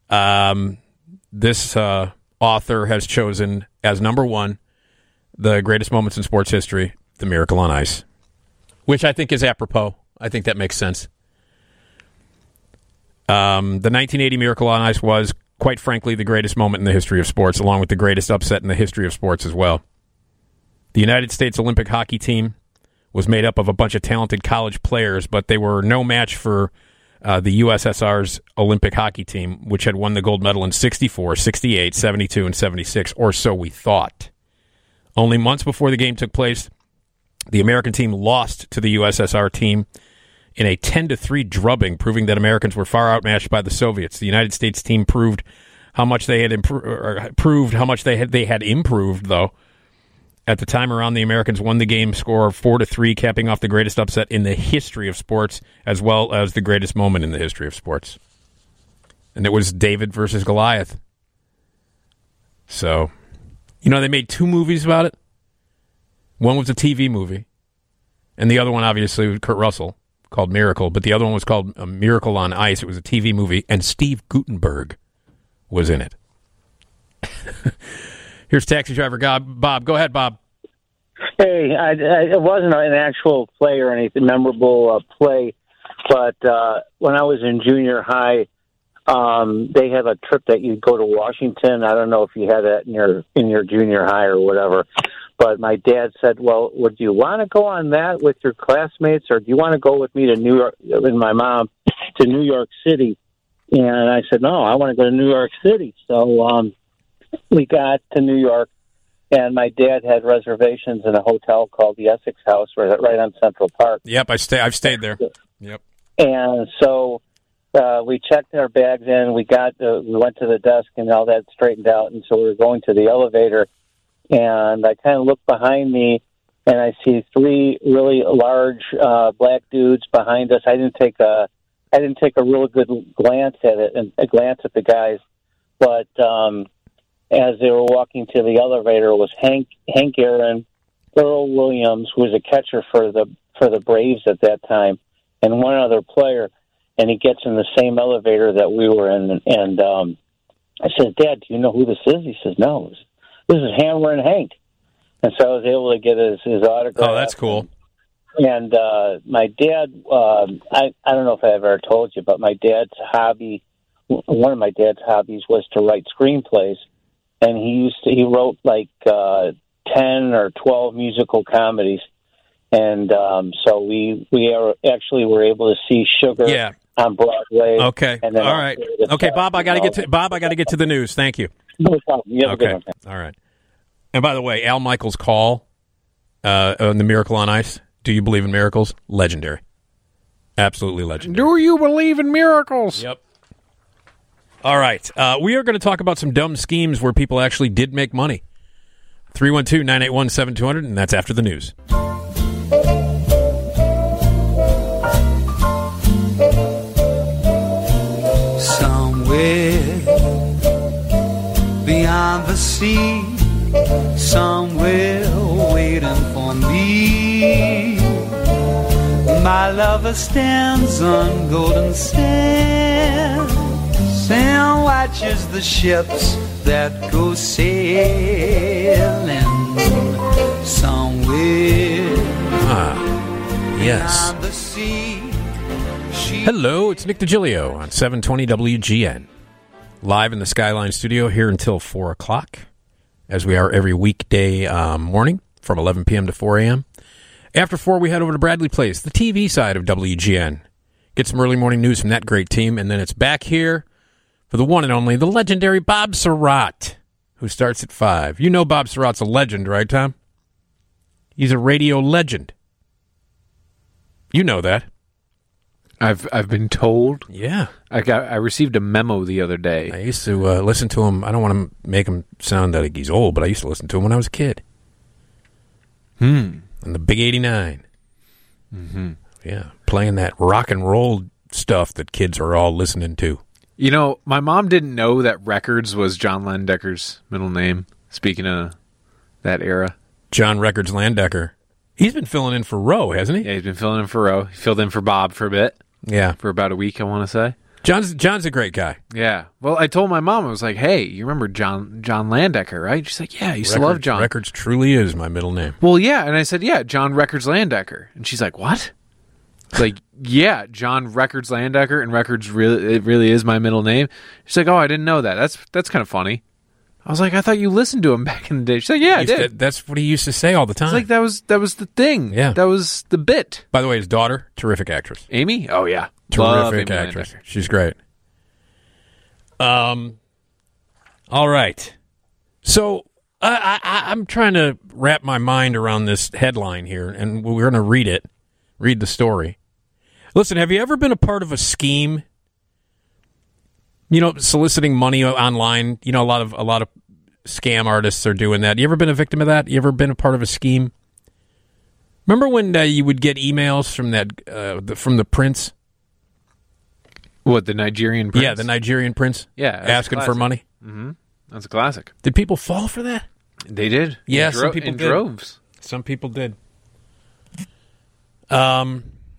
this author has chosen as number one the greatest moments in sports history, the Miracle on Ice, which I think is apropos. I think that makes sense. The 1980 Miracle on Ice was, quite frankly, the greatest moment in the history of sports, along with the greatest upset in the history of sports as well. The United States Olympic hockey team was made up of a bunch of talented college players, but they were no match for the USSR's Olympic hockey team, which had won the gold medal in 64, 68, 72, and 76, or so we thought. Only months before the game took place, the American team lost to the USSR team in a 10-3 drubbing, proving that Americans were far outmatched by the Soviets. The United States team proved how much they had improved, though. At the time around, the Americans won the game score 4-3, capping off the greatest upset in the history of sports, as well as the greatest moment in the history of sports. And it was David versus Goliath. So, you know, they made two movies about it. One was a TV movie, and the other one, obviously, was Kurt Russell, called Miracle, but the other one was called A Miracle on Ice. It was a TV movie, and Steve Guttenberg was in it. Here's taxi driver Bob. Go ahead, Bob. Hey, it wasn't an actual play or anything, memorable play, but when I was in junior high, they had a trip that you'd go to Washington. I don't know if you had that in your junior high or whatever, but my dad said, well, would you want to go on that with your classmates, or do you want to go with me to New York, and my mom, to New York City? And I said, no, I want to go to New York City. So, we got to New York, and my dad had reservations in a hotel called the Essex House, right on Central Park. Yep, I've stayed there. Yep. And so we checked our bags in. We went to the desk, and all that straightened out. And so we were going to the elevator, and I kind of looked behind me, and I see three really large black dudes behind us. I didn't take a real good glance at it, and a glance at the guys, but. As they were walking to the elevator, was Hank Aaron, Earl Williams, who was a catcher for the Braves at that time, and one other player. And he gets in the same elevator that we were in. And I said, Dad, do you know who this is? He says, no, this is Hammer and Hank. And so I was able to get his autograph. Oh, that's cool. And my dad, I don't know if I ever told you, but one of my dad's hobbies was to write screenplays. And he wrote like 10 or 12 musical comedies. And so we actually were able to see Sugar on Broadway. Okay. And then all right. Okay, Bob, I got to get to the news. Thank you. No problem. You have a good one. All right. And by the way, Al Michaels' call on the Miracle on Ice, do you believe in miracles? Legendary. Absolutely legendary. Do you believe in miracles? Yep. All right. We are going to talk about some dumb schemes where people actually did make money. 312-981-7200, and that's after the news. Somewhere beyond the sea, somewhere waiting for me, my lover stands on golden sands and watches the ships that go sailing somewhere. Yes. The sea, hello, it's Nick DeGilio on 720 WGN. Live in the Skyline Studio here until 4 o'clock, as we are every weekday morning from 11 p.m. to 4 a.m. After 4, we head over to Bradley Place, the TV side of WGN. Get some early morning news from that great team, and then it's back here for the one and only, the legendary Bob Surratt, who starts at 5. You know Bob Surratt's a legend, right, Tom? He's a radio legend. You know that. I've been told. Yeah. I received a memo the other day. I used to listen to him. I don't want to make him sound like he's old, but I used to listen to him when I was a kid. Hmm. On the Big 89. Mm-hmm. Yeah. Playing that rock and roll stuff that kids are all listening to. You know, my mom didn't know that Records was John Landecker's middle name. Speaking of that era. John Records Landecker. He's been filling in for Roe, hasn't he? Yeah, he's been filling in for Roe. He filled in for Bob for a bit. Yeah. For about a week, I want to say. John's a great guy. Yeah. Well, I told my mom, I was like, hey, you remember John Landecker, right? She's like, yeah, I used to love John. Records truly is my middle name. Well, yeah. And I said, yeah, John Records Landecker. And she's like, what? It's like, yeah, John Records Landecker, and Records really is my middle name. She's like, oh, I didn't know that. That's kind of funny. I was like, I thought you listened to him back in the day. She's like, yeah, I did. That's what he used to say all the time. It's like, that was the thing. Yeah. That was the bit. By the way, his daughter, terrific actress. Amy? Oh, yeah. Terrific actress. Landecker. She's great. All right. So, I'm trying to wrap my mind around this headline here, and we're going to read it. Read the story. Listen, have you ever been a part of a scheme? You know, soliciting money online. You know, a lot of scam artists are doing that. You ever been a victim of that? You ever been a part of a scheme? Remember when you would get emails from that from the prince? What, the Nigerian prince? Yeah, the Nigerian prince. Yeah, asking for money. Mm-hmm. That's a classic. Did people fall for that? They did. Yeah, some people did. In droves. Some people did.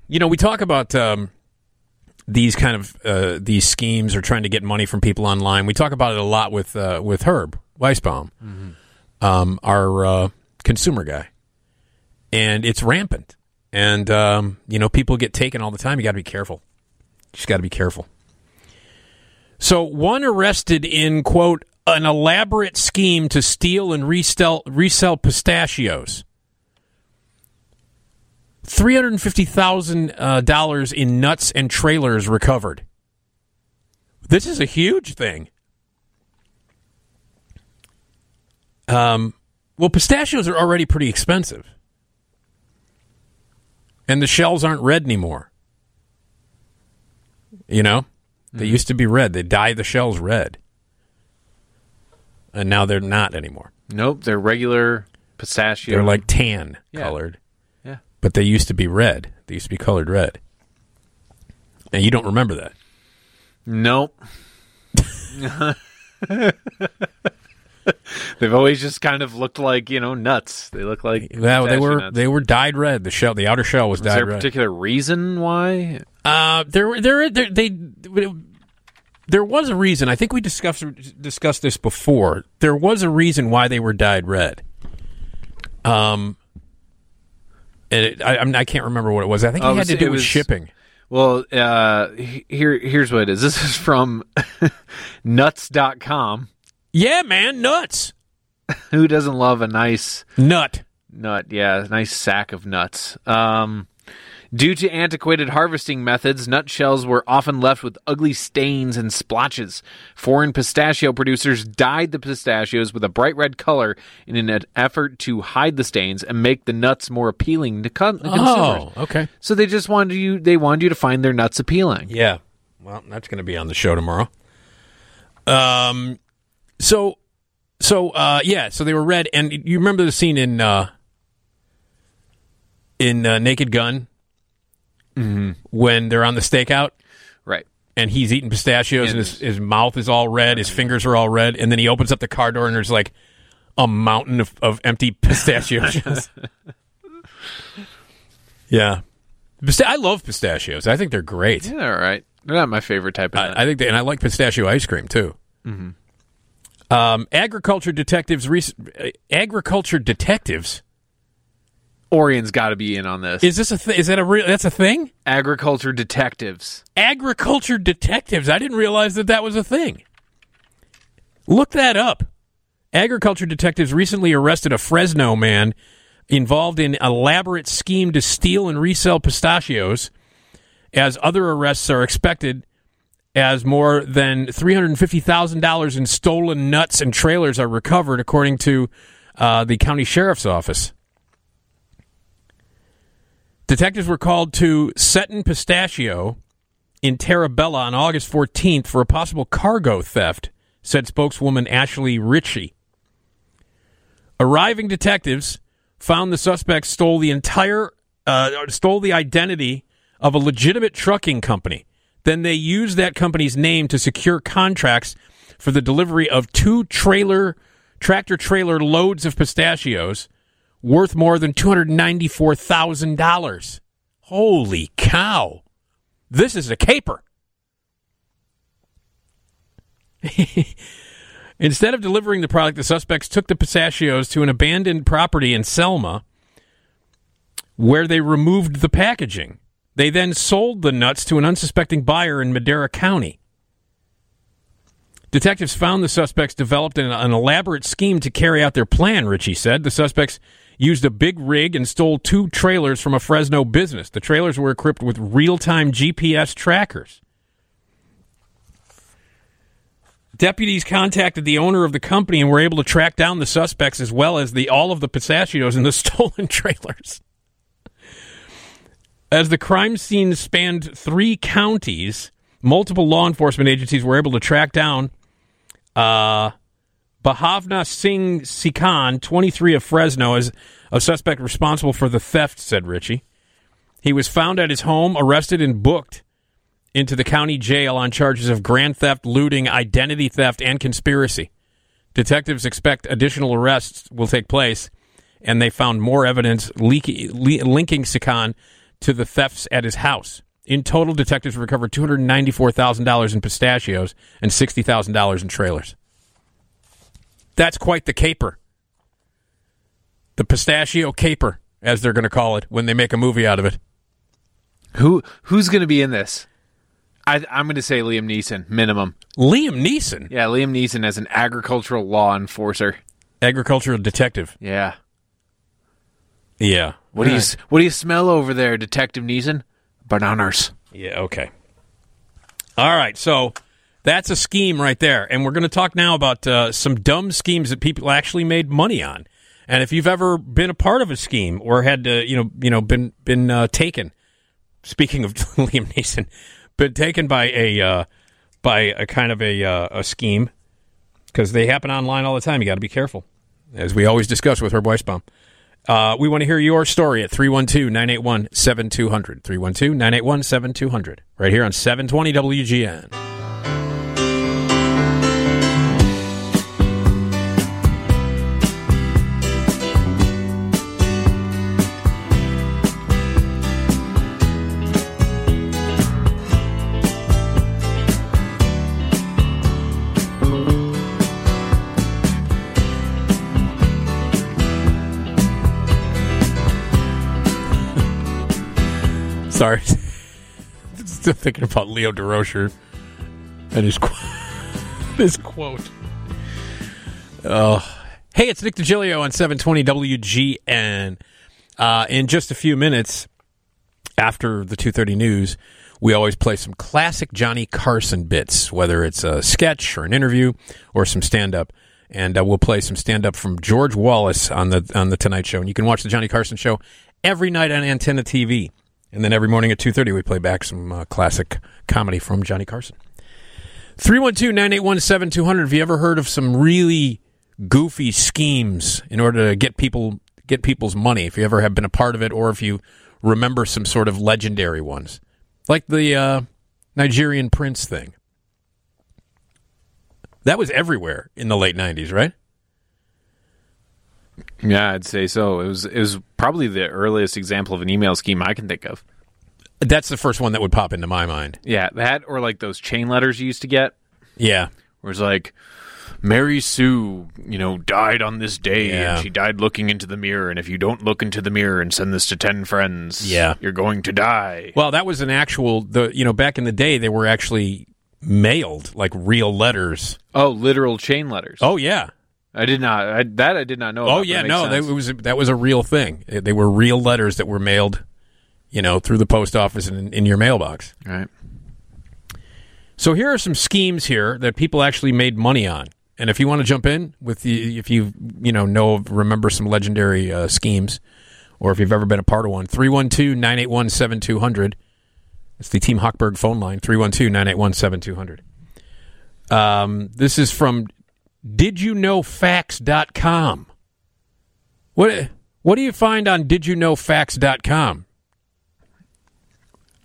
You know, we talk about these kind of these schemes or trying to get money from people online. We talk about it a lot with Herb Weisbaum, mm-hmm. Our consumer guy, and it's rampant. And you know, people get taken all the time. You got to be careful. Just got to be careful. So one arrested in quote an elaborate scheme to steal and resell pistachios. $350,000 in nuts and trailers recovered. This is a huge thing. Well, pistachios are already pretty expensive. And the shells aren't red anymore. You know? They mm-hmm. used to be red. They dye the shells red. And now they're not anymore. Nope, they're regular pistachio. They're like tan colored. But they used to be red. They used to be colored red. And you don't remember that. Nope. They've always just kind of looked like, you know, nuts. They look like nuts. They were dyed red. The outer shell was dyed red. Is there a particular reason why? There was a reason. I think we discussed this before. There was a reason why they were dyed red. And I can't remember what it was. I think it had to do with shipping. Well, here's what it is. This is from nuts.com. Yeah, man, nuts. Who doesn't love a nice... Nut, yeah, a nice sack of nuts. Due to antiquated harvesting methods, nut shells were often left with ugly stains and splotches. Foreign pistachio producers dyed the pistachios with a bright red color in an effort to hide the stains and make the nuts more appealing to consumers. Oh, okay. So they just wanted you to find their nuts appealing. Yeah. Well, that's going to be on the show tomorrow. So they were red, and you remember the scene in Naked Gun? Mm-hmm. When they're on the stakeout, right? And he's eating pistachios, and his mouth is all red, his fingers are all red, and then he opens up the car door, and there's like a mountain of empty pistachios. Yeah, I love pistachios. I think they're great. Yeah, they're all right. They're not my favorite type of nut. I think, and I like pistachio ice cream too. Mm-hmm. Agriculture detectives. Orion's got to be in on this. Is this a thing? Is that a real? That's a thing. Agriculture detectives. I didn't realize that was a thing. Look that up. Agriculture detectives recently arrested a Fresno man involved in elaborate scheme to steal and resell pistachios. As other arrests are expected, as more than $350,000 in stolen nuts and trailers are recovered, according to the county sheriff's office. Detectives were called to Seton Pistachio in Terrabella on August 14th for a possible cargo theft, said spokeswoman Ashley Ritchie. Arriving detectives found the suspect stole the entire stole the identity of a legitimate trucking company. Then they used that company's name to secure contracts for the delivery of two tractor-trailer loads of pistachios worth more than $294,000. Holy cow. This is a caper. Instead of delivering the product, the suspects took the pistachios to an abandoned property in Selma where they removed the packaging. They then sold the nuts to an unsuspecting buyer in Madera County. Detectives found the suspects developed an elaborate scheme to carry out their plan, Ritchie said. The suspects used a big rig and stole two trailers from a Fresno business. The trailers were equipped with real-time GPS trackers. Deputies contacted the owner of the company and were able to track down the suspects as well as all of the pistachios in the stolen trailers. As the crime scene spanned three counties, multiple law enforcement agencies were able to track down Bhavna Singh Sikhan, 23 of Fresno, as a suspect responsible for the theft, said Ritchie. He was found at his home, arrested and booked into the county jail on charges of grand theft, looting, identity theft, and conspiracy. Detectives expect additional arrests will take place, and they found more evidence linking Sikhan to the thefts at his house. In total, detectives recovered $294,000 in pistachios and $60,000 in trailers. That's quite the caper. The pistachio caper, as they're going to call it when they make a movie out of it. Who's going to be in this? I'm going to say Liam Neeson, minimum. Liam Neeson? Yeah, Liam Neeson as an agricultural law enforcer. Agricultural detective. Yeah. Yeah. What do you smell over there, Detective Neeson? Bananas. Yeah, okay. All right, so that's a scheme right there. And we're going to talk now about some dumb schemes that people actually made money on. And if you've ever been a part of a scheme or had been taken, speaking of Liam Neeson, been taken by a kind of a scheme, because they happen online all the time. You got to be careful, as we always discuss with Herb Weisbaum. We want to hear your story at 312-981-7200. 312-981-7200. Right here on 720 WGN. Sorry, still thinking about Leo Durocher and his quote. Hey, it's Nick DiGilio on 720 WGN. In just a few minutes, after the 2:30 news, we always play some classic Johnny Carson bits, whether it's a sketch or an interview or some stand-up. And we'll play some stand-up from George Wallace on the Tonight Show. And you can watch the Johnny Carson Show every night on Antenna TV. And then every morning at 2:30, we play back some classic comedy from Johnny Carson. 312-981-7200. Have you ever heard of some really goofy schemes in order to get people's money? If you ever have been a part of it, or if you remember some sort of legendary ones, like the Nigerian prince thing, that was everywhere in the late '90s, right? Yeah, I'd say so. It was probably the earliest example of an email scheme I can think of. That's the first one that would pop into my mind. Yeah, that or like those chain letters you used to get. Yeah. Where it's like, Mary Sue, died on this day, and she died looking into the mirror, and if you don't look into the mirror and send this to 10 friends, you're going to die. Well, that was an actual, back in the day, they were actually mailed, like real letters. Oh, literal chain letters. Oh, yeah. I did not know about. Oh, yeah, no, that was a real thing. They were real letters that were mailed, through the post office and in your mailbox. All right. So here are some schemes here that people actually made money on. And if you want to jump in with remember some legendary schemes, or if you've ever been a part of one, 312-981-7200. It's the Team Hochberg phone line, 312-981-7200. This is from didyouknowfacts.com. What do you find on didyouknowfacts.com?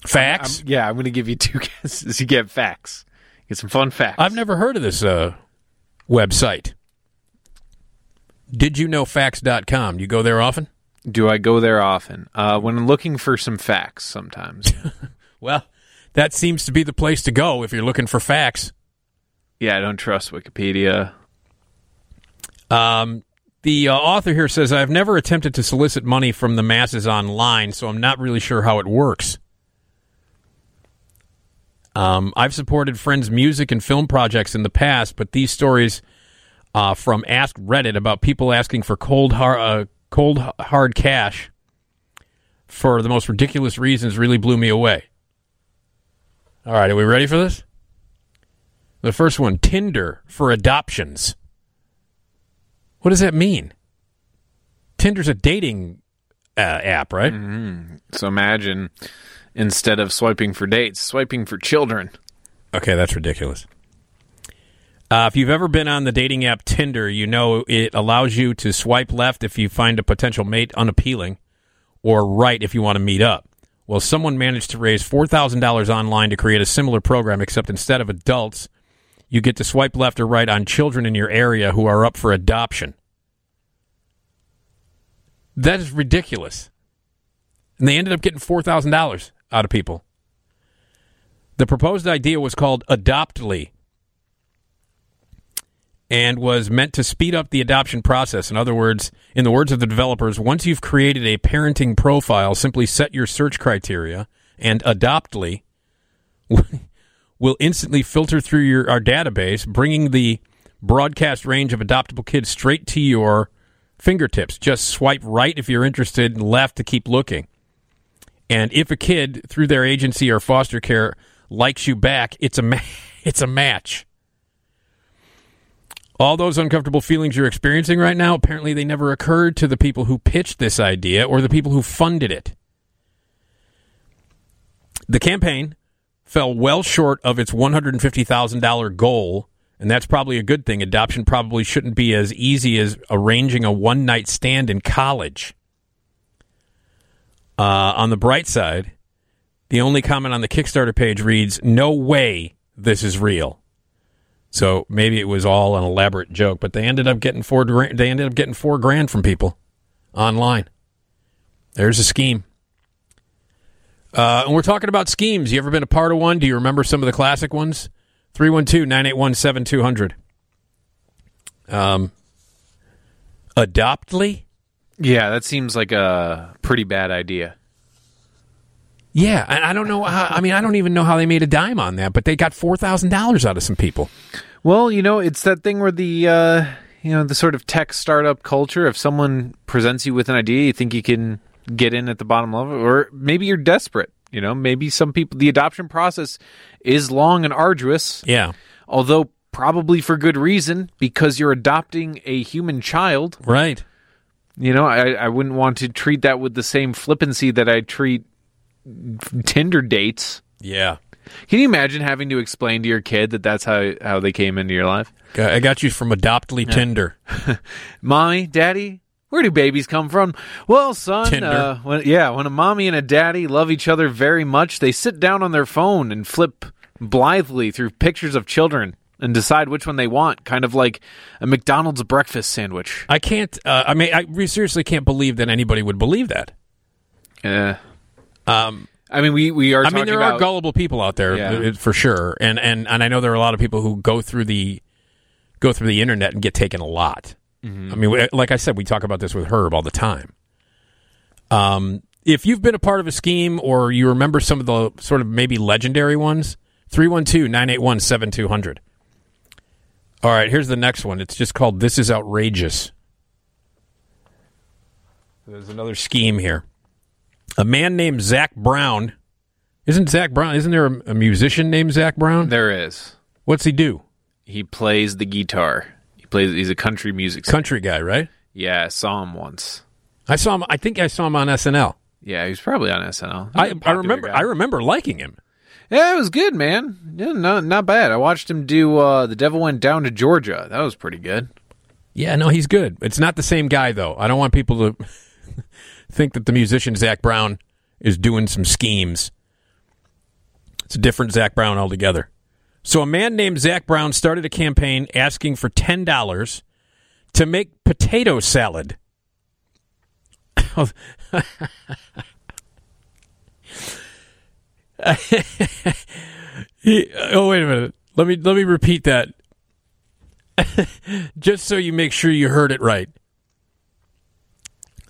Facts? I'm going to give you two guesses. You get facts. Get some fun facts. I've never heard of this website. Didyouknowfacts.com. You go there often? Do I go there often? When I'm looking for some facts sometimes. Well, that seems to be the place to go if you're looking for facts. Yeah, I don't trust Wikipedia. The author here says, I've never attempted to solicit money from the masses online, so I'm not really sure how it works. I've supported friends' music and film projects in the past, but these stories from Ask Reddit about people asking for cold hard cash for the most ridiculous reasons really blew me away. All right, are we ready for this? The first one, Tinder for adoptions. What does that mean? Tinder's a dating app, right? Mm-hmm. So imagine, instead of swiping for dates, swiping for children. Okay, that's ridiculous. If you've ever been on the dating app Tinder, you know it allows you to swipe left if you find a potential mate unappealing, or right if you want to meet up. Well, someone managed to raise $4,000 online to create a similar program, except instead of adults, you get to swipe left or right on children in your area who are up for adoption. That is ridiculous. And they ended up getting $4,000 out of people. The proposed idea was called Adoptly and was meant to speed up the adoption process. In other words, in the words of the developers, once you've created a parenting profile, simply set your search criteria and Adoptly will instantly filter through our database, bringing the broadcast range of adoptable kids straight to your fingertips. Just swipe right if you're interested and left to keep looking. And if a kid, through their agency or foster care, likes you back, it's a match. All those uncomfortable feelings you're experiencing right now, apparently they never occurred to the people who pitched this idea or the people who funded it. The campaign fell well short of its $150,000 goal, and that's probably a good thing. Adoption probably shouldn't be as easy as arranging a one-night stand in college. On the bright side, the only comment on the Kickstarter page reads, "No way this is real." So maybe it was all an elaborate joke, but they ended up getting $4,000 from people online. There's a scheme. And we're talking about schemes. You ever been a part of one? Do you remember some of the classic ones? 312-981-7200. Adoptly? Yeah, that seems like a pretty bad idea. Yeah, and I don't know how, I don't even know how they made a dime on that, but they got $4,000 out of some people. Well, it's that thing where the, the sort of tech startup culture, if someone presents you with an idea, you think you can get in at the bottom level, or maybe you're desperate. Maybe some people, the adoption process is long and arduous. Yeah. Although probably for good reason, because you're adopting a human child. Right. I wouldn't want to treat that with the same flippancy that I treat Tinder dates. Yeah. Can you imagine having to explain to your kid that that's how they came into your life? I got you from Adoptly Tinder. Mommy, Daddy, where do babies come from? Well, son, when a mommy and a daddy love each other very much, they sit down on their phone and flip blithely through pictures of children and decide which one they want, kind of like a McDonald's breakfast sandwich. I can't, I seriously can't believe that anybody would believe that. Yeah. We are talking about... there are gullible people out there, yeah, for sure, and I know there are a lot of people who go through the internet and get taken a lot. Mm-hmm. Like I said, we talk about this with Herb all the time. If you've been a part of a scheme or you remember some of the sort of maybe legendary ones, 312-981-7200. All right, here's the next one. It's just called This Is Outrageous. There's another scheme here. A man named Zach Brown. Isn't there a musician named Zach Brown? There is. What's he do? He plays the guitar. He's a country music singer. Country guy, right? Yeah, I saw him once. I saw him on SNL. Yeah, he was probably on SNL. I remember liking him. Yeah, it was good, man. Yeah, not bad. I watched him do The Devil Went Down to Georgia. That was pretty good. Yeah, no, he's good. It's not the same guy, though. I don't want people to think that the musician Zac Brown is doing some schemes. It's a different Zac Brown altogether. So a man named Zac Brown started a campaign asking for $10 to make potato salad. Wait a minute. Let me repeat that. Just so you make sure you heard it right.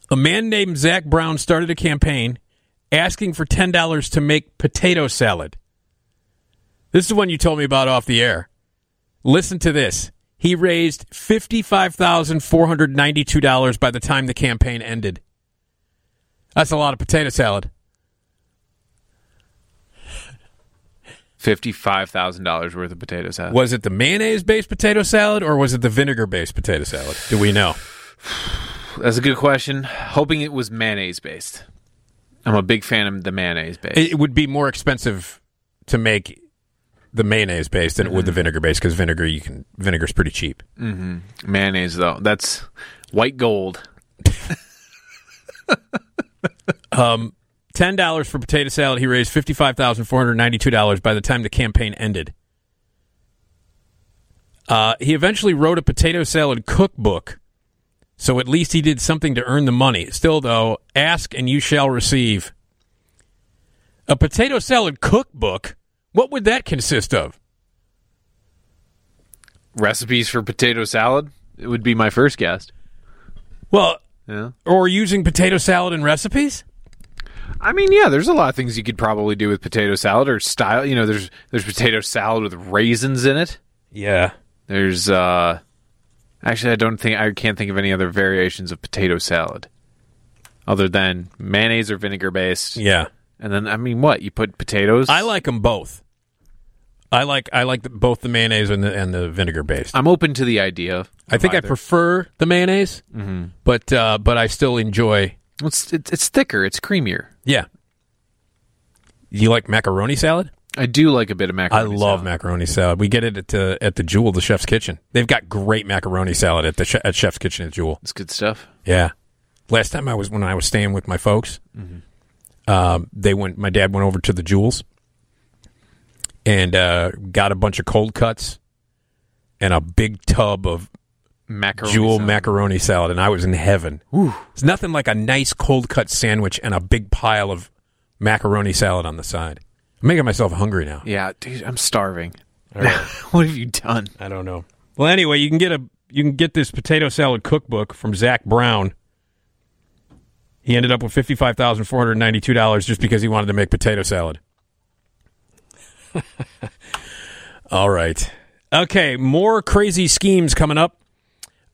A man named Zac Brown started a campaign asking for $10 to make potato salad. This is one you told me about off the air. Listen to this. He raised $55,492 by the time the campaign ended. That's a lot of potato salad. $55,000 worth of potato salad. Was it the mayonnaise-based potato salad or was it the vinegar-based potato salad? Do we know? That's a good question. Hoping it was mayonnaise-based. I'm a big fan of the mayonnaise-based. It would be more expensive to make the mayonnaise-based than it would the vinegar-based because vinegar's pretty cheap. Mm-hmm. Mayonnaise, though. That's white gold. $10 for potato salad. He raised $55,492 by the time the campaign ended. He eventually wrote a potato salad cookbook, so at least he did something to earn the money. Still, though, ask and you shall receive. A potato salad cookbook? What would that consist of? Recipes for potato salad? It would be my first guess. Well, yeah. Or using potato salad in recipes? I mean, yeah, there's a lot of things you could probably do with potato salad or style. You know, there's potato salad with raisins in it. Yeah. There's, actually, I can't think of any other variations of potato salad other than mayonnaise or vinegar-based. Yeah. And then, I mean, what? You put potatoes? I like them both. I like both the mayonnaise and the vinegar-based. I'm open to the idea of I prefer the mayonnaise, but I still enjoy... It's thicker. It's creamier. Yeah. You like macaroni salad? I do like a bit of macaroni salad. I love macaroni salad. We get it at the Jewel, the Chef's Kitchen. They've got great macaroni salad at Chef's Kitchen at Jewel. It's good stuff. Yeah. Last time when I was staying with my folks, my dad went over to the Jewel's and got a bunch of cold cuts and a big tub of macaroni salad, and I was in heaven. Whew. It's nothing like a nice cold cut sandwich and a big pile of macaroni salad on the side. I'm making myself hungry now. Yeah, dude, I'm starving. All right. What have you done? I don't know. Well, anyway, you can get this potato salad cookbook from Zac Brown. He ended up with $55,492 just because he wanted to make potato salad. All right. Okay, more crazy schemes coming up.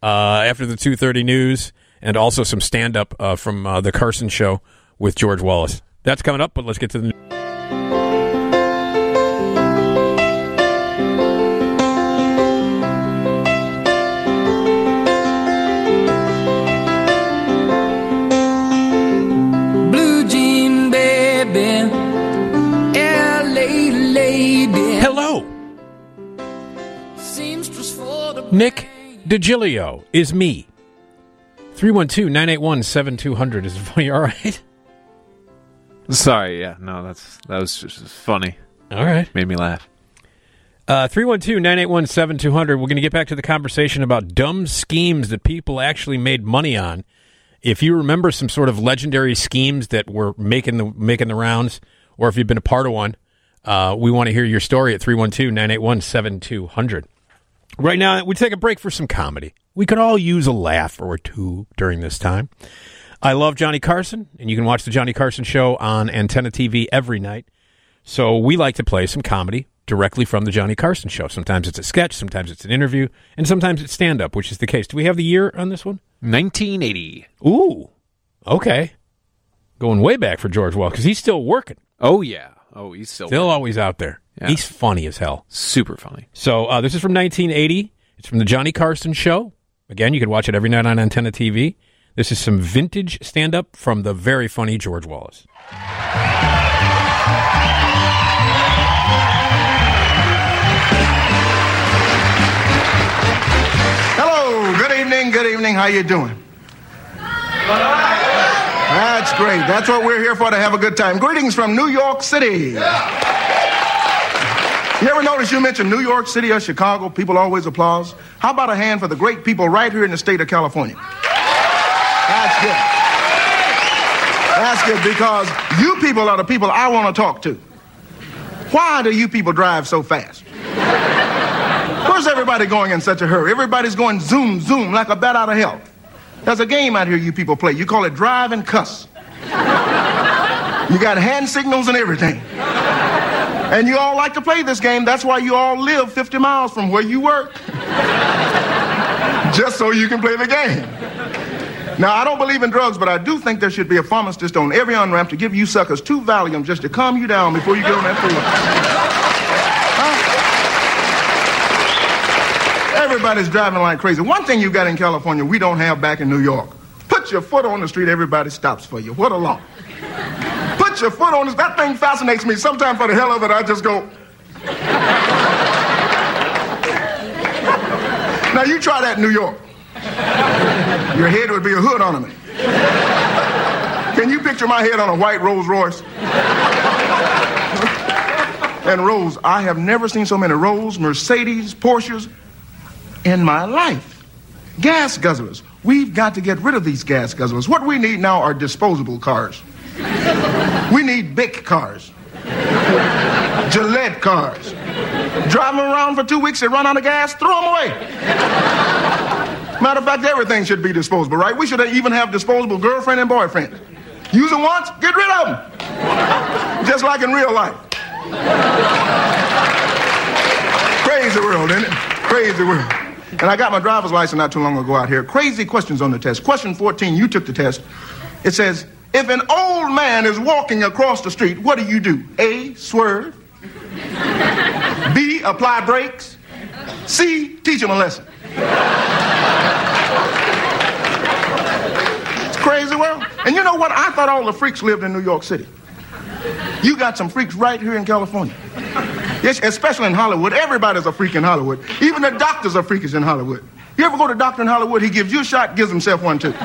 After the 2:30 news, and also some stand-up from the Carson show with George Wallace. That's coming up, but let's get to the news. Blue Jean Baby, L.A. Lady. Hello. Nick DiGilio is me. 312-981-7200 is funny. All right. Sorry, yeah, no, that was just funny. All right, made me laugh. 312-981-7200. We're going to get back to the conversation about dumb schemes that people actually made money on. If you remember some sort of legendary schemes that were making the rounds, or if you've been a part of one, we want to hear your story at 312-981-7200. Right now, we take a break for some comedy. We could all use a laugh or two during this time. I love Johnny Carson, and you can watch the Johnny Carson show on Antenna TV every night. So we like to play some comedy directly from the Johnny Carson show. Sometimes it's a sketch, sometimes it's an interview, and sometimes it's stand-up, which is the case. Do we have the year on this one? 1980. Ooh, okay. Going way back for George Wallace, because he's still working. Oh, yeah. Oh, he's still always out there. Yeah. He's funny as hell. Super funny. So this is from 1980. It's from the Johnny Carson show. Again, you can watch it every night on Antenna TV. This is some vintage stand-up from the very funny George Wallace. Hello, good evening, how you doing? That's great, that's what we're here for, to have a good time. Greetings from New York City. You ever notice you mention New York City or Chicago, people always applause? How about a hand for the great people right here in the state of California? That's good. That's good, because you people are the people I want to talk to. Why do you people drive so fast? Where's everybody going in such a hurry? Everybody's going zoom, zoom, like a bat out of hell. There's a game out here you people play. You call it drive and cuss. You got hand signals and everything. And you all like to play this game. That's why you all live 50 miles from where you work. Just so you can play the game. Now, I don't believe in drugs, but I do think there should be a pharmacist on every on-ramp to give you suckers 2 Valium just to calm you down before you get on that floor. Everybody's driving like crazy. One thing you got in California we don't have back in New York. Put your foot on the street, everybody stops for you. What a law. Put your foot on the street. That thing fascinates me. Sometimes for the hell of it, I just go. Now, you try that in New York. Your head would be a hood ornament. Can you picture my head on a white Rolls Royce? And Rolls, I have never seen so many Rolls, Mercedes, Porsches in my life. Gas guzzlers. We've got to get rid of these gas guzzlers. What we need now are disposable cars. We need Bic cars. Gillette cars. Drive them around for 2 weeks, they run out of gas, throw them away. Matter of fact, everything should be disposable, right? We should even have disposable girlfriend and boyfriend. Use them once, get rid of them. Just like in real life. Crazy world, isn't it? Crazy world. And I got my driver's license not too long ago out here. Crazy questions on the test. Question 14, you took the test. It says, if an old man is walking across the street, what do you do? A, swerve. B, apply brakes. C, teach him a lesson. It's crazy world. And you know what? I thought all the freaks lived in New York City. You got some freaks right here in California. Yes, especially in Hollywood. Everybody's a freak in Hollywood. Even the doctors are freakish in Hollywood. You ever go to a doctor in Hollywood, he gives you a shot, gives himself one too.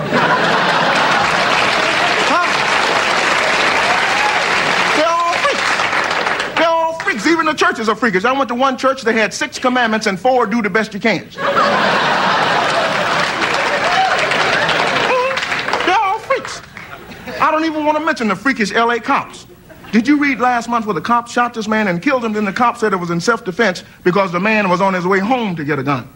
Even the churches are freakish. I went to one church, they had 6 commandments and 4 do the best you can. They're all freaks. I don't even want to mention the freakish LA cops. Did you read last month where the cop shot this man and killed him? Then the cop said it was in self-defense because the man was on his way home to get a gun.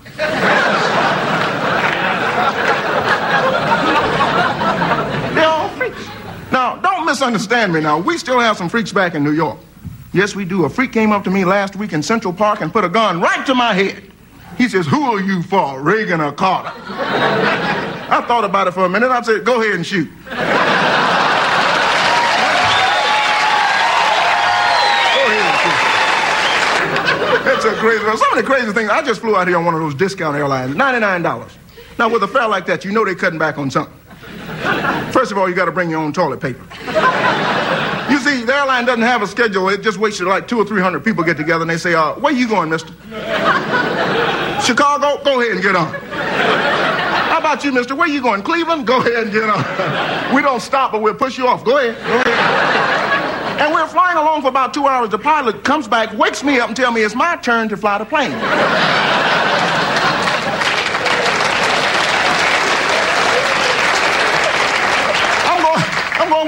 They're all freaks. Now, don't misunderstand me now. We still have some freaks back in New York. Yes, we do. A freak came up to me last week in Central Park and put a gun right to my head. He says, who are you for, Reagan or Carter? I thought about it for a minute. I said, go ahead and shoot. Go ahead and shoot. That's a crazy one. Some of the crazy things. I just flew out here on one of those discount airlines, $99. Now, with a fare like that, you know they're cutting back on something. First of all, you got to bring your own toilet paper. You see, the airline doesn't have a schedule. It just waits till like 200 or 300 people get together and they say, where you going, mister? Chicago? Go ahead and get on. How about you, mister? Where you going? Cleveland? Go ahead and get on. We don't stop, but we'll push you off. Go ahead. Go ahead. And we're flying along for about 2 hours. The pilot comes back, wakes me up and tells me it's my turn to fly the plane.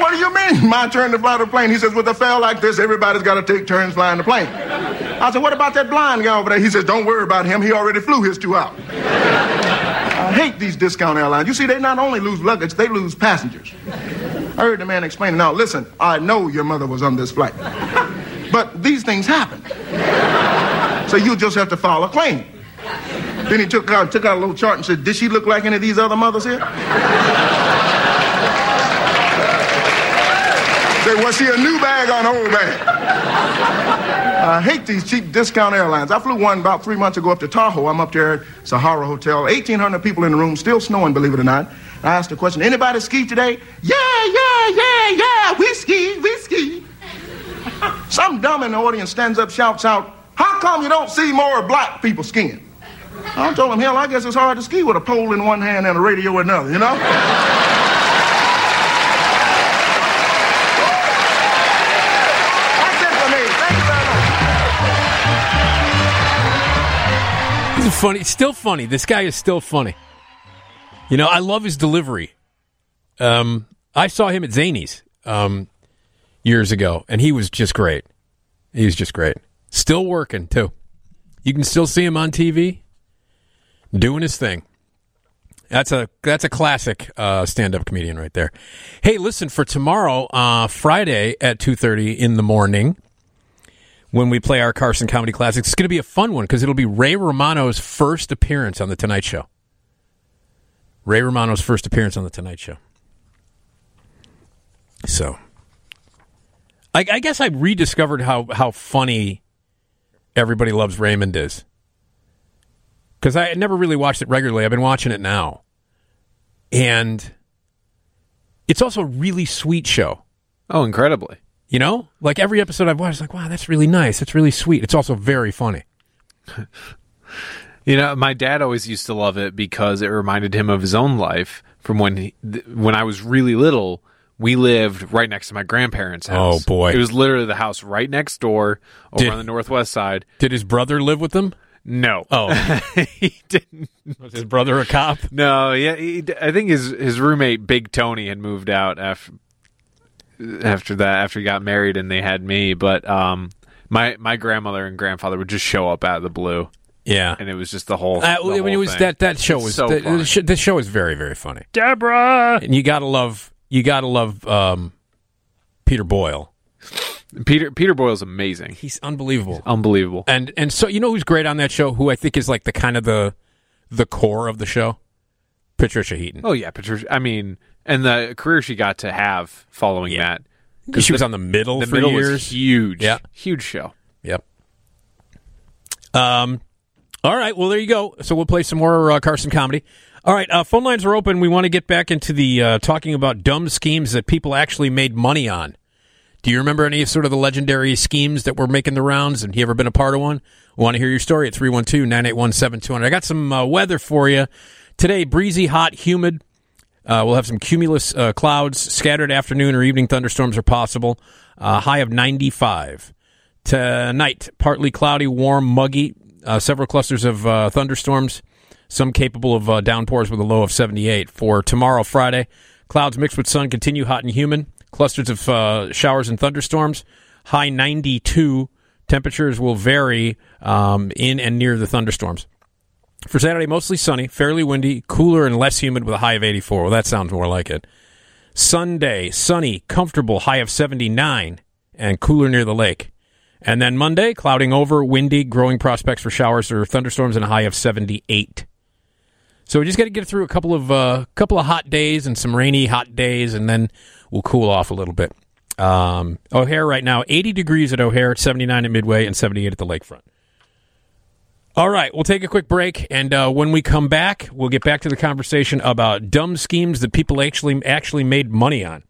What do you mean, my turn to fly the plane? He says, with a fare like this, everybody's got to take turns flying the plane. I said, what about that blind guy over there? He says, don't worry about him. He already flew his 2 hours. I hate these discount airlines. You see, they not only lose luggage, they lose passengers. I heard the man explaining, now, listen, I know your mother was on this flight, but these things happen. So you just have to file a claim. Then he took out a little chart and said, did she look like any of these other mothers here? They want to see a new bag on old bag. I hate these cheap discount airlines. I flew one about 3 months ago up to Tahoe. I'm up there at Sahara Hotel. 1,800 people in the room, still snowing, believe it or not. I asked the question, anybody ski today? Yeah, we ski. Some dumb in the audience stands up, shouts out, how come you don't see more black people skiing? I told him, hell, I guess it's hard to ski with a pole in one hand and a radio in another, you know? That's it for me. Thank you very much. This is funny. It's still funny. This guy is still funny. You know, I love his delivery. I saw him at Zany's years ago, and he was just great. He was just great. Still working, too. You can still see him on TV doing his thing. That's a classic stand-up comedian right there. Hey, listen, for tomorrow, Friday at 2:30 in the morning, when we play our Carson Comedy Classics, it's going to be a fun one because it'll be Ray Romano's first appearance on The Tonight Show. Ray Romano's first appearance on The Tonight Show. So, I guess I rediscovered how funny Everybody Loves Raymond is. Because I never really watched it regularly. I've been watching it now. And it's also a really sweet show. Oh, incredibly. You know? Like every episode I've watched, it's like, wow, that's really nice. That's really sweet. It's also very funny. You know, my dad always used to love it because it reminded him of his own life from when I was really little. We lived right next to my grandparents' house. Oh, boy. It was literally the house right next door on the northwest side. Did his brother live with them? No. Oh. He didn't. Was his brother a cop? No. Yeah, I think his roommate, Big Tony, had moved out after he got married and they had me. But my grandmother and grandfather would just show up out of the blue. Yeah. And it was just the whole thing. It was that show was so funny. The show was very, very funny. Deborah! And you got to love... Peter Boyle. Peter Boyle's amazing. He's unbelievable. He's unbelievable. And so you know who's great on that show, who I think is like the kind of the core of the show? Patricia Heaton. Oh yeah, Patricia. I mean, and the career she got to have following that. Because she was on The Middle for years. The Middle was huge. Yeah. Huge show. Yep. All right, well there you go. So we'll play some more Carson comedy. All right, phone lines are open. We want to get back into the talking about dumb schemes that people actually made money on. Do you remember any of sort of the legendary schemes that were making the rounds? Have you ever been a part of one? We want to hear your story at 312-981-7200. I got some weather for you. Today, breezy, hot, humid. We'll have some cumulus clouds. Scattered afternoon or evening thunderstorms are possible. High of 95. Tonight, partly cloudy, warm, muggy. Several clusters of thunderstorms. Some capable of downpours with a low of 78. For tomorrow, Friday, clouds mixed with sun continue hot and humid. Clusters of showers and thunderstorms. High 92. Temperatures will vary in and near the thunderstorms. For Saturday, mostly sunny, fairly windy, cooler and less humid with a high of 84. Well, that sounds more like it. Sunday, sunny, comfortable, high of 79, and cooler near the lake. And then Monday, clouding over, windy, growing prospects for showers or thunderstorms and a high of 78. So we just got to get through a couple of hot days and some rainy hot days, and then we'll cool off a little bit. O'Hare right now, 80 degrees at O'Hare, 79 at Midway, and 78 at the lakefront. All right, we'll take a quick break, and when we come back, we'll get back to the conversation about dumb schemes that people actually made money on.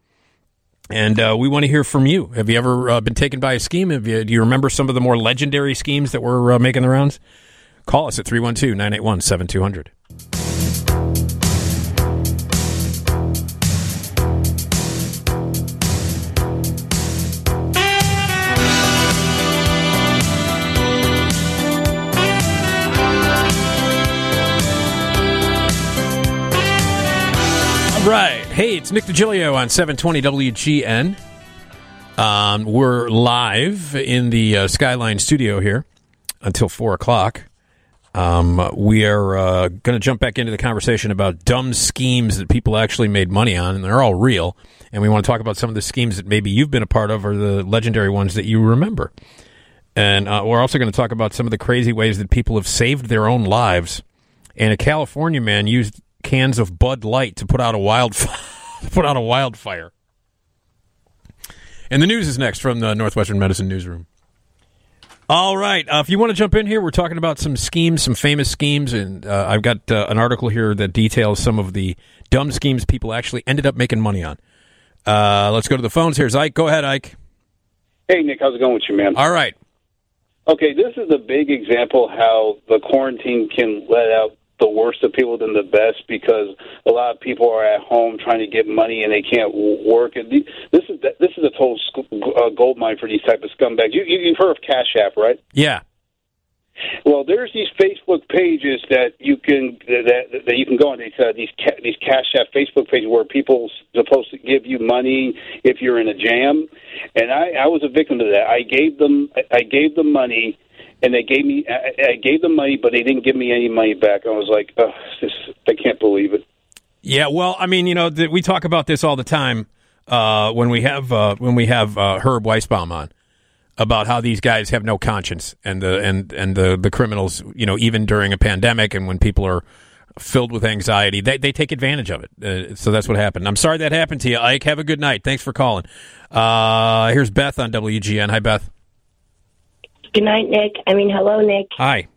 And we want to hear from you. Have you ever been taken by a scheme? Do you remember some of the more legendary schemes that were making the rounds? Call us at 312-981-7200. Right. Hey, it's Nick DiGilio on 720 WGN. We're live in the Skyline Studio here until 4 o'clock. We are going to jump back into the conversation about dumb schemes that people actually made money on, and they're all real. And we want to talk about some of the schemes that maybe you've been a part of or the legendary ones that you remember. And we're also going to talk about some of the crazy ways that people have saved their own lives. And a California man used cans of Bud Light to put out a wildfire. And the news is next from the Northwestern Medicine Newsroom. All right. If you want to jump in here, we're talking about some schemes, some famous schemes. And I've got an article here that details some of the dumb schemes people actually ended up making money on. Let's go to the phones. Here's Ike. Go ahead, Ike. Hey, Nick. How's it going with you, man? All right. Okay, this is a big example how the quarantine can let out the worst of people than the best, because a lot of people are at home trying to get money and they can't work. And this is a total gold mine for these type of scumbags. You've heard of Cash App, right? Yeah. Well, there's these Facebook pages that you can go on. These Cash App Facebook pages where people are supposed to give you money if you're in a jam. And I was a victim of that. I gave them money. And I gave them money, but they didn't give me any money back. I was like, oh, I can't believe it. Yeah, well, I mean, you know, we talk about this all the time when we have Herb Weisbaum on, about how these guys have no conscience, and the criminals, you know, even during a pandemic and when people are filled with anxiety, they take advantage of it. So that's what happened. I'm sorry that happened to you, Ike. Have a good night. Thanks for calling. Here's Beth on WGN. Hi, Beth. Good night, Nick. I mean, hello, Nick. Hi.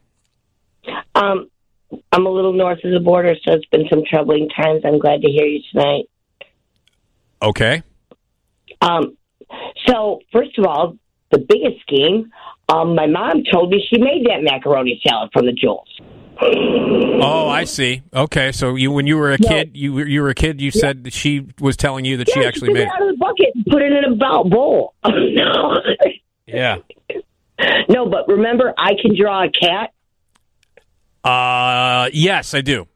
I'm a little north of the border, so it's been some troubling times. I'm glad to hear you tonight. Okay. So, first of all, the biggest scheme, my mom told me she made that macaroni salad from the Jewels. Oh, I see. Okay, so when you were a kid, you said that she was telling you that she actually made it. Out of the bucket and put it in a bowl. Oh, no. Yeah. No, but remember, I can draw a cat? Yes, I do.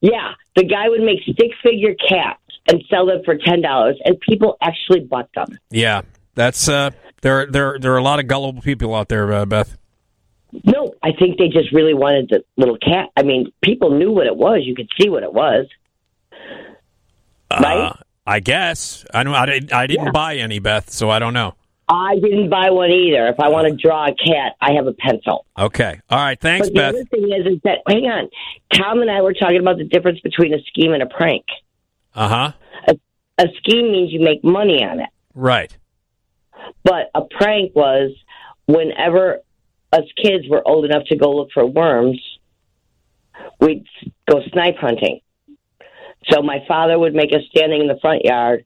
Yeah, the guy would make stick-figure cats and sell them for $10, and people actually bought them. Yeah, that's there are a lot of gullible people out there, Beth. No, I think they just really wanted the little cat. I mean, people knew what it was. You could see what it was. Right? I guess. I didn't buy any, Beth, so I don't know. I didn't buy one either. If I want to draw a cat, I have a pencil. Okay. All right. Thanks, but Beth. The other thing is that, hang on, Tom and I were talking about the difference between a scheme and a prank. Uh-huh. A scheme means you make money on it. Right. But a prank was whenever us kids were old enough to go look for worms, we'd go snipe hunting. So my father would make us standing in the front yard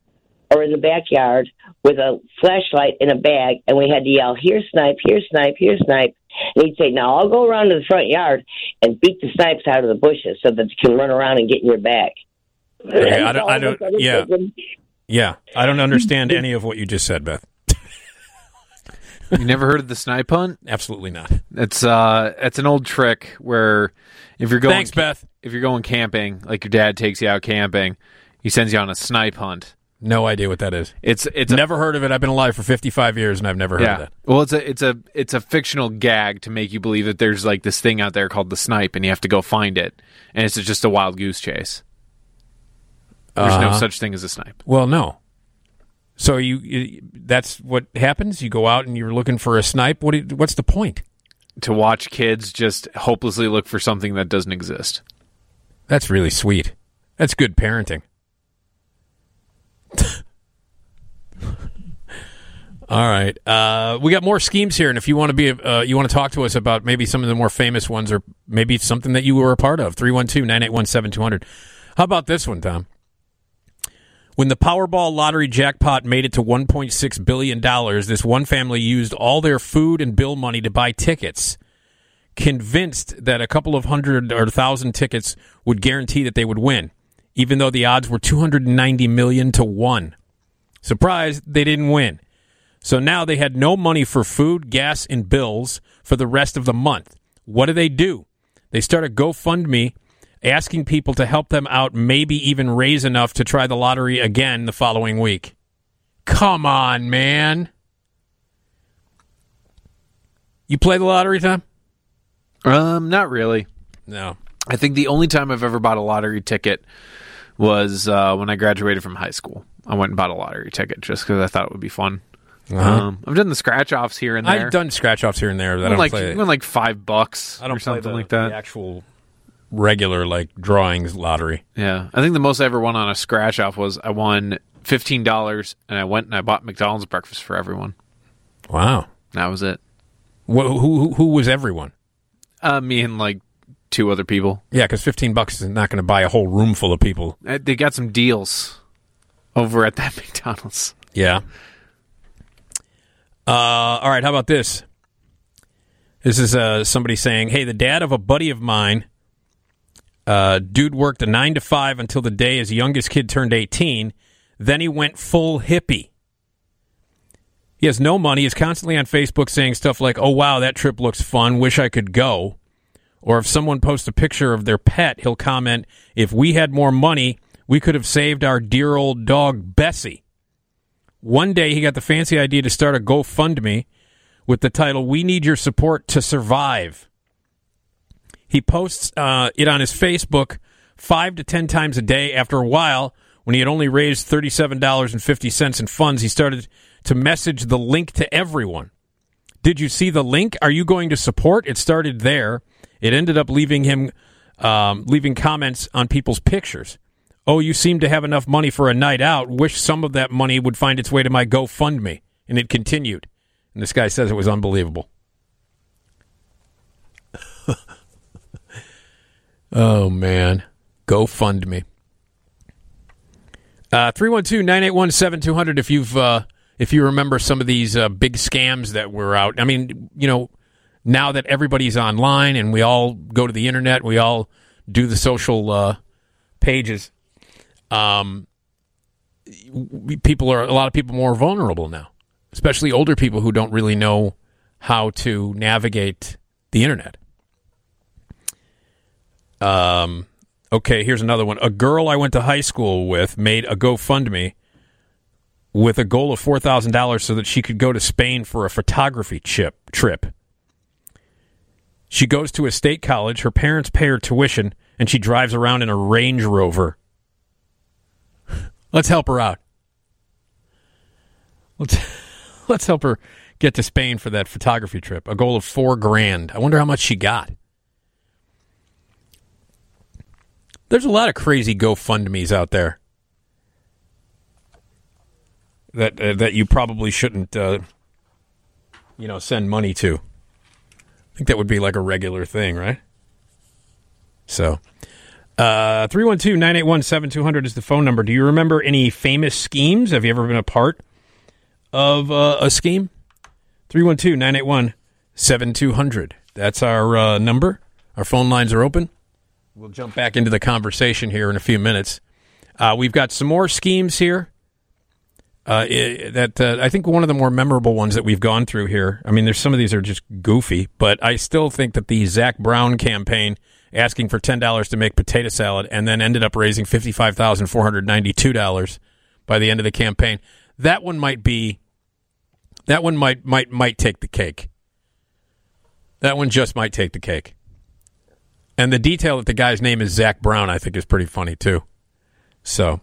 or in the backyard with a flashlight in a bag, and we had to yell, "Here, snipe, here, snipe, here, snipe." And he'd say, "Now I'll go around to the front yard and beat the snipes out of the bushes so that you can run around and get in your bag." Okay, I don't understand any of what you just said, Beth. You never heard of the snipe hunt? Absolutely not. It's an old trick where if you're going camping, like your dad takes you out camping, he sends you on a snipe hunt. No idea what that is. It's never heard of it. I've been alive for 55 years and I've never heard of that. Well, it's a fictional gag to make you believe that there's like this thing out there called the snipe and you have to go find it. And it's just a wild goose chase. There's no such thing as a snipe. Well, no. So that's what happens. You go out and you're looking for a snipe. What's the point? To watch kids just hopelessly look for something that doesn't exist. That's really sweet. That's good parenting. All right, we got more schemes here, and if you want to talk to us about maybe some of the more famous ones, or maybe something that you were a part of, 312-981-7200. How about this one, Tom? When the Powerball lottery jackpot made it to $1.6 billion, this one family used all their food and bill money to buy tickets, convinced that a couple of hundred or 1,000 tickets would guarantee that they would win, even though the odds were 290 million to 1. Surprise, they didn't win. So now they had no money for food, gas, and bills for the rest of the month. What do? They start a GoFundMe asking people to help them out, maybe even raise enough to try the lottery again the following week. Come on, man. You play the lottery, Tom? Not really. No. I think the only time I've ever bought a lottery ticket was when I graduated from high school. I went and bought a lottery ticket just because I thought it would be fun. Uh-huh. I've done the scratch-offs here and there. I've done scratch-offs here and there. But I don't play $5 I don't or something play like that. The actual regular drawings lottery. Yeah. I think the most I ever won on a scratch-off was I won $15, and I went and I bought McDonald's breakfast for everyone. Wow. That was it. Who was everyone? Me and like two other people. Yeah, because $15 is not going to buy a whole room full of people. They got some deals over at that McDonald's. Yeah. All right, how about this? This is somebody saying, hey, the dad of a buddy of mine, dude worked a 9-to-5 until the day his youngest kid turned 18. Then he went full hippie. He has no money. He's constantly on Facebook saying stuff like, oh, wow, that trip looks fun. Wish I could go. Or if someone posts a picture of their pet, he'll comment, if we had more money, we could have saved our dear old dog, Bessie. One day he got the fancy idea to start a GoFundMe with the title, We Need Your Support to Survive. He posts it on his Facebook 5 to 10 times a day. After a while, when he had only raised $37.50 in funds, he started to message the link to everyone. Did you see the link? Are you going to support? It started there. It ended up leaving him leaving comments on people's pictures. Oh, you seem to have enough money for a night out. Wish some of that money would find its way to my GoFundMe. And it continued. And this guy says it was unbelievable. Oh, man. GoFundMe. 312-981-7200 if you remember some of these big scams that were out. I mean, you know, now that everybody's online and we all go to the internet, we all do the social pages, a lot of people more vulnerable now, especially older people who don't really know how to navigate the internet. Okay, here's another one. A girl I went to high school with made a GoFundMe with a goal of $4,000 so that she could go to Spain for a photography trip. She goes to a state college, her parents pay her tuition, and she drives around in a Range Rover. Let's help her out. Let's help her get to Spain for that photography trip. A goal of $4,000. I wonder how much she got. There's a lot of crazy GoFundMes out there that you probably shouldn't, send money to. I think that would be like a regular thing, right? So, 312-981-7200 is the phone number. Do you remember any famous schemes? Have you ever been a part of a scheme? 312-981-7200. That's our number. Our phone lines are open. We'll jump back into the conversation here in a few minutes. We've got some more schemes here. I think one of the more memorable ones that we've gone through here. I mean, there's some of these are just goofy, but I still think that the Zach Brown campaign asking for $10 to make potato salad and then ended up raising $55,492 by the end of the campaign. That one might take the cake. That one just might take the cake. And the detail that the guy's name is Zach Brown, I think, is pretty funny, too. So,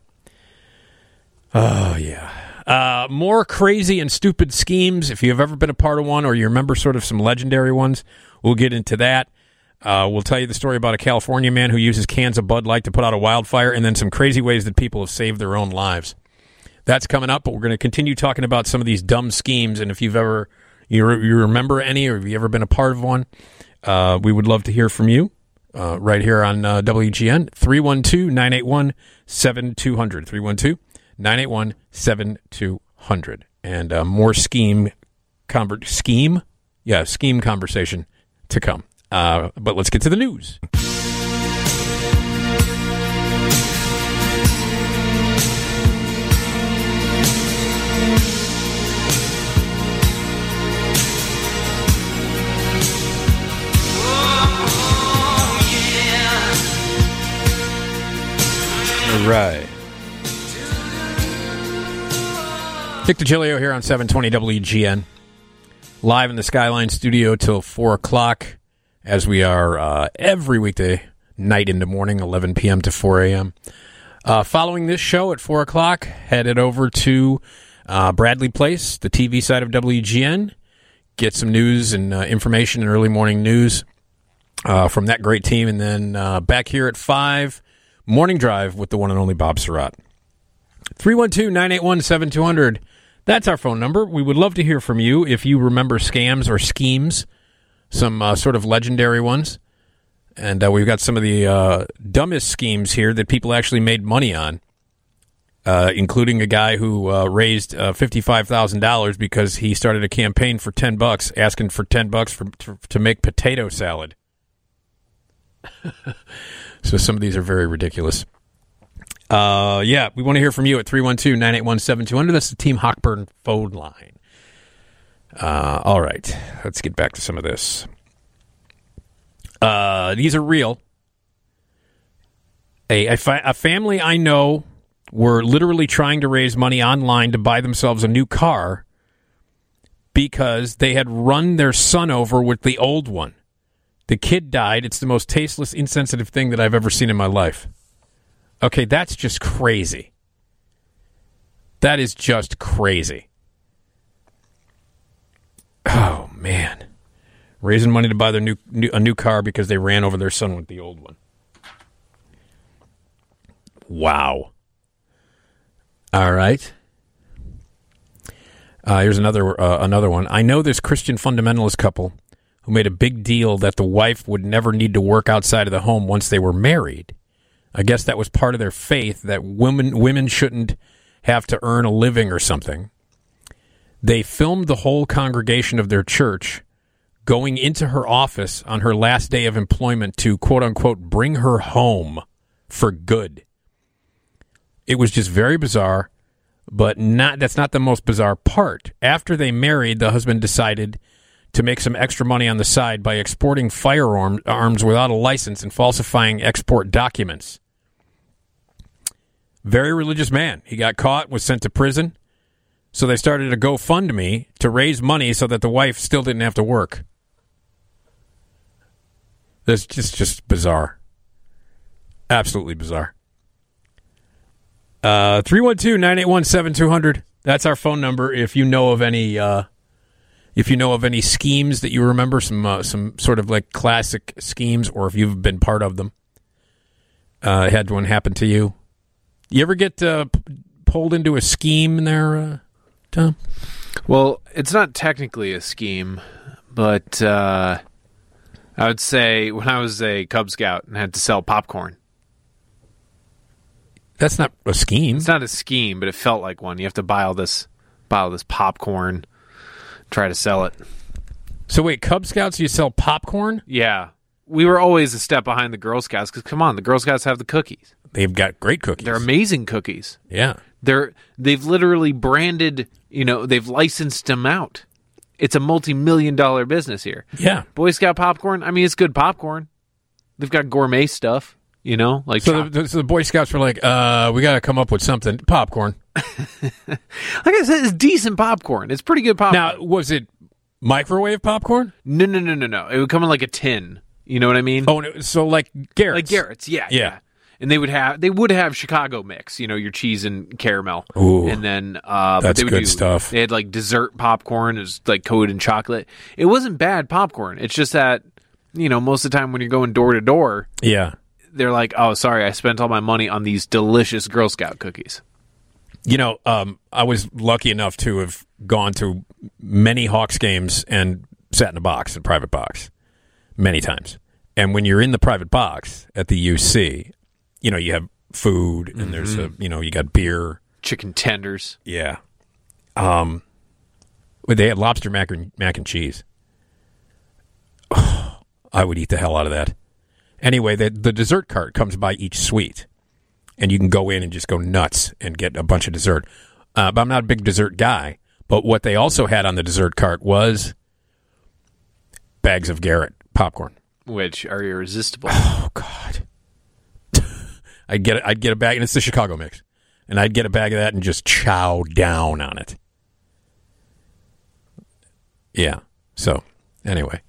oh, yeah. More crazy and stupid schemes, if you've ever been a part of one or you remember sort of some legendary ones, we'll get into that. We'll tell you the story about a California man who uses cans of Bud Light to put out a wildfire, and then some crazy ways that people have saved their own lives. That's coming up, but we're going to continue talking about some of these dumb schemes, and if you've ever, you remember any or have you ever been a part of one, we would love to hear from you. Right here on WGN, 312-981-7200, 312-981-7200. And more scheme conversation to come. But let's get to the news. Right. Dick DeGilio here on 720 WGN. Live in the Skyline Studio till 4 o'clock, as we are every weekday night into morning, 11 p.m. to 4 a.m. Following this show at 4 o'clock, headed over to Bradley Place, the TV side of WGN. Get some news and information and early morning news from that great team. And then back here at 5, Morning Drive with the one and only Bob Surratt. 312-981-7200. That's our phone number. We would love to hear from you if you remember scams or schemes, some sort of legendary ones. And we've got some of the dumbest schemes here that people actually made money on, including a guy who raised $55,000 because he started a campaign for $10, asking for $10 to make potato salad. So some of these are very ridiculous. Yeah, we want to hear from you at 312-981-7200. That's the Team Hochburn phone line. All right, let's get back to some of this. These are real. A family I know were literally trying to raise money online to buy themselves a new car because they had run their son over with the old one. The kid died. It's the most tasteless, insensitive thing that I've ever seen in my life. Okay, that's just crazy. That is just crazy. Oh, man. Raising money to buy their a new car because they ran over their son with the old one. Wow. All right. Here's another one. I know this Christian fundamentalist couple who made a big deal that the wife would never need to work outside of the home once they were married. I guess that was part of their faith, that women shouldn't have to earn a living or something. They filmed the whole congregation of their church going into her office on her last day of employment to, quote-unquote, bring her home for good. It was just very bizarre, but that's not the most bizarre part. After they married, the husband decided to make some extra money on the side by exporting firearms without a license and falsifying export documents. Very religious man. He got caught, was sent to prison. So they started a GoFundMe to raise money so that the wife still didn't have to work. That's just bizarre. Absolutely bizarre. 312-981-7200. That's our phone number if you know of any... If you know of any schemes that you remember, some sort of like classic schemes, or if you've been part of them, had one happen to you. You ever get pulled into a scheme there, Tom? Well, it's not technically a scheme, but I would say when I was a Cub Scout and had to sell popcorn. That's not a scheme. It's not a scheme, but it felt like one. You have to buy all this popcorn. Try to sell it. So wait, Cub Scouts, you sell popcorn? Yeah. We were always a step behind the Girl Scouts because, come on, the Girl Scouts have the cookies. They've got great cookies. They're amazing cookies. Yeah. They've literally branded, they've licensed them out. It's a multi-million-dollar business here. Yeah. Boy Scout popcorn, I mean, it's good popcorn. They've got gourmet stuff, like So the Boy Scouts were like, we got to come up with something. Popcorn. Like I said, it's decent popcorn. It's pretty good popcorn. Now, was it microwave popcorn? No. It would come in like a tin. You know what I mean? Oh, so like Garrett's. Like Garrett's, yeah. And they would have Chicago mix, your cheese and caramel. Ooh, and then that's they would good stuff. They had like dessert popcorn. It was like coated in chocolate. It wasn't bad popcorn. It's just that, most of the time when you're going door to door, yeah, they're like, oh, sorry, I spent all my money on these delicious Girl Scout cookies. I was lucky enough to have gone to many Hawks games and sat in a private box, many times. And when you're in the private box at the UC, you have food and mm-hmm. there's you got beer. Chicken tenders. Yeah. They had lobster mac and cheese. Oh, I would eat the hell out of that. Anyway, the dessert cart comes by each suite. And you can go in and just go nuts and get a bunch of dessert. But I'm not a big dessert guy. But what they also had on the dessert cart was bags of Garrett popcorn. Which are irresistible. Oh, God. I'd get a bag, and it's the Chicago mix. And I'd get a bag of that and just chow down on it. Yeah. So, anyway.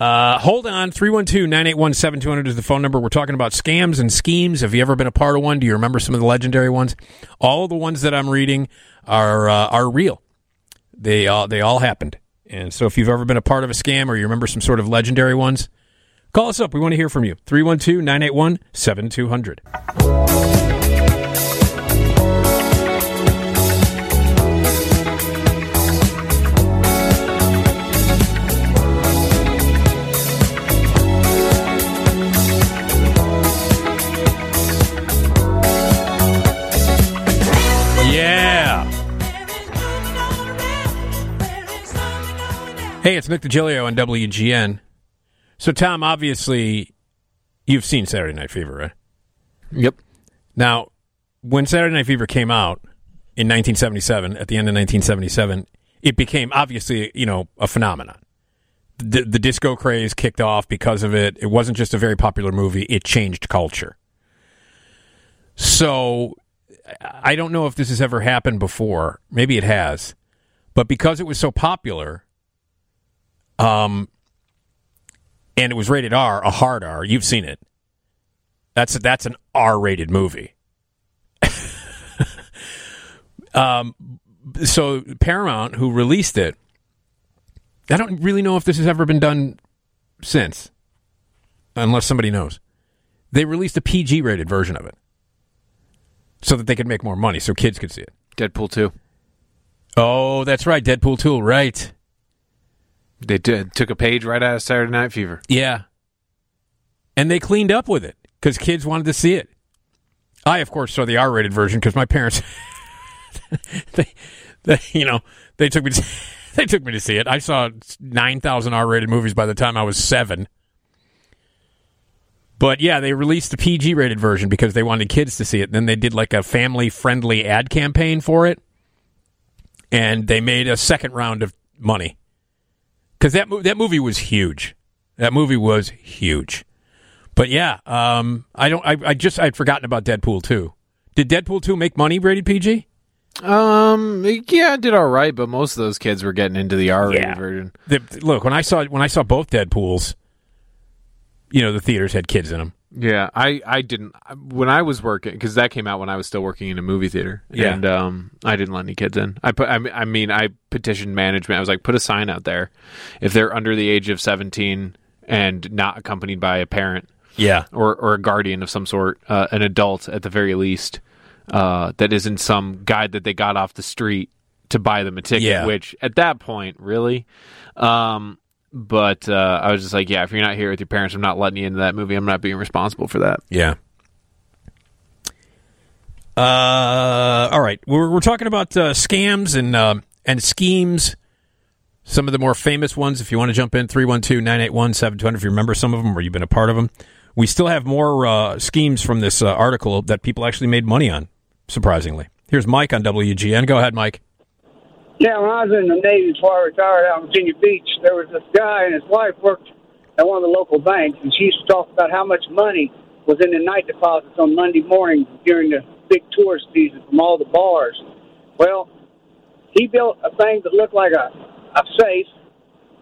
Hold on, 312-981-7200 is the phone number. We're talking about scams and schemes. Have you ever been a part of one? Do you remember some of the legendary ones? All of the ones that I'm reading are real. They all happened. And so if you've ever been a part of a scam or you remember some sort of legendary ones, call us up. We want to hear from you. 312-981-7200. Hey, it's Nick DiGilio on WGN. So, Tom, obviously, you've seen Saturday Night Fever, right? Yep. Now, when Saturday Night Fever came out in 1977, at the end of 1977, it became, obviously, you know, a phenomenon. The disco craze kicked off because of it. It wasn't just a very popular movie. It changed culture. So, I don't know if this has ever happened before. Maybe it has. But because it was so popular, and it was rated R, a hard R. You've seen it. That's an R-rated movie. So Paramount, who released it, I don't really know if this has ever been done since, unless somebody knows. They released a PG-rated version of it so that they could make more money, so kids could see it. Deadpool 2. Oh, that's right. Deadpool 2, right. They took a page right out of Saturday Night Fever. Yeah. And they cleaned up with it because kids wanted to see it. I, of course, saw the R-rated version because my parents, they took me to, see it. I saw 9,000 R-rated movies by the time I was 7. But, yeah, they released the PG-rated version because they wanted kids to see it. Then they did, like, a family-friendly ad campaign for it. And they made a second round of money. Because that movie was huge. That movie was huge. But yeah, I'd forgotten about Deadpool 2. Did Deadpool 2 make money rated PG? Yeah, it did all right, but most of those kids were getting into the R-rated version. Look, when I saw both Deadpools, you know, the theaters had kids in them. Yeah, I didn't when I was working because that came out when I was still working in a movie theater, and I didn't let any kids in. I petitioned management. I was like, put a sign out there if they're under the age of 17 and not accompanied by a parent, or a guardian of some sort, an adult at the very least, that isn't some guy that they got off the street to buy them a ticket. Yeah. Which at that point, really. But I was just like, yeah, if you're not here with your parents, I'm not letting you into that movie. I'm not being responsible for that. Yeah. All right. We're talking about scams and schemes. Some of the more famous ones, if you want to jump in, 312-981-7200, if you remember some of them or you've been a part of them. We still have more schemes from this article that people actually made money on, surprisingly. Here's Mike on WGN. Go ahead, Mike. Yeah, when I was in the Navy before I retired out in Virginia Beach, there was this guy and his wife worked at one of the local banks, and she used to talk about how much money was in the night deposits on Monday morning during the big tourist season from all the bars. Well, he built a thing that looked like a safe,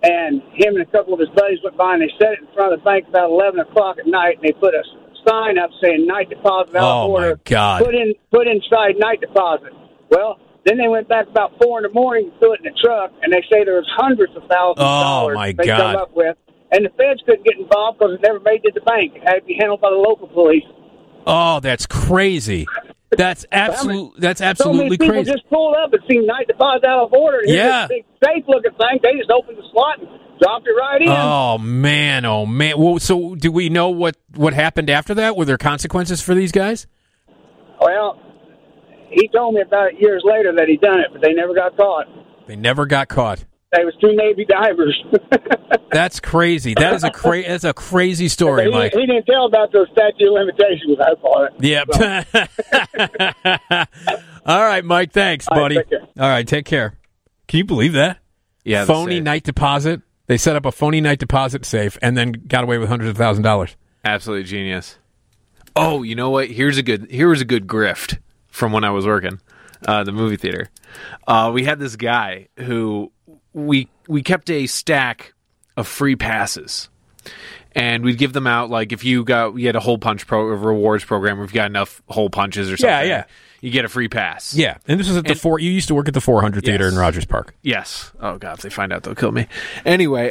and him and a couple of his buddies went by, and they set it in front of the bank about 11 o'clock at night, and they put a sign up saying night deposit out of order. Oh, my God. Put inside night deposit. Well, then they went back about 4 in the morning and threw it in the truck, and they say there was hundreds of thousands of dollars they come up with. And the feds couldn't get involved because it never made it to the bank. It had to be handled by the local police. Oh, that's crazy. That's absolutely so many crazy. Just pulled up and seen night deposit out of order. Yeah. Big safe-looking thing. They just opened the slot and dropped it right in. Oh, man. Oh, man. Well, so do we know what happened after that? Were there consequences for these guys? Well, he told me about it years later that he done it, but they never got caught. They never got caught. They was two Navy divers. That's crazy. That is that's a crazy story, Mike. He didn't tell about those statute of limitations. I thought it. Yeah. So. All right, Mike. Thanks, buddy. All right, take care. Can you believe that? Yeah. Phony night deposit. They set up a phony night deposit safe and then got away with hundreds of thousands of dollars. Absolutely genius. Oh, you know what? Here was a good grift. From when I was working, the movie theater, we had this guy who we kept a stack of free passes, and we'd give them out. Like if we had a hole punch rewards program. If you got enough hole punches or something, you get a free pass. Yeah, and this was at you used to work at the 400 Theater in Rogers Park. Yes. Oh God, if they find out, they'll kill me. Anyway,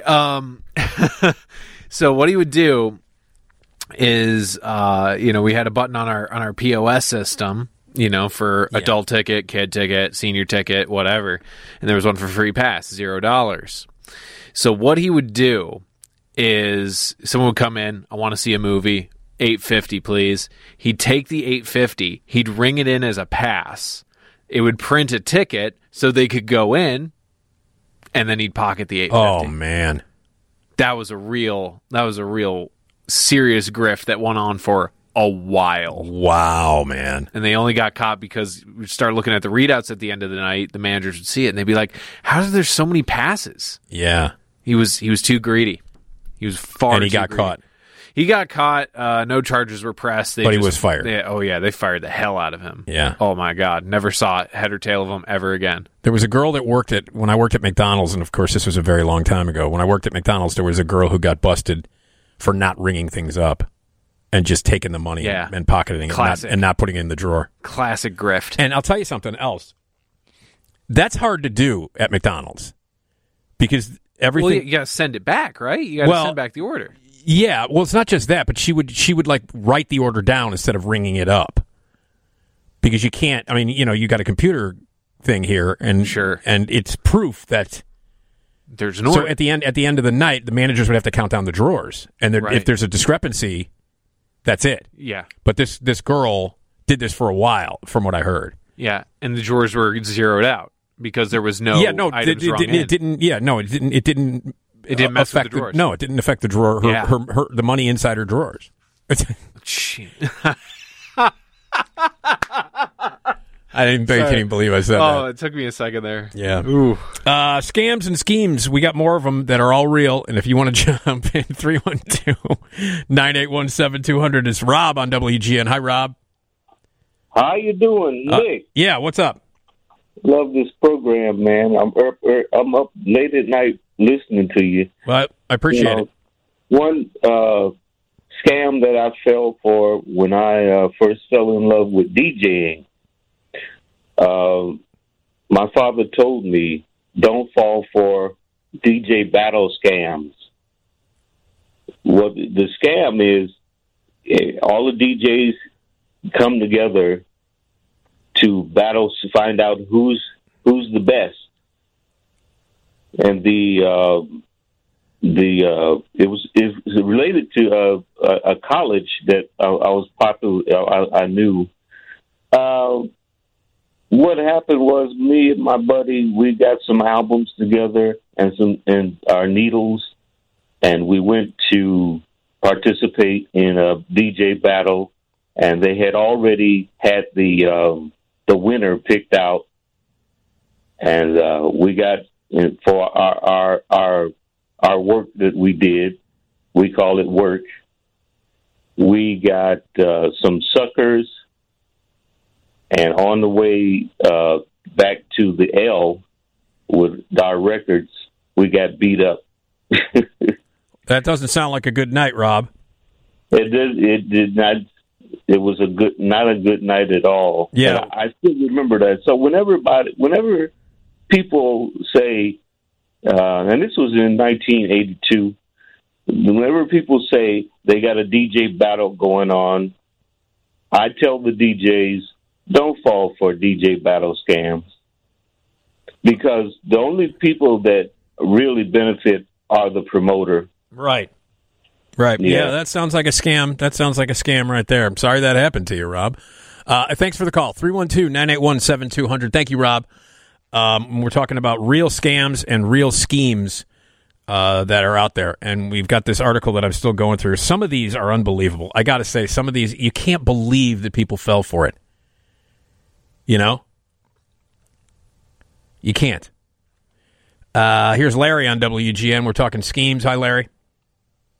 so what he would do is, we had a button on our POS system. You know, for adult ticket, kid ticket, senior ticket, whatever. And there was one for free pass, $0. So what he would do is someone would come in, I want to see a movie, $8.50 please. He'd take the $8.50, he'd ring it in as a pass. It would print a ticket so they could go in and then he'd pocket the $850. Oh man, that was a real serious grift that went on for a while. Wow, man. And they only got caught because we start looking at the readouts at the end of the night. The managers would see it and they'd be like, "How is there so many passes?" Yeah, he was too greedy. He was far. And he got caught. He got caught. No charges were pressed. But he was fired. They fired the hell out of him. Yeah. Oh, my God. Never saw head or tail of him ever again. There was a girl that when I worked at McDonald's, and of course this was a very long time ago, when I worked at McDonald's, there was a girl who got busted for not ringing things up and just taking the money and pocketing it and not putting it in the drawer. Classic grift. And I'll tell you something else. That's hard to do at McDonald's because everything... Well, you got to send it back, right? You got to send back the order. Yeah, well, it's not just that, but she would like write the order down instead of ringing it up, because you can't. I mean, you got a computer thing here, and sure, and it's proof that there's an order. So at the end of the night, the managers would have to count down the drawers, and if there's a discrepancy, that's it. Yeah, but this girl did this for a while, from what I heard. Yeah, and the drawers were zeroed out because there was no. Yeah, no, items it didn't. Yeah, no, it didn't. It didn't mess with the drawers. No, it didn't affect the drawer. The money inside her drawers. Shit. I can't even believe I said that. Oh, it took me a second there. Yeah. Ooh. Scams and schemes. We got more of them that are all real. And if you want to jump in, 312-981-7200. It's Rob on WGN. Hi, Rob. How you doing, Nick? Yeah, what's up? Love this program, man. I'm up late at night listening to you. Well, I appreciate it. One scam that I fell for when I first fell in love with DJing, my father told me, don't fall for DJ battle scams. What the scam is, all the DJs come together to battle to find out who's the best. And it was related to a college that I was popular. I knew. What happened was, me and my buddy, we got some albums together and our needles, and we went to participate in a DJ battle. And they had already had the winner picked out, and we got. And for our work that we did, we call it work. We got some suckers, and on the way back to the L with our records, we got beat up. That doesn't sound like a good night, Rob. It did not. It was not a good night at all. Yeah, and I still remember that. So whenever people say, and this was in 1982, whenever people say they got a DJ battle going on, I tell the DJs, don't fall for DJ battle scams, because the only people that really benefit are the promoter. Right. Right. Yeah, that sounds like a scam. That sounds like a scam right there. I'm sorry that happened to you, Rob. Thanks for the call. 312-981-7200. Thank you, Rob. We're talking about real scams and real schemes that are out there. And we've got this article that I'm still going through. Some of these are unbelievable. I got to say, some of these, you can't believe that people fell for it. You know? You can't. Here's Larry on WGN. We're talking schemes. Hi, Larry.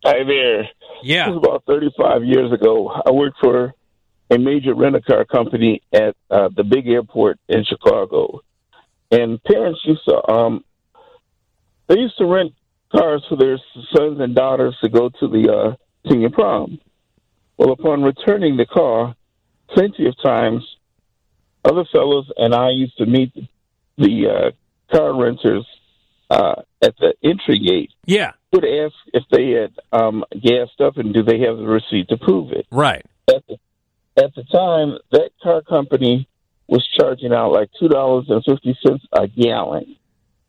Hi there. Yeah. This was about 35 years ago. I worked for a major rent-a-car company at the big airport in Chicago. And parents used to, they used to rent cars for their sons and daughters to go to the senior prom. Well, upon returning the car, plenty of times, other fellows and I used to meet the car renters at the entry gate. Yeah. Would ask if they had gassed up and do they have the receipt to prove it. Right. At the time, that car company was charging out like $2.50 a gallon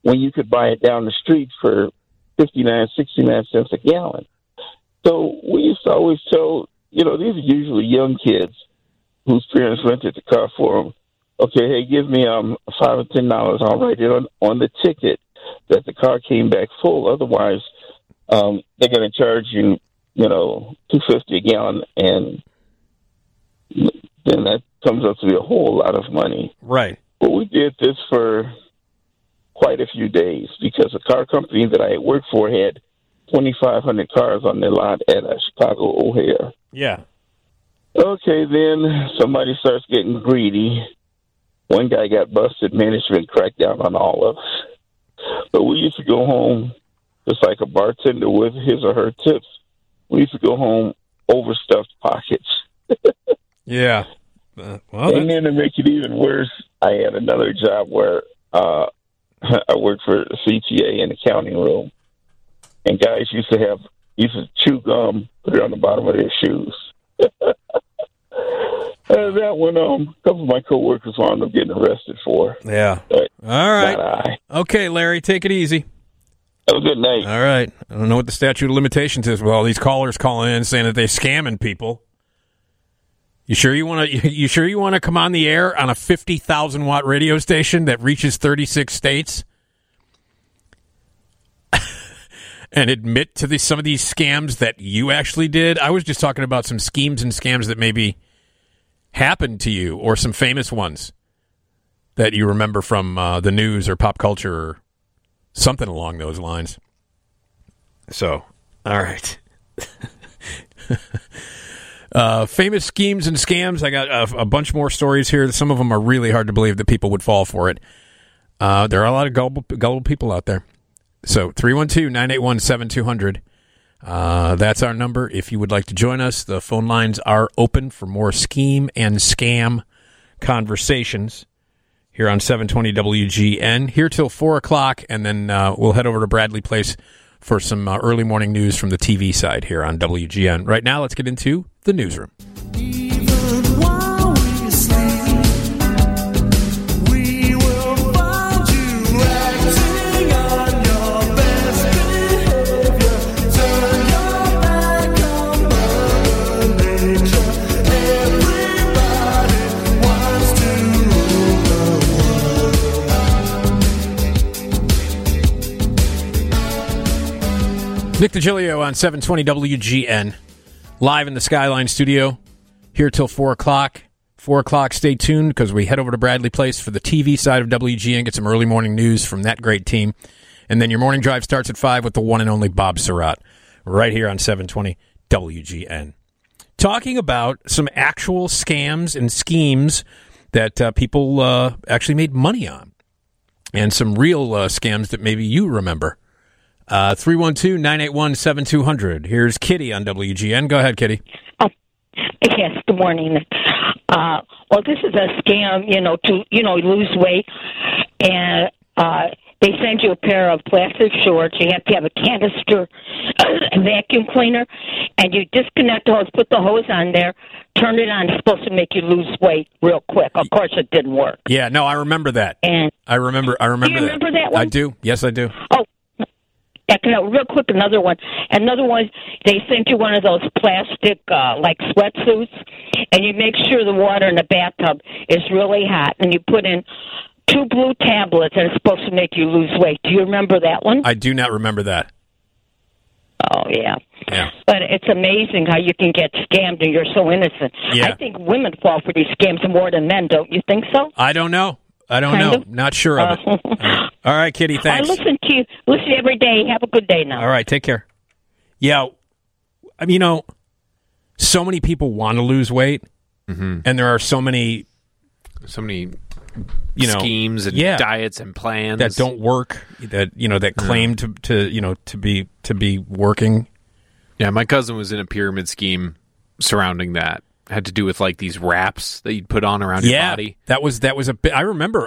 when you could buy it down the street for 59 cents a gallon. So we used to always tell, these are usually young kids whose parents rented the car for them. Okay, hey, give me $5 or $10. I'll write it on the ticket. that the car came back full. Otherwise, they're going to charge you, $2.50 a gallon, and then that comes up to be a whole lot of money. Right. But we did this for quite a few days because a car company that I had worked for had 2,500 cars on their lot at Chicago O'Hare. Yeah. Okay, then somebody starts getting greedy. One guy got busted. Management cracked down on all of us. But we used to go home just like a bartender with his or her tips. We used to go home overstuffed pockets. Yeah. And then to make it even worse, I had another job where I worked for CTA in the accounting room. And guys used to chew gum, put it on the bottom of their shoes. That one, a couple of my coworkers wound up getting arrested for. Yeah. But all right. Okay, Larry, take it easy. Have a good night. All right. I don't know what the statute of limitations is with all these callers calling in saying that they're scamming people. You sure you want to come on the air on a 50,000 watt radio station that reaches 36 states and admit to some of these scams that you actually did? I was just talking about some schemes and scams that maybe happened to you, or some famous ones that you remember from the news or pop culture or something along those lines. So, all right. Famous schemes and scams. I got a bunch more stories here. Some of them are really hard to believe that people would fall for it. There are a lot of gullible people out there. So 312-981-7200. That's our number. If you would like to join us, the phone lines are open for more scheme and scam conversations here on 720 WGN. Here till 4 o'clock, and then we'll head over to Bradley Place for some early morning news from the TV side here on WGN. Right now, let's get into the newsroom. Nick DiGilio on 720 WGN, live in the Skyline Studio, here till 4 o'clock. 4 o'clock, stay tuned, because we head over to Bradley Place for the TV side of WGN, get some early morning news from that great team. And then your morning drive starts at 5 with the one and only Bob Surratt, right here on 720 WGN. Talking about some actual scams and schemes that people actually made money on, and some real scams that maybe you remember. 312-981-7200. Here's Kitty on WGN. Go ahead, Kitty. Yes, good morning. Well, this is a scam, to lose weight. And they send you a pair of plastic shorts. You have to have a canister, a vacuum cleaner, and you disconnect the hose, put the hose on there, turn it on. It's supposed to make you lose weight real quick. Of course, it didn't work. Yeah, no, I remember that. And I remember. Do you remember that one? I do. Yes, I do. Oh. Real quick, another one, they sent you one of those plastic, like sweatsuits, and you make sure the water in the bathtub is really hot, and you put in 2 blue tablets, and it's supposed to make you lose weight. Do you remember that one? I do not remember that. Oh, yeah. But it's amazing how you can get scammed, and you're so innocent. Yeah. I think women fall for these scams more than men, don't you think so? I don't know. I don't know. Not sure of it. All right, Kitty, thanks. I listen to you. Listen every day. Have a good day now. All right, take care. Yeah, I mean, so many people want to lose weight, mm-hmm. and there are so many, schemes and diets and plans that don't work. That claim to be working. Yeah, my cousin was in a pyramid scheme surrounding that. Had to do with like these wraps that you'd put on around your body. That was a big. I remember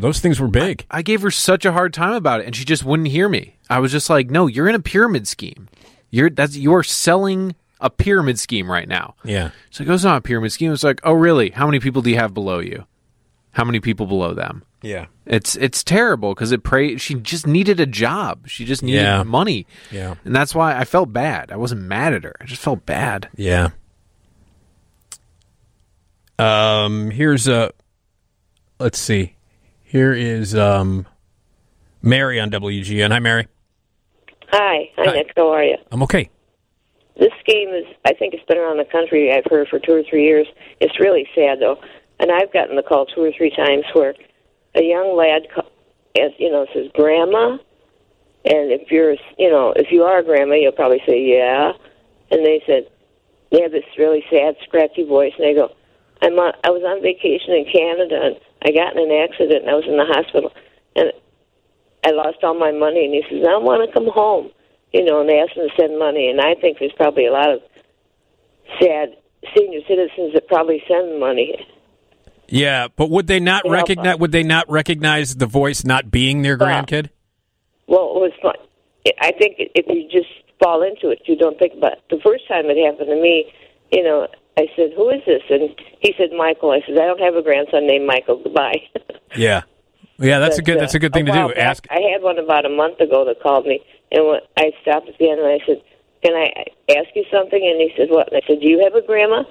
those things were big. I gave her such a hard time about it, and she just wouldn't hear me. I was just like, "No, you're in a pyramid scheme. You're selling a pyramid scheme right now." Yeah. So it goes on a pyramid scheme. It's like, "Oh, really? How many people do you have below you? How many people below them?" Yeah. It's terrible because she just needed a job. She just needed money. Yeah. And that's why I felt bad. I wasn't mad at her. I just felt bad. Yeah. Here is Mary on WGN. Hi, Mary. Hi. Hi, Nick. How are you? I'm okay. This game is, I think it's been around the country, I've heard, for 2 or 3 years. It's really sad, though. And I've gotten the call 2 or 3 times where a young lad, you know, says, Grandma. And if you're, you know, if you are a grandma, you'll probably say, yeah. And they said, they have this really sad, scratchy voice. And they go, I was on vacation in Canada, and I got in an accident, and I was in the hospital. And I lost all my money. And he says, I want to come home. You know, and they asked him to send money. And I think there's probably a lot of sad senior citizens that probably send money. Yeah, but would they not recognize the voice not being their grandkid? Well, it was fun. I think if you just fall into it, you don't think about it. The first time it happened to me, you know, I said, who is this? And he said, Michael. I said, I don't have a grandson named Michael. Goodbye. Yeah. Yeah, that's a good thing to do. Ask. I had one about a month ago that called me, and when I stopped at the end, and I said, can I ask you something? And he said, what? And I said, do you have a grandma?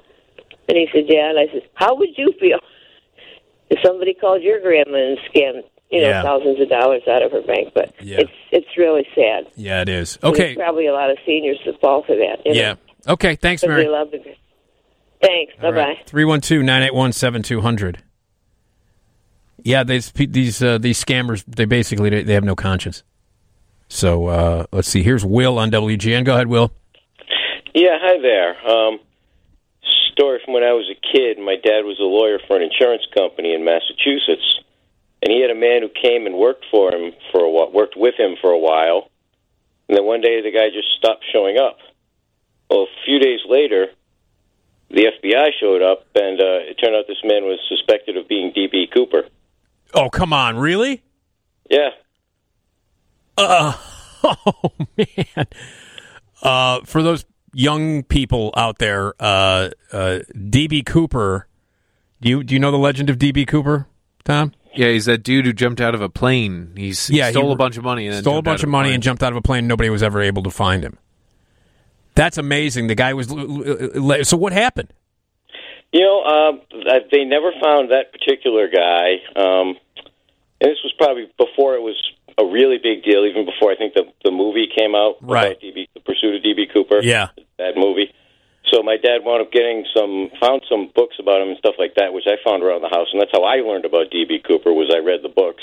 And he said, yeah. And I said, how would you feel if somebody called your grandma and scammed, you know, thousands of dollars out of her bank, but it's really sad. Yeah, it is. Okay. There's probably a lot of seniors that fall for that. You know? Okay, thanks, Mary. Love it. Thanks. All bye-bye. Right. 312-981-7200. Yeah, these scammers, they basically they have no conscience. So let's see. Here's Will on WGN. Go ahead, Will. Yeah, hi there. Story from when I was a kid. My dad was a lawyer for an insurance company in Massachusetts. And he had a man who came and worked with him for a while. And then one day the guy just stopped showing up. Well, a few days later, the FBI showed up, and it turned out this man was suspected of being D.B. Cooper. Oh, come on. Really? Yeah. Oh, man. For those young people out there, D.B. Cooper, do you know the legend of D.B. Cooper, Tom? Yeah, he's that dude who jumped out of a plane. He stole a bunch of money and jumped out of a plane. Nobody was ever able to find him. That's amazing. The guy was. So what happened? You know, they never found that particular guy. And this was probably before it was a really big deal, even before I think the movie came out. Right. About The Pursuit of D.B. Cooper. Yeah. That movie. So my dad wound up found some books about him and stuff like that, which I found around the house, and that's how I learned about D.B. Cooper, was I read the books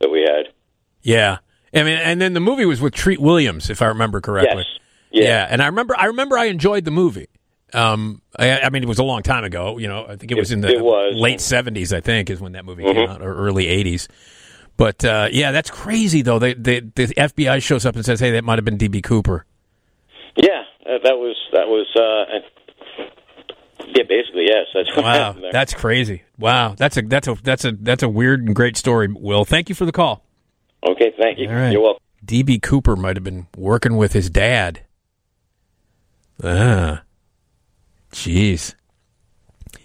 that we had. Yeah. I mean, and then the movie was with Treat Williams, if I remember correctly. Yes. Yeah. Yeah, and I remember I enjoyed the movie. I mean, it was a long time ago, you know. I think it was in the late 70s, I think, is when that movie came out, or early 80s. But, yeah, that's crazy, though. The FBI shows up and says, hey, that might have been D.B. Cooper. Yeah. Basically, yes. That's what happened there. That's crazy. Wow, that's a weird and great story. Will, thank you for the call. Okay, thank you. All right. You're welcome. D.B. Cooper might have been working with his dad. Jeez.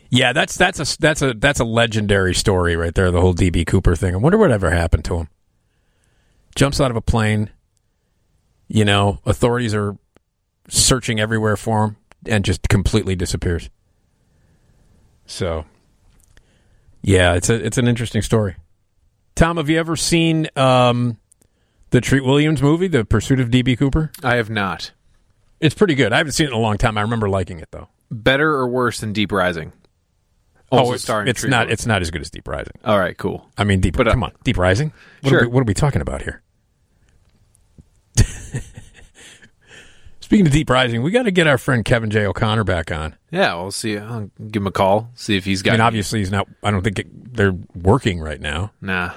Yeah, that's a legendary story right there. The whole D.B. Cooper thing. I wonder what ever happened to him. Jumps out of a plane. You know, authorities are searching everywhere for him, and just completely disappears. So, yeah, it's an interesting story. Tom, have you ever seen the Treat Williams movie, The Pursuit of D.B. Cooper? I have not. It's pretty good. I haven't seen it in a long time. I remember liking it, though. Better or worse than Deep Rising? Also it's not as good as Deep Rising. All right, cool. I mean, Deep Rising? What are we talking about here? Speaking of Deep Rising, we got to get our friend Kevin J. O'Connor back on. Yeah, we'll see. I'll give him a call, see if he's got. I mean, obviously he's not. I don't think they're working right now. Nah.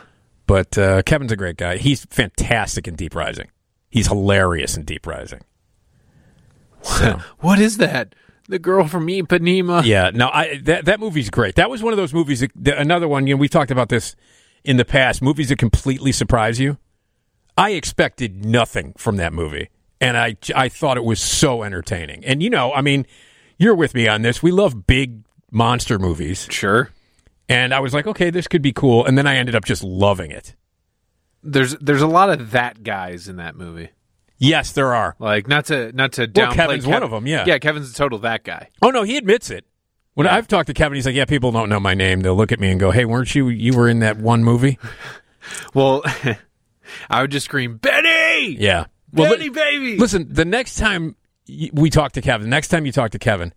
But Kevin's a great guy. He's fantastic in Deep Rising. He's hilarious in Deep Rising. So. What is that? The girl from Ipanema. Yeah. No, that movie's great. That was one of those movies. Another one. You know, we talked about this in the past. Movies that completely surprise you. I expected nothing from that movie. And I thought it was so entertaining. And, you know, I mean, you're with me on this. We love big monster movies. Sure. And I was like, okay, this could be cool. And then I ended up just loving it. There's a lot of that guys in that movie. Yes, there are. Like, not to downplay. Well, Kevin's one of them, yeah. Yeah, Kevin's a total that guy. Oh, no, he admits it. When I've talked to Kevin, he's like, yeah, people don't know my name. They'll look at me and go, hey, weren't you in that one movie? Well... I would just scream, Benny! Yeah. Well, Benny, baby! Listen, the next time we talk to Kevin, next time you talk to Kevin,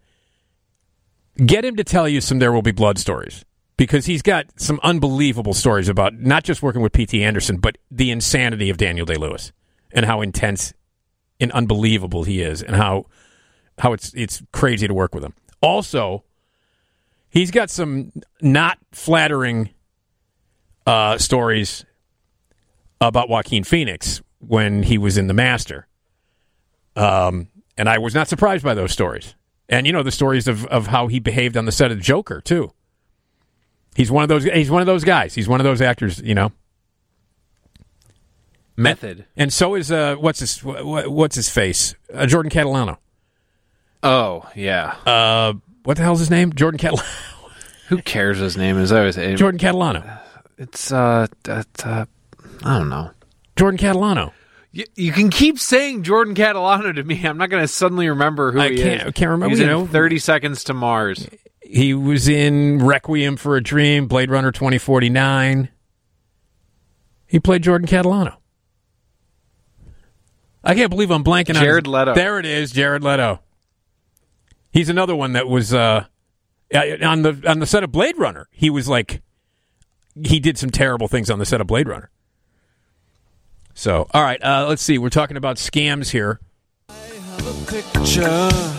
get him to tell you some There Will Be Blood stories. Because he's got some unbelievable stories about not just working with P.T. Anderson, but the insanity of Daniel Day-Lewis and how intense and unbelievable he is and how it's crazy to work with him. Also, he's got some not flattering stories about Joaquin Phoenix when he was in The Master. And I was not surprised by those stories. And, you know, the stories of how he behaved on the set of Joker, too. He's one of those guys. He's one of those actors, you know. Method. And so is what's his face? Jordan Catalano. Oh yeah. What the hell's his name? Jordan Catalano. Who cares his name is? I always say Jordan Catalano. It's I don't know. Jordan Catalano. You can keep saying Jordan Catalano to me. I'm not going to suddenly remember who he is. I can't remember. He's in 30 Seconds to Mars. He was in Requiem for a Dream, Blade Runner 2049. He played Jordan Catalano. I can't believe I'm blanking on Jared Leto. There it is, Jared Leto. He's another one that was on the set of Blade Runner. He was like, he did some terrible things on the set of Blade Runner. So, all right, let's see. We're talking about scams here. I have a picture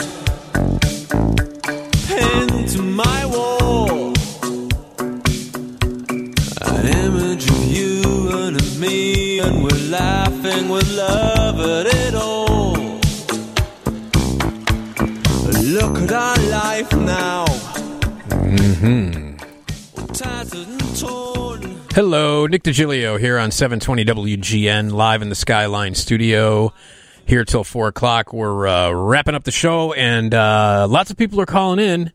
pinned to my wall. An image of you and of me, and we're laughing with love at it all. Look at our life now. Mm-hmm. Tattered and torn. Hello, Nick DiGilio here on 720 WGN, live in the Skyline Studio, here till 4 o'clock. We're wrapping up the show, and lots of people are calling in,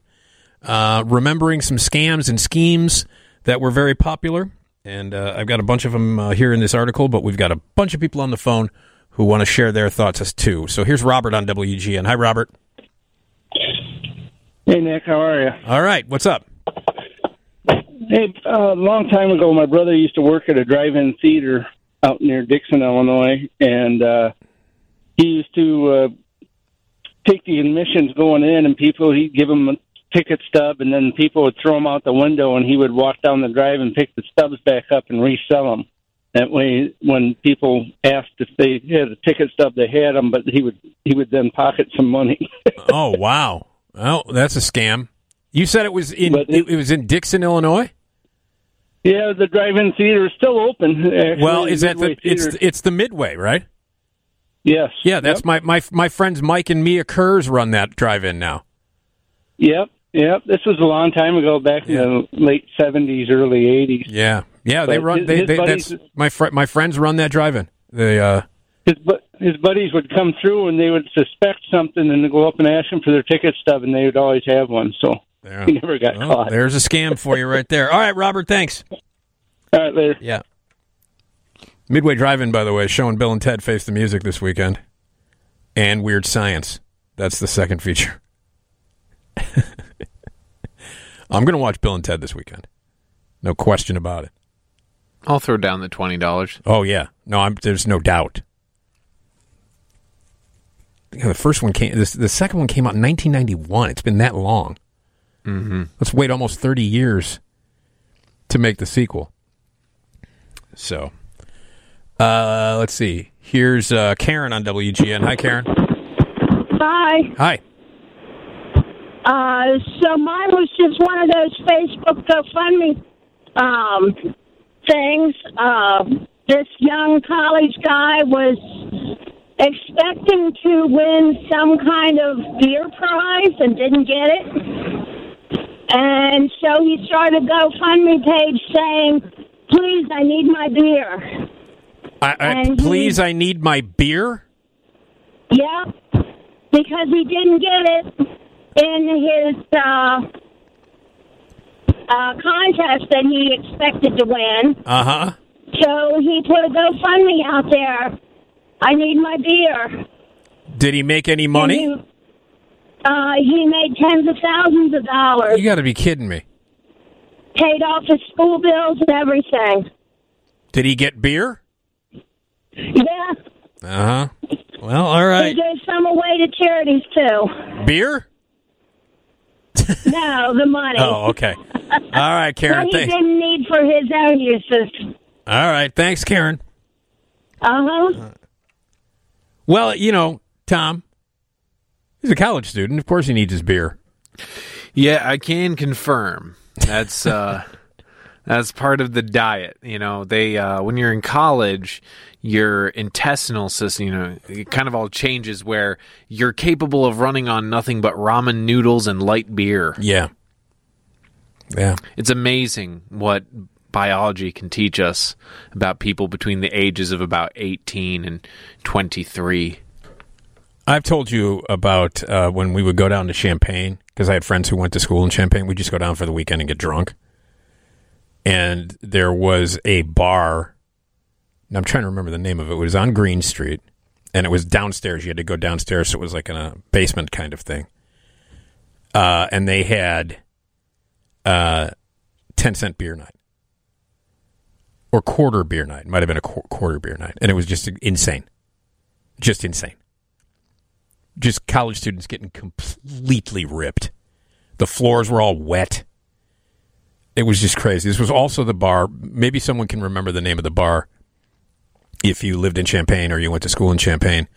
remembering some scams and schemes that were very popular. And I've got a bunch of them here in this article, but we've got a bunch of people on the phone who want to share their thoughts, too. So here's Robert on WGN. Hi, Robert. Hey, Nick. How are you? All right. What's up? Hey, a long time ago, my brother used to work at a drive-in theater out near Dixon, Illinois, and he used to take the admissions going in, and people, he'd give them a ticket stub, and then people would throw them out the window, and he would walk down the drive and pick the stubs back up and resell them. That way, when people asked if they had a ticket stub, they had them, but he would then pocket some money. Oh, wow. Well, that's a scam. You said it was in Dixon, Illinois? Yeah, the drive-in theater is still open. Actually. Well, is that it's the Midway, right? Yes. Yeah, that's my friends Mike and Mia Kurz run that drive-in now. Yep. This was a long time ago, back in the late 70s, early 80s. Yeah, but they run. My friends run that drive-in. His buddies would come through and they would suspect something, and they'd go up and ask them for their ticket stub, and they would always have one. So he never got caught. There's a scam for you right there. All right, Robert. Thanks. All right, later. Yeah. Midway Drive-In, by the way, showing Bill and Ted Face the Music this weekend, and Weird Science. That's the second feature. I'm going to watch Bill and Ted this weekend. No question about it. I'll throw down the $20. Oh yeah, no, there's no doubt. Yeah, the first one came. The second one came out in 1991. It's been that long. Mm-hmm. Let's wait almost 30 years to make the sequel. So, let's see. Here's Karen on WGN. Hi, Karen. Hi. So mine was just one of those Facebook GoFundMe things. This young college guy was expecting to win some kind of beer prize and didn't get it. And so he started a GoFundMe page saying, please, I need my beer. I need my beer? Yeah, because he didn't get it in his contest that he expected to win. Uh-huh. So he put a GoFundMe out there. I need my beer. Did he make any money? He made tens of thousands of dollars. You got to be kidding me. Paid off his school bills and everything. Did he get beer? Yeah. Uh-huh. Well, all right. We gave some away to charities, too. Beer? No, the money. Oh, okay. All right, Karen. Well, he didn't need for his own uses. All right. Thanks, Karen. Uh-huh. Well, you know, Tom, he's a college student. Of course he needs his beer. Yeah, I can confirm. That's that's part of the diet. You know, they when you're in college, your intestinal system, you know, it kind of all changes where you're capable of running on nothing but ramen noodles and light beer. Yeah. Yeah. It's amazing what biology can teach us about people between the ages of about 18 and 23. I've told you about when we would go down to Champaign, because I had friends who went to school in Champaign. We'd just go down for the weekend and get drunk. And there was a bar, and I'm trying to remember the name of it. It was on Green Street, and it was downstairs. You had to go downstairs, so it was like in a basement kind of thing. And they had 10-cent beer night. Or quarter beer night. It might have been a quarter beer night. And it was just insane. Just insane. Just college students getting completely ripped. The floors were all wet. It was just crazy. This was also the bar. Maybe someone can remember the name of the bar if you lived in Champaign or you went to school in Champaign.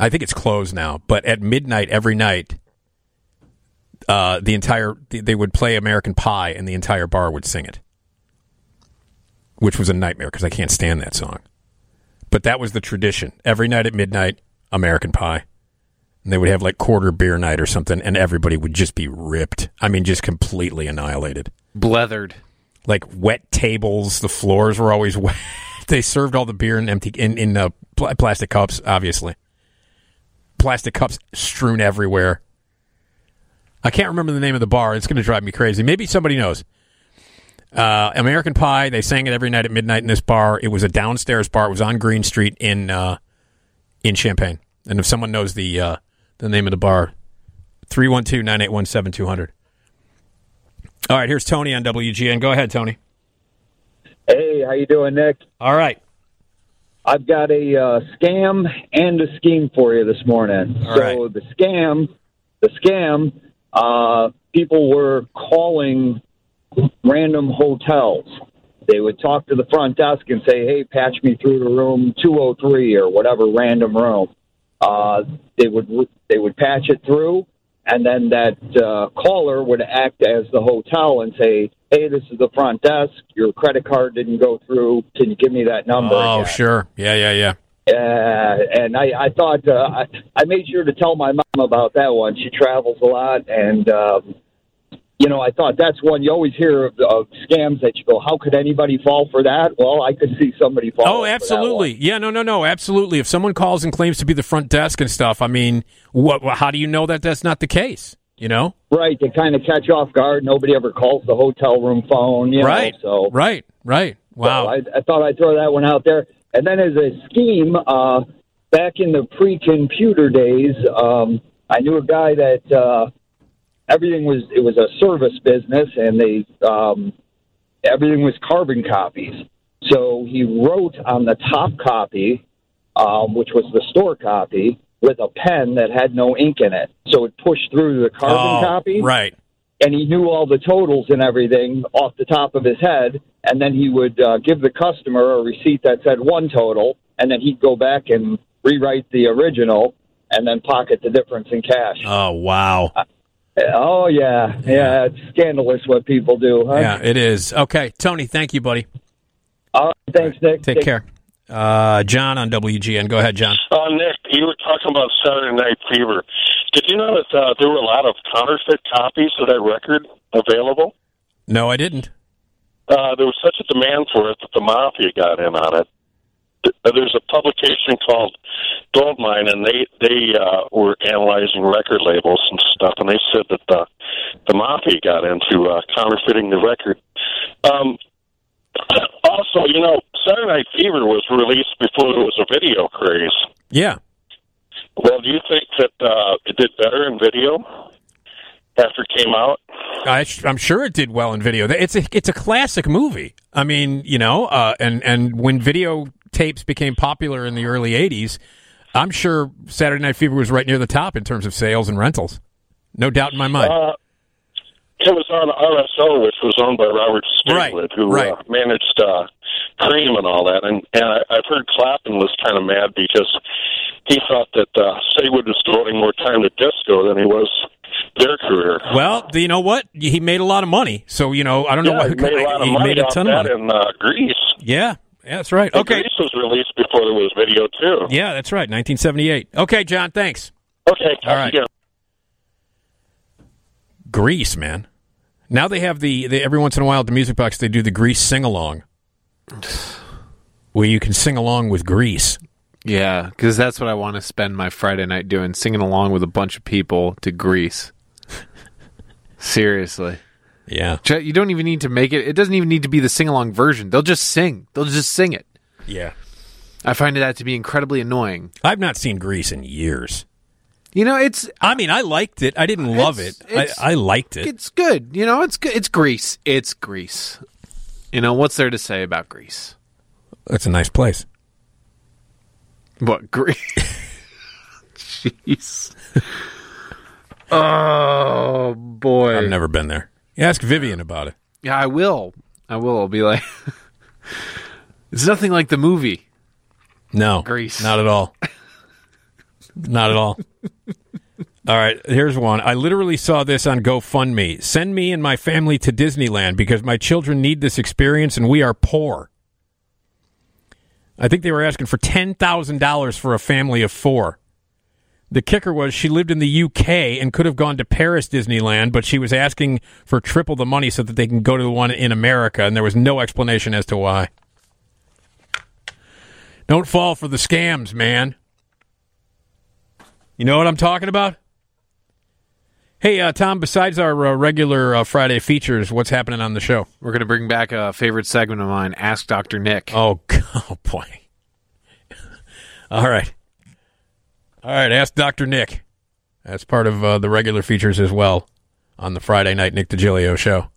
I think it's closed now. But at midnight every night, they would play American Pie and the entire bar would sing it. Which was a nightmare because I can't stand that song. But that was the tradition. Every night at midnight, American Pie. And they would have like quarter beer night or something, and everybody would just be ripped. I mean, just completely annihilated. Blethered. Like wet tables. The floors were always wet. They served all the beer in plastic cups, obviously. Plastic cups strewn everywhere. I can't remember the name of the bar. It's going to drive me crazy. Maybe somebody knows. American Pie, they sang it every night at midnight in this bar. It was a downstairs bar. It was on Green Street in Champaign. And if someone knows the name of the bar, 312-981-7200. All right, here's Tony on WGN. Go ahead, Tony. Hey, how you doing, Nick? All right. I've got a scam and a scheme for you this morning. All right. So the scam, people were calling random hotels. They would talk to the front desk and say, hey, patch me through to room 203 or whatever random room. They would patch it through, and then that caller would act as the hotel and say, hey, this is the front desk. Your credit card didn't go through. Can you give me that number? Oh, again? Sure. Yeah. And I thought I made sure to tell my mom about that one. She travels a lot, and you know, I thought that's one you always hear of scams that you go, how could anybody fall for that? Well, I could see somebody fall for that. Oh, absolutely. Yeah, no, absolutely. If someone calls and claims to be the front desk and stuff, I mean, how do you know that that's not the case, you know? Right, they kind of catch off guard. Nobody ever calls the hotel room phone, you know, so. Right. Wow. So I thought I'd throw that one out there. And then as a scheme, back in the pre-computer days, I knew a guy that... It was a service business, and they everything was carbon copies. So he wrote on the top copy, which was the store copy, with a pen that had no ink in it. So it pushed through the carbon copy. Right. And he knew all the totals and everything off the top of his head, and then he would give the customer a receipt that said one total, and then he'd go back and rewrite the original and then pocket the difference in cash. Oh, wow. Oh, yeah. Yeah, it's scandalous what people do, huh? Yeah, it is. Okay, Tony, thank you, buddy. All right, thanks, Nick. Take care. John on WGN. Go ahead, John. Nick, you were talking about Saturday Night Fever. Did you know that there were a lot of counterfeit copies of that record available? No, I didn't. There was such a demand for it that the Mafia got in on it. There's a publication called Goldmine, and they were analyzing record labels and stuff, and they said that the Mafia got into counterfeiting the record. Also, you know, Saturday Night Fever was released before there was a video craze. Yeah. Well, do you think that it did better in video after it came out? I'm sure it did well in video. It's a classic movie. I mean, you know, and when video tapes became popular in the early 80s, I'm sure Saturday Night Fever was right near the top in terms of sales and rentals. No doubt in my mind. It was on RSO, which was owned by Robert Stigwood, who managed Cream and all that. And I've heard Clapton was kind of mad because he thought that Stigwood was devoting more time to disco than he was their career. Well, you know what? He made a lot of money. So, you know, I don't know why he made a ton of money. In Greece. Yeah, that's right. Okay. Greece was released before there was video, too. Yeah, that's right, 1978. Okay, John, thanks. Okay, all right. Again. Grease, man. Now they have the every once in a while at the Music Box, they do the Grease sing-along, where you can sing along with Grease. Yeah, because that's what I want to spend my Friday night doing, singing along with a bunch of people to Grease. Seriously. Yeah. You don't even need to make it. It doesn't even need to be the sing-along version. They'll just sing. They'll just sing it. Yeah. I find that to be incredibly annoying. I've not seen Grease in years. You know, it's... I mean, I liked it. I didn't love it. I liked it. It's good. You know, it's good. It's Grease. It's Grease. You know, what's there to say about Grease? That's a nice place. What, Grease? Jeez. Oh, boy. I've never been there. You ask Vivian about it. Yeah, I will. I will. I'll be like... It's nothing like the movie. No. Grease. Not at all. Not at all. All right, here's one. I literally saw this on GoFundMe. Send me and my family to Disneyland because my children need this experience and we are poor. I think they were asking for $10,000 for a family of four. The kicker was she lived in the UK and could have gone to Paris Disneyland, but she was asking for triple the money so that they can go to the one in America, and there was no explanation as to why. Don't fall for the scams, man. You know what I'm talking about? Hey, Tom, besides our regular Friday features, what's happening on the show? We're going to bring back a favorite segment of mine, Ask Dr. Nick. Oh boy. All right, Ask Dr. Nick. That's part of the regular features as well on the Friday night Nick DiGilio show.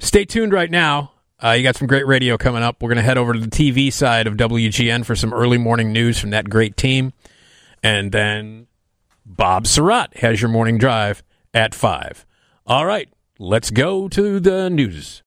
Stay tuned right now. You got some great radio coming up. We're going to head over to the TV side of WGN for some early morning news from that great team. And then... Bob Surratt has your morning drive at 5. All right, let's go to the news.